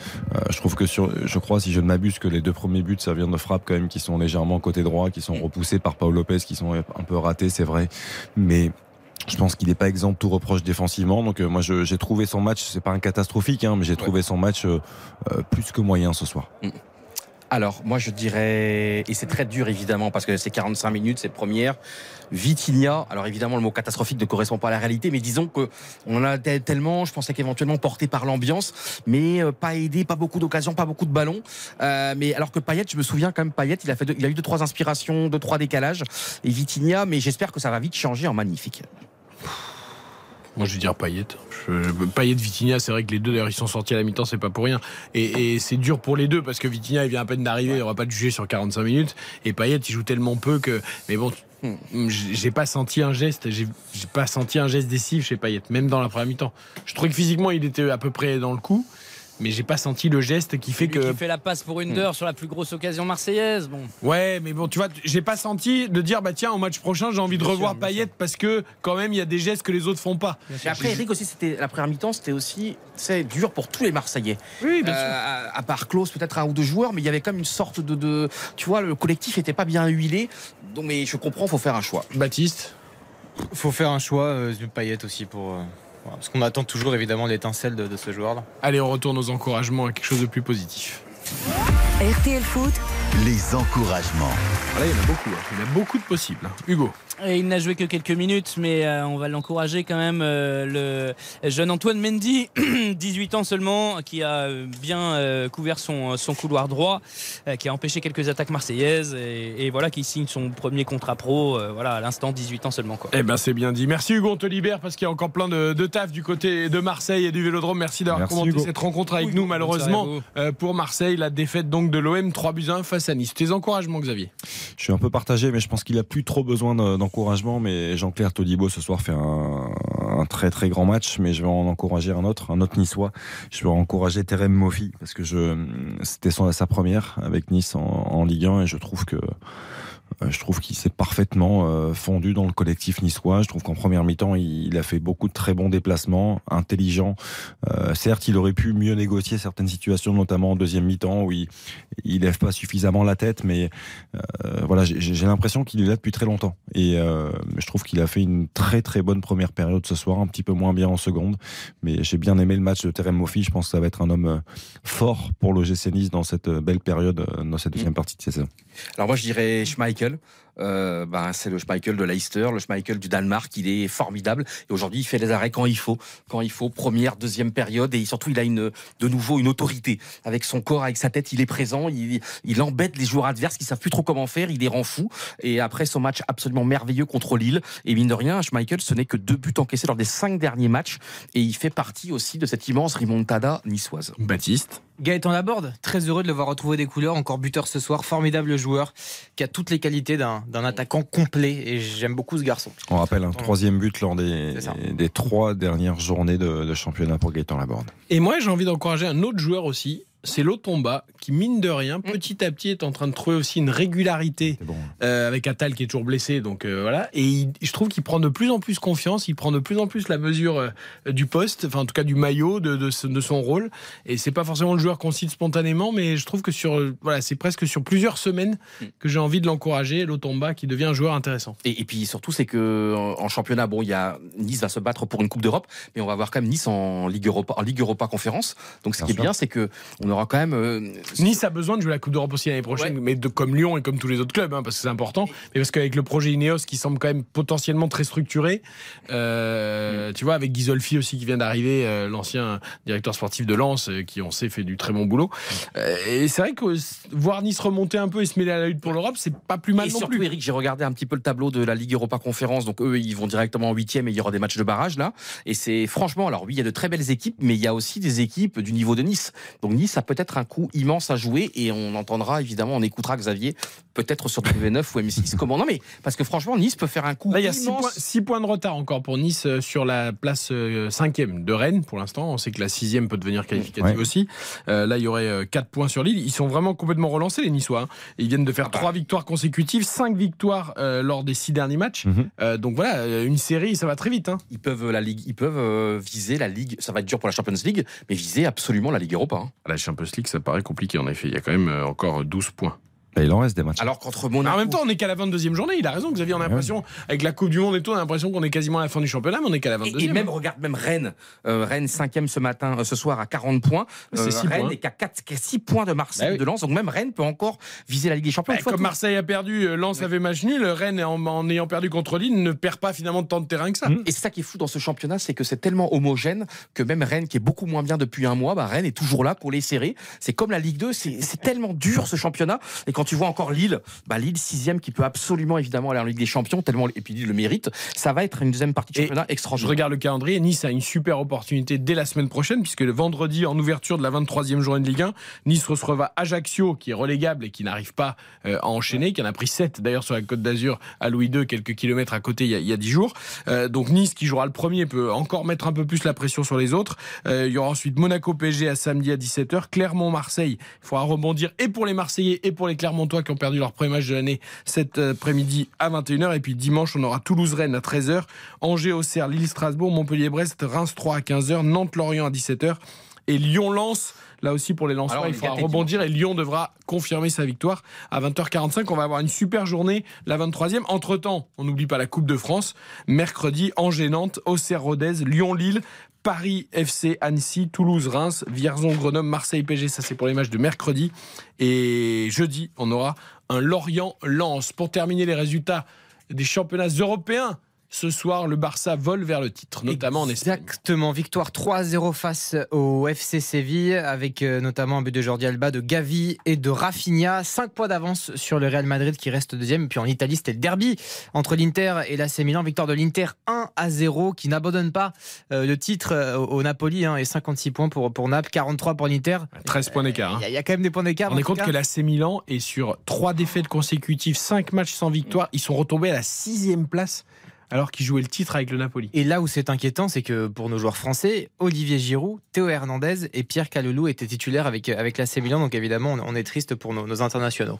Je trouve que je crois, si je ne m'abuse, que les deux premiers buts ça vient de frappes quand même qui sont légèrement côté droit, qui sont repoussés par Paul Lopez, qui sont un peu ratés, c'est vrai, mais je pense qu'il n'est pas exempt de tout reproche défensivement. Donc moi j'ai trouvé son match, c'est pas un catastrophique, hein, mais j'ai trouvé son match plus que moyen ce soir. Alors moi je dirais, et c'est très dur évidemment parce que c'est 45 minutes, c'est première, Vitinha. Alors évidemment le mot catastrophique ne correspond pas à la réalité, mais disons qu'on a tellement, je pensais qu'éventuellement porté par l'ambiance, mais pas aidé, pas beaucoup d'occasions, pas beaucoup de ballons. Mais alors que Payet, je me souviens quand même, Payet il a eu 2-3 inspirations, 2-3 décalages, et Vitinha, mais j'espère que ça va vite changer en magnifique. Moi je vais dire Payet. Payet, Vitinha, c'est vrai que les deux d'ailleurs ils sont sortis à la mi-temps, c'est pas pour rien. Et c'est dur pour les deux parce que Vitinha il vient à peine d'arriver, on va pas le juger sur 45 minutes. Et Payet il joue tellement peu que. Mais bon, j'ai pas senti un geste, j'ai pas senti un geste décisif chez Payet, même dans la première mi-temps. Je trouvais que physiquement il était à peu près dans le coup, mais j'ai pas senti le geste qui fait que. Il fait la passe pour Ünder sur la plus grosse occasion marseillaise. Bon. Ouais, mais bon, tu vois, j'ai pas senti de dire, bah tiens, au match prochain, j'ai envie de revoir Payet parce que quand même, il y a des gestes que les autres font pas. Et après, Eric aussi, c'était la première mi-temps, c'était aussi, c'est dur pour tous les Marseillais. Oui, bien sûr. À part Clauss, peut-être un ou deux joueurs, mais il y avait comme une sorte de tu vois, le collectif était pas bien huilé. Donc, mais je comprends, faut faire un choix. Baptiste, faut faire un choix de Payet aussi pour. Parce qu'on attend toujours évidemment l'étincelle de ce joueur-là. Allez, on retourne aux encouragements à quelque chose de plus positif. RTL Foot, les encouragements. Là, il y en a beaucoup, hein. Il y en a beaucoup de possibles. Hugo. Et il n'a joué que quelques minutes, mais on va l'encourager quand même. Le jeune Antoine Mendy, 18 ans seulement, qui a bien couvert son couloir droit, qui a empêché quelques attaques marseillaises, et voilà, qui signe son premier contrat pro. Voilà, à l'instant, 18 ans seulement. Eh ben, c'est bien dit. Merci Hugo, on te libère parce qu'il y a encore plein de taf du côté de Marseille et du Vélodrome. Merci d'avoir commenté cette rencontre avec nous, malheureusement pour Marseille. La défaite donc de l'OM 3-1 face à Nice. Tes encouragements, Xavier? Je suis un peu partagé, mais je pense qu'il n'a plus trop besoin d'encouragement. Mais Jean-Clair Todibo ce soir fait un très très grand match, mais je vais en encourager un autre niçois. Je vais encourager Terem Moffi parce que c'était sa première avec Nice en Ligue 1, et je trouve qu'il s'est parfaitement fondu dans le collectif niçois. Je trouve qu'en première mi-temps, il a fait beaucoup de très bons déplacements, intelligents. Certes, il aurait pu mieux négocier certaines situations, notamment en deuxième mi-temps, où il lève pas suffisamment la tête. Mais voilà, j'ai l'impression qu'il est là depuis très longtemps. Et je trouve qu'il a fait une très très bonne première période ce soir, un petit peu moins bien en seconde. Mais j'ai bien aimé le match de Terem Moffi. Je pense que ça va être un homme fort pour le GC Nice dans cette belle période, dans cette deuxième partie de saison. Alors moi, je dirais Schmeichel. C'est le Schmeichel de Leicester, le Schmeichel du Danemark. Il est formidable et aujourd'hui il fait les arrêts quand il faut, première, deuxième période, et surtout il a de nouveau une autorité avec son corps, avec sa tête. Il est présent, il embête les joueurs adverses qui savent plus trop comment faire, il les rend fous. Et après son match absolument merveilleux contre Lille, et mine de rien, Schmeichel, ce n'est que 2 buts encaissés lors des 5 derniers matchs, et il fait partie aussi de cette immense remontada niçoise. Baptiste. Gaëtan Laborde, très heureux de le voir retrouver des couleurs, encore buteur ce soir, formidable joueur qui a toutes les qualités d'un attaquant complet, et j'aime beaucoup ce garçon. On rappelle un 3e but lors des 3 dernières journées de championnat pour Gaëtan Laborde. Et moi j'ai envie d'encourager un autre joueur aussi, c'est Lotomba qui, mine de rien, petit à petit est en train de trouver aussi une régularité avec Attal qui est toujours blessé. Donc voilà. Et je trouve qu'il prend de plus en plus confiance, il prend de plus en plus la mesure du poste, enfin en tout cas du maillot, de son rôle. Et c'est pas forcément le joueur qu'on cite spontanément, mais je trouve que voilà, c'est presque sur plusieurs semaines que j'ai envie de l'encourager, Lotomba qui devient un joueur intéressant. Et puis surtout, c'est qu'en championnat, bon, Nice va se battre pour une Coupe d'Europe, mais on va voir quand même Nice en Ligue Europa Conférence. Donc ce qui est bien, c'est qu'on aura quand même... Nice a besoin de jouer la Coupe d'Europe aussi l'année prochaine, mais comme Lyon et comme tous les autres clubs, hein, parce que c'est important, mais parce qu'avec le projet Ineos qui semble quand même potentiellement très structuré, tu vois, avec Ghisolfi aussi qui vient d'arriver, l'ancien directeur sportif de Lens, qui on sait fait du très bon boulot. Et c'est vrai que voir Nice remonter un peu et se mêler à la lutte pour l'Europe, c'est pas plus mal et non surtout, plus. Eric, j'ai regardé un petit peu le tableau de la Ligue Europa Conférence, donc eux ils vont directement en 8e et il y aura des matchs de barrage là. Et c'est franchement, alors oui, il y a de très belles équipes, mais il y a aussi des équipes du niveau de Nice. Donc Nice a peut-être un coup immense à jouer et on entendra évidemment, on écoutera Xavier peut-être sur TV9 ou M6. Comment ? Non mais parce que franchement Nice peut faire un coup là, immense. Il y a 6 points de retard encore pour Nice sur la place 5e de Rennes pour l'instant. On sait que la 6e peut devenir qualificative aussi. Là il y aurait 4 points sur Lille. Ils sont vraiment complètement relancés les Niçois. Hein. Ils viennent de faire 3 victoires consécutives, 5 victoires lors des 6 derniers matchs. Donc voilà, une série, ça va très vite. Hein. Ils peuvent viser la Ligue. Ça va être dur pour la Champions League, mais viser absolument la Ligue Europa. Hein. La Champions League, ça paraît compliqué en effet. Il y a quand même encore 12 points. Et il en reste des matchs. Alors qu'entre Monaco... En même temps, on n'est qu'à la 22e journée. Il a raison, Xavier. On a l'impression, avec la Coupe du Monde et tout, on a l'impression qu'on est quasiment à la fin du championnat, mais on n'est qu'à la 22e. Et même, regarde, même Rennes. Rennes 5e ce soir à 40 points. Rennes est qu'à 6 points de Marseille, de Lens. Donc même Rennes peut encore viser la Ligue des Champions. Comme Marseille a perdu, Lens avait match nul. Rennes, en ayant perdu contre Lille, ne perd pas finalement de temps de terrain que ça. Et c'est ça qui est fou dans ce championnat, c'est que c'est tellement homogène que même Rennes, qui est beaucoup moins bien depuis un mois, Rennes est toujours là pour les serrer. C'est comme la Ligue 2, c'est tellement dur ce championnat. Et quand tu vois encore Lille, Lille 6e qui peut absolument évidemment aller en Ligue des Champions, tellement et puis Lille le mérite, ça va être une deuxième partie de championnat extraordinaire. Je regarde le calendrier, Nice a une super opportunité dès la semaine prochaine, puisque le vendredi en ouverture de la 23e journée de Ligue 1, Nice recevra Ajaccio qui est relégable et qui n'arrive pas à enchaîner, qui en a pris 7 d'ailleurs sur la Côte d'Azur à Louis II, quelques kilomètres à côté il y a 10 jours. Donc Nice qui jouera le premier peut encore mettre un peu plus la pression sur les autres. Il y aura ensuite Monaco PSG à samedi à 17h, Clermont-Marseille, il faudra rebondir et pour les Marseillais et pour les Clermontois qui ont perdu leur premier match de l'année cet après-midi à 21h. Et puis dimanche, on aura Toulouse-Rennes à 13h, Angers-Auxerre, Lille-Strasbourg, Montpellier-Brest, Reims-Troyes à 15h, Nantes-Lorient à 17h et Lyon-Lens. Là aussi pour les Lensois, il faudra rebondir et Lyon devra confirmer sa victoire à 20h45. On va avoir une super journée, la 23e. Entre-temps, on n'oublie pas la Coupe de France. Mercredi, Angers-Nantes, Auxerre-Rodez, Lyon-Lille, Paris FC, Annecy, Toulouse, Reims, Vierzon, Grenoble, Marseille, PG. Ça, c'est pour les matchs de mercredi. Et jeudi, on aura un Lorient-Lens. Pour terminer les résultats des championnats européens, ce soir, le Barça vole vers le titre, notamment en Espagne. Exactement, victoire 3-0 face au FC Séville, avec notamment un but de Jordi Alba, de Gavi et de Rafinha. 5 points d'avance sur le Real Madrid qui reste deuxième. Et puis en Italie, c'était le derby entre l'Inter et l'AC Milan. Victoire de l'Inter 1-0 qui n'abandonne pas le titre au Napoli, hein, et 56 points pour Naples, 43 pour l'Inter. 13 points d'écart. Il y a quand même des points d'écart. On est compte que l'AC Milan est sur 3 défaites consécutives, 5 matchs sans victoire. Ils sont retombés à la 6e place, alors qu'il jouait le titre avec le Napoli. Et là où c'est inquiétant, c'est que pour nos joueurs français, Olivier Giroud, Théo Hernandez et Pierre Kalulu étaient titulaires avec l'AC Milan. Donc évidemment, on est triste pour nos internationaux.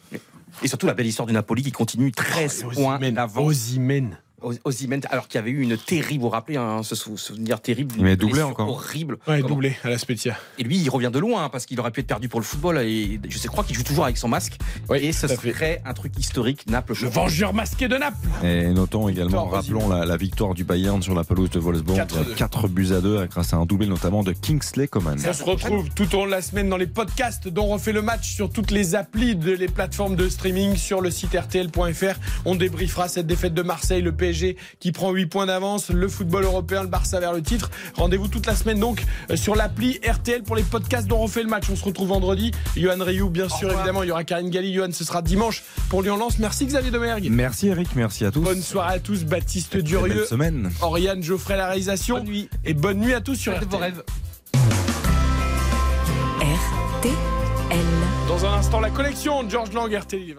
Et surtout la belle histoire du Napoli qui continue 13 points d'avance. Osimhen. Osimhen, alors qu'il y avait eu une terrible, vous vous rappelez, hein, ce souvenir terrible, mais doublé encore, horrible, doublé à la Spezia. Et lui, il revient de loin, hein, parce qu'il aurait pu être perdu pour le football. Et je crois qu'il joue toujours avec son masque. Oui, et ce serait un truc historique, Naples. Le vengeur masqué de Naples. Et notons également, rappelons la victoire du Bayern sur la pelouse de Wolfsburg, 4-2 grâce à un doublé notamment de Kingsley Coman. Ça se retrouve tout au long de la semaine dans les podcasts dont on refait le match sur toutes les applis de les plateformes de streaming, sur le site rtl.fr. On débriefera cette défaite de Marseille, le PSG qui prend 8 points d'avance, le football européen, le Barça vers le titre. Rendez-vous toute la semaine donc sur l'appli RTL pour les podcasts dont on refait le match. On se retrouve vendredi. Yoann Riou, bien sûr, évidemment. Il y aura Karine Galli, Yoann. Ce sera dimanche pour Lyon-Lens. Merci Xavier Domergue. Merci Eric, merci à tous. Bonne soirée à tous. Baptiste Durieux, Oriane Geoffrey, la réalisation. Bonne nuit. Et bonne nuit à tous sur RTL. Vos rêves. RTL. Dans un instant, la collection de Georges Lang, RTL.